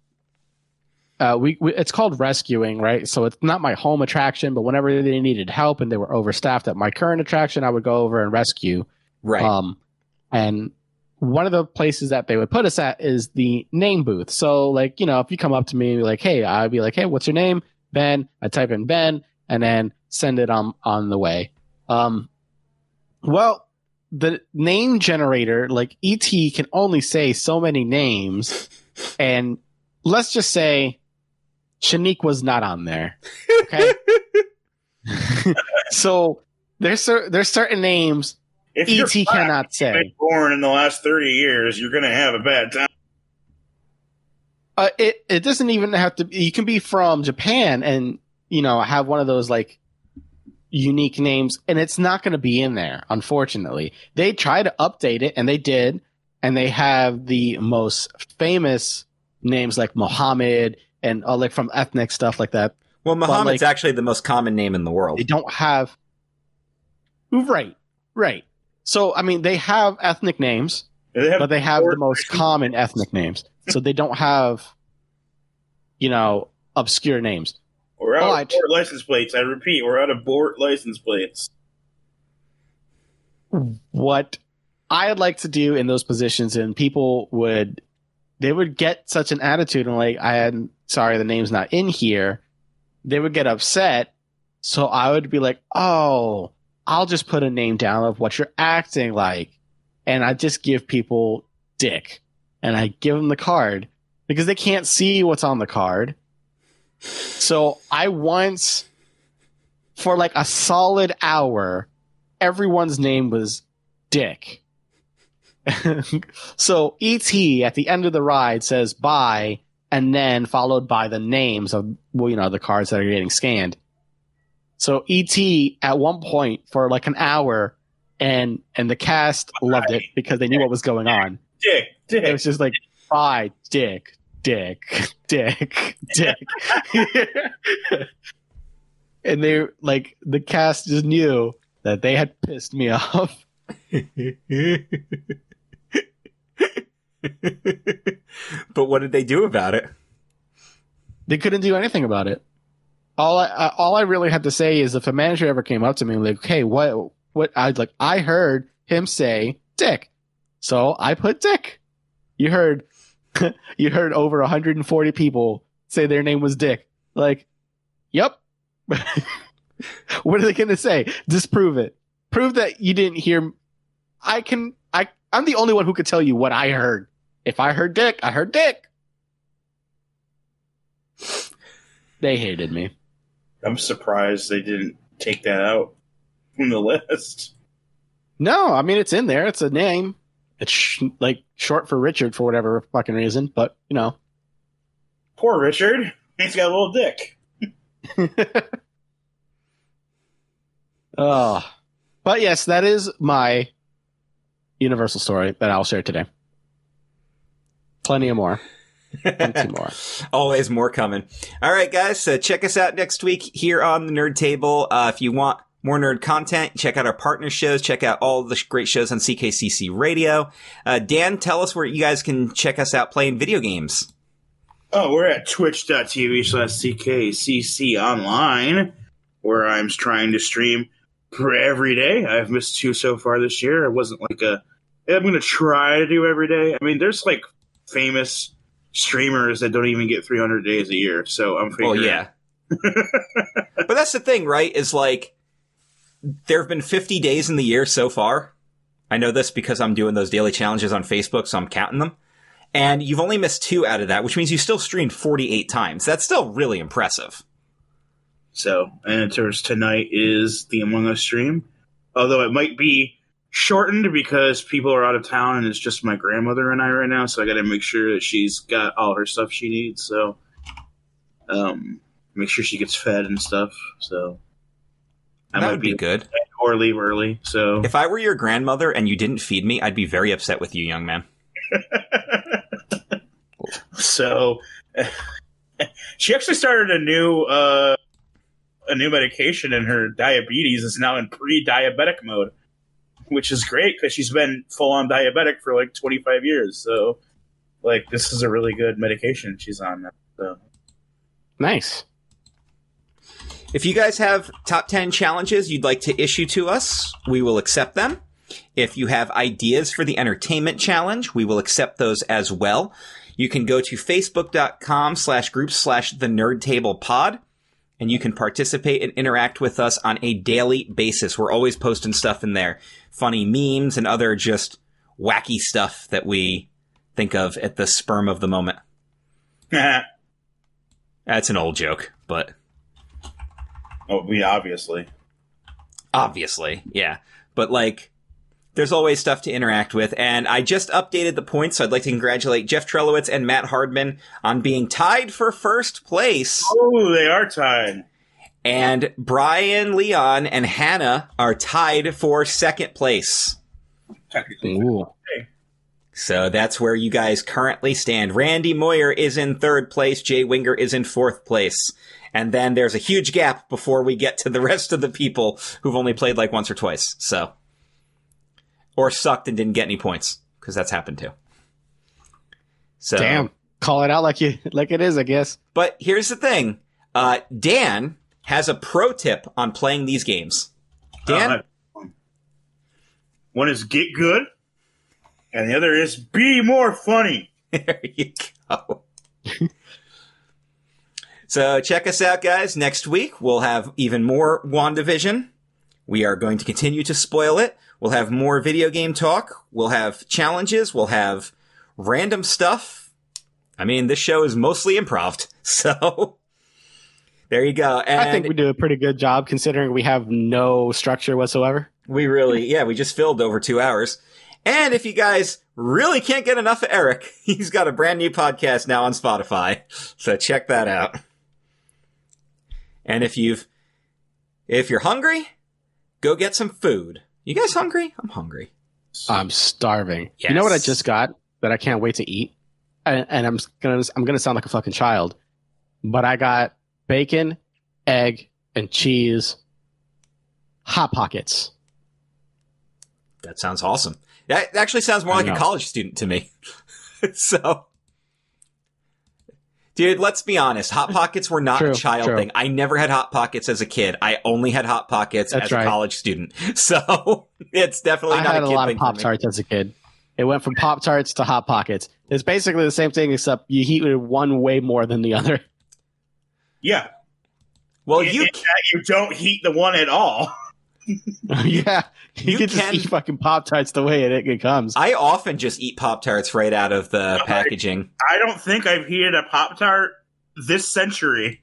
uh, we, we it's called rescuing, right? So it's not my home attraction, but whenever they needed help and they were overstaffed at my current attraction, I would go over and rescue. Right. Um, and one of the places that they would put us at is the name booth. So, like, you know, if you come up to me and be like, "Hey," I'd be like, "Hey, what's your name?" Ben. I type in Ben and then send it on on the way. Um, well, the name generator, like E T, can only say so many names, and let's just say Shanique was not on there. Okay, so there's there's certain names if E T cannot say. If you're born in the last thirty years, you're gonna have a bad time. Uh, it, it doesn't even have to be, you can be from Japan and, you know, have one of those like unique names, and it's not going to be in there. Unfortunately, they try to update it, and they did. And they have the most famous names like Muhammad and uh, like from ethnic stuff like that. Well, Muhammad's like, actually the most common name in the world. They don't have. Right. Right. So, I mean, they have ethnic names, they have but they have the most common ethnic names. So they don't have, you know, obscure names. We're out but, of Bort license plates. I repeat, we're out of Bort license plates. What I'd like to do in those positions, and people would, they would get such an attitude, and like, I am sorry, the name's not in here. They would get upset. So I would be like, oh, I'll just put a name down of what you're acting like, and I just give people dick. And I give them the card because they can't see what's on the card. So I once, for like a solid hour, everyone's name was Dick. So E T at the end of the ride says bye, and then followed by the names of, well, you know, the cards that are getting scanned. So E T at one point for like an hour, and and the cast loved it because they knew what was going on. Dick, dick. It was just like, bye, dick, dick, dick, dick. And they, like, the cast just knew that they had pissed me off. But what did they do about it? They couldn't do anything about it. all I uh, all I really have to say is if a manager ever came up to me like, "Hey, what what?" I'd like, I heard him say "dick," so I put "dick." You heard, you heard over one hundred forty people say their name was Dick. Like, yep. What are they going to say? Disprove it. Prove that you didn't hear. I can. I I'm the only one who could tell you what I heard. If I heard Dick, I heard Dick. They hated me. I'm surprised they didn't take that out from the list. No, I mean, it's in there. It's a name. It's sh- like short for Richard for whatever fucking reason, but you know. Poor Richard. He's got a little dick. Oh, but yes, that is my Universal story that I'll share today. Plenty of more. Plenty more. Always more coming. All right, guys. So check us out next week here on the Nerd Table. Uh, if you want more nerd content, check out our partner shows. Check out all the great shows on C K C C Radio. Uh, Dan, tell us where you guys can check us out playing video games. Oh, we're at twitch.tv slash CKCC online, where I'm trying to stream every day. I've missed two so far this year. I wasn't like a... I'm going to try to do every day. I mean, there's like famous streamers that don't even get three hundred days a year, so I'm figuring... Well, yeah. But that's the thing, right? Is like, there have been fifty days in the year so far. I know this because I'm doing those daily challenges on Facebook, so I'm counting them. And you've only missed two out of that, which means you still streamed forty-eight times. That's still really impressive. So, and in terms, tonight is the Among Us stream. Although it might be shortened because people are out of town and it's just my grandmother and I right now, so I got to make sure that she's got all her stuff she needs. So, um, make sure she gets fed and stuff. So, I that might would be good. Or leave early. So, if I were your grandmother and you didn't feed me, I'd be very upset with you, young man. So, she actually started a new uh, a new medication, and her diabetes is now in pre-diabetic mode, which is great because she's been full-on diabetic for like twenty-five years. So, like, this is a really good medication she's on now. So. Nice. If you guys have top ten challenges you'd like to issue to us, we will accept them. If you have ideas for the entertainment challenge, we will accept those as well. You can go to facebook.com slash group slash the nerd table pod, and you can participate and interact with us on a daily basis. We're always posting stuff in there, funny memes and other just wacky stuff that we think of at the spurn of the moment. That's an old joke, but. Oh, we obviously. Obviously, yeah. But like. There's always stuff to interact with, and I just updated the points, so I'd like to congratulate Jeff Trelowitz and Matt Hardman on being tied for first place. Oh, they are tied. And Brian, Leon, and Hannah are tied for second place. Ooh. So that's where you guys currently stand. Randy Moyer is in third place. Jay Winger is in fourth place. And then there's a huge gap before we get to the rest of the people who've only played like once or twice, so... Or sucked and didn't get any points, because that's happened too. So, damn, call it out like you like it is, I guess. But here's the thing: uh, Dan has a pro tip on playing these games. Dan, uh, one is get good, and the other is be more funny. There you go. So check us out, guys. Next week we'll have even more WandaVision. We are going to continue to spoil it. We'll have more video game talk. We'll have challenges. We'll have random stuff. I mean, this show is mostly improv, so there you go. And I think we do a pretty good job considering we have no structure whatsoever. We really, yeah, we just filled over two hours. And if you guys really can't get enough of Eric, he's got a brand new podcast now on Spotify, so check that out. And if you've, if you're hungry, go get some food. You guys hungry? I'm hungry. I'm starving. Yes. You know what I just got that I can't wait to eat? And, and I'm gonna I'm gonna sound like a fucking child, but I got bacon, egg, and cheese Hot Pockets. That sounds awesome. That actually sounds more like a college student to me. So Dude, let's be honest. Hot Pockets were not true, a child true. thing. I never had Hot Pockets as a kid. I only had Hot Pockets That's as right. a college student. So it's definitely I not a kid thing. I had a lot of Pop-Tarts as a kid. It went from Pop-Tarts to Hot Pockets. It's basically the same thing, except you heated one way more than the other. Yeah. Well, it, you it, can- you don't heat the one at all. yeah, you, you can just eat fucking Pop-Tarts the way it, it comes. I often just eat Pop-Tarts right out of the I, packaging. I don't think I've heated a Pop-Tart this century.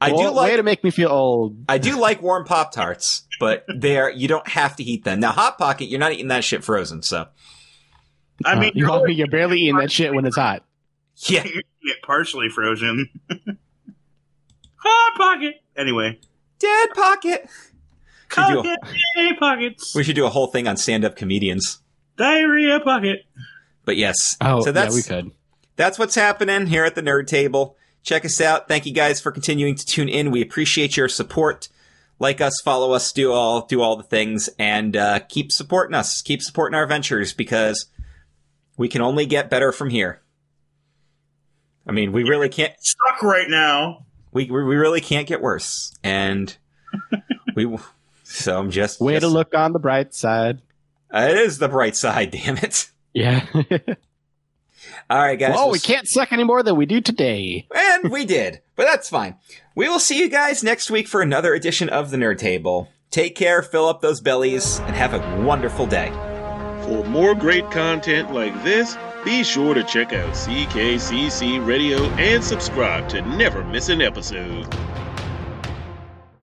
I well, do like, way to make me feel old. I do like warm Pop-Tarts, but they're you don't have to heat them. Now, Hot Pocket, you're not eating that shit frozen, so. I mean, uh, you're, you're, you're barely eating that shit when it's hot. Yeah, you're eating it partially frozen. Hot Pocket. Anyway. Dead Pocket. Pocket, a, pockets. We should do a whole thing on stand-up comedians. Diarrhea Pocket. But yes. Oh, so that's, yeah, we could. That's what's happening here at the Nerd Table. Check us out. Thank you guys for continuing to tune in. We appreciate your support. Like us, follow us, do all do all the things, and uh, keep supporting us. Keep supporting our ventures, because we can only get better from here. I mean, we really can't... Stuck right now. We we really can't get worse, and we so I'm just way just, to look on the bright side. It is the bright side, damn it! Yeah. All right, guys. Well, we'll we see. can't suck any more than we do today, and we did, but that's fine. We will see you guys next week for another edition of the Nerd Table. Take care, fill up those bellies, and have a wonderful day. For more great content like this, be sure to check out C K C C Radio and subscribe to never miss an episode.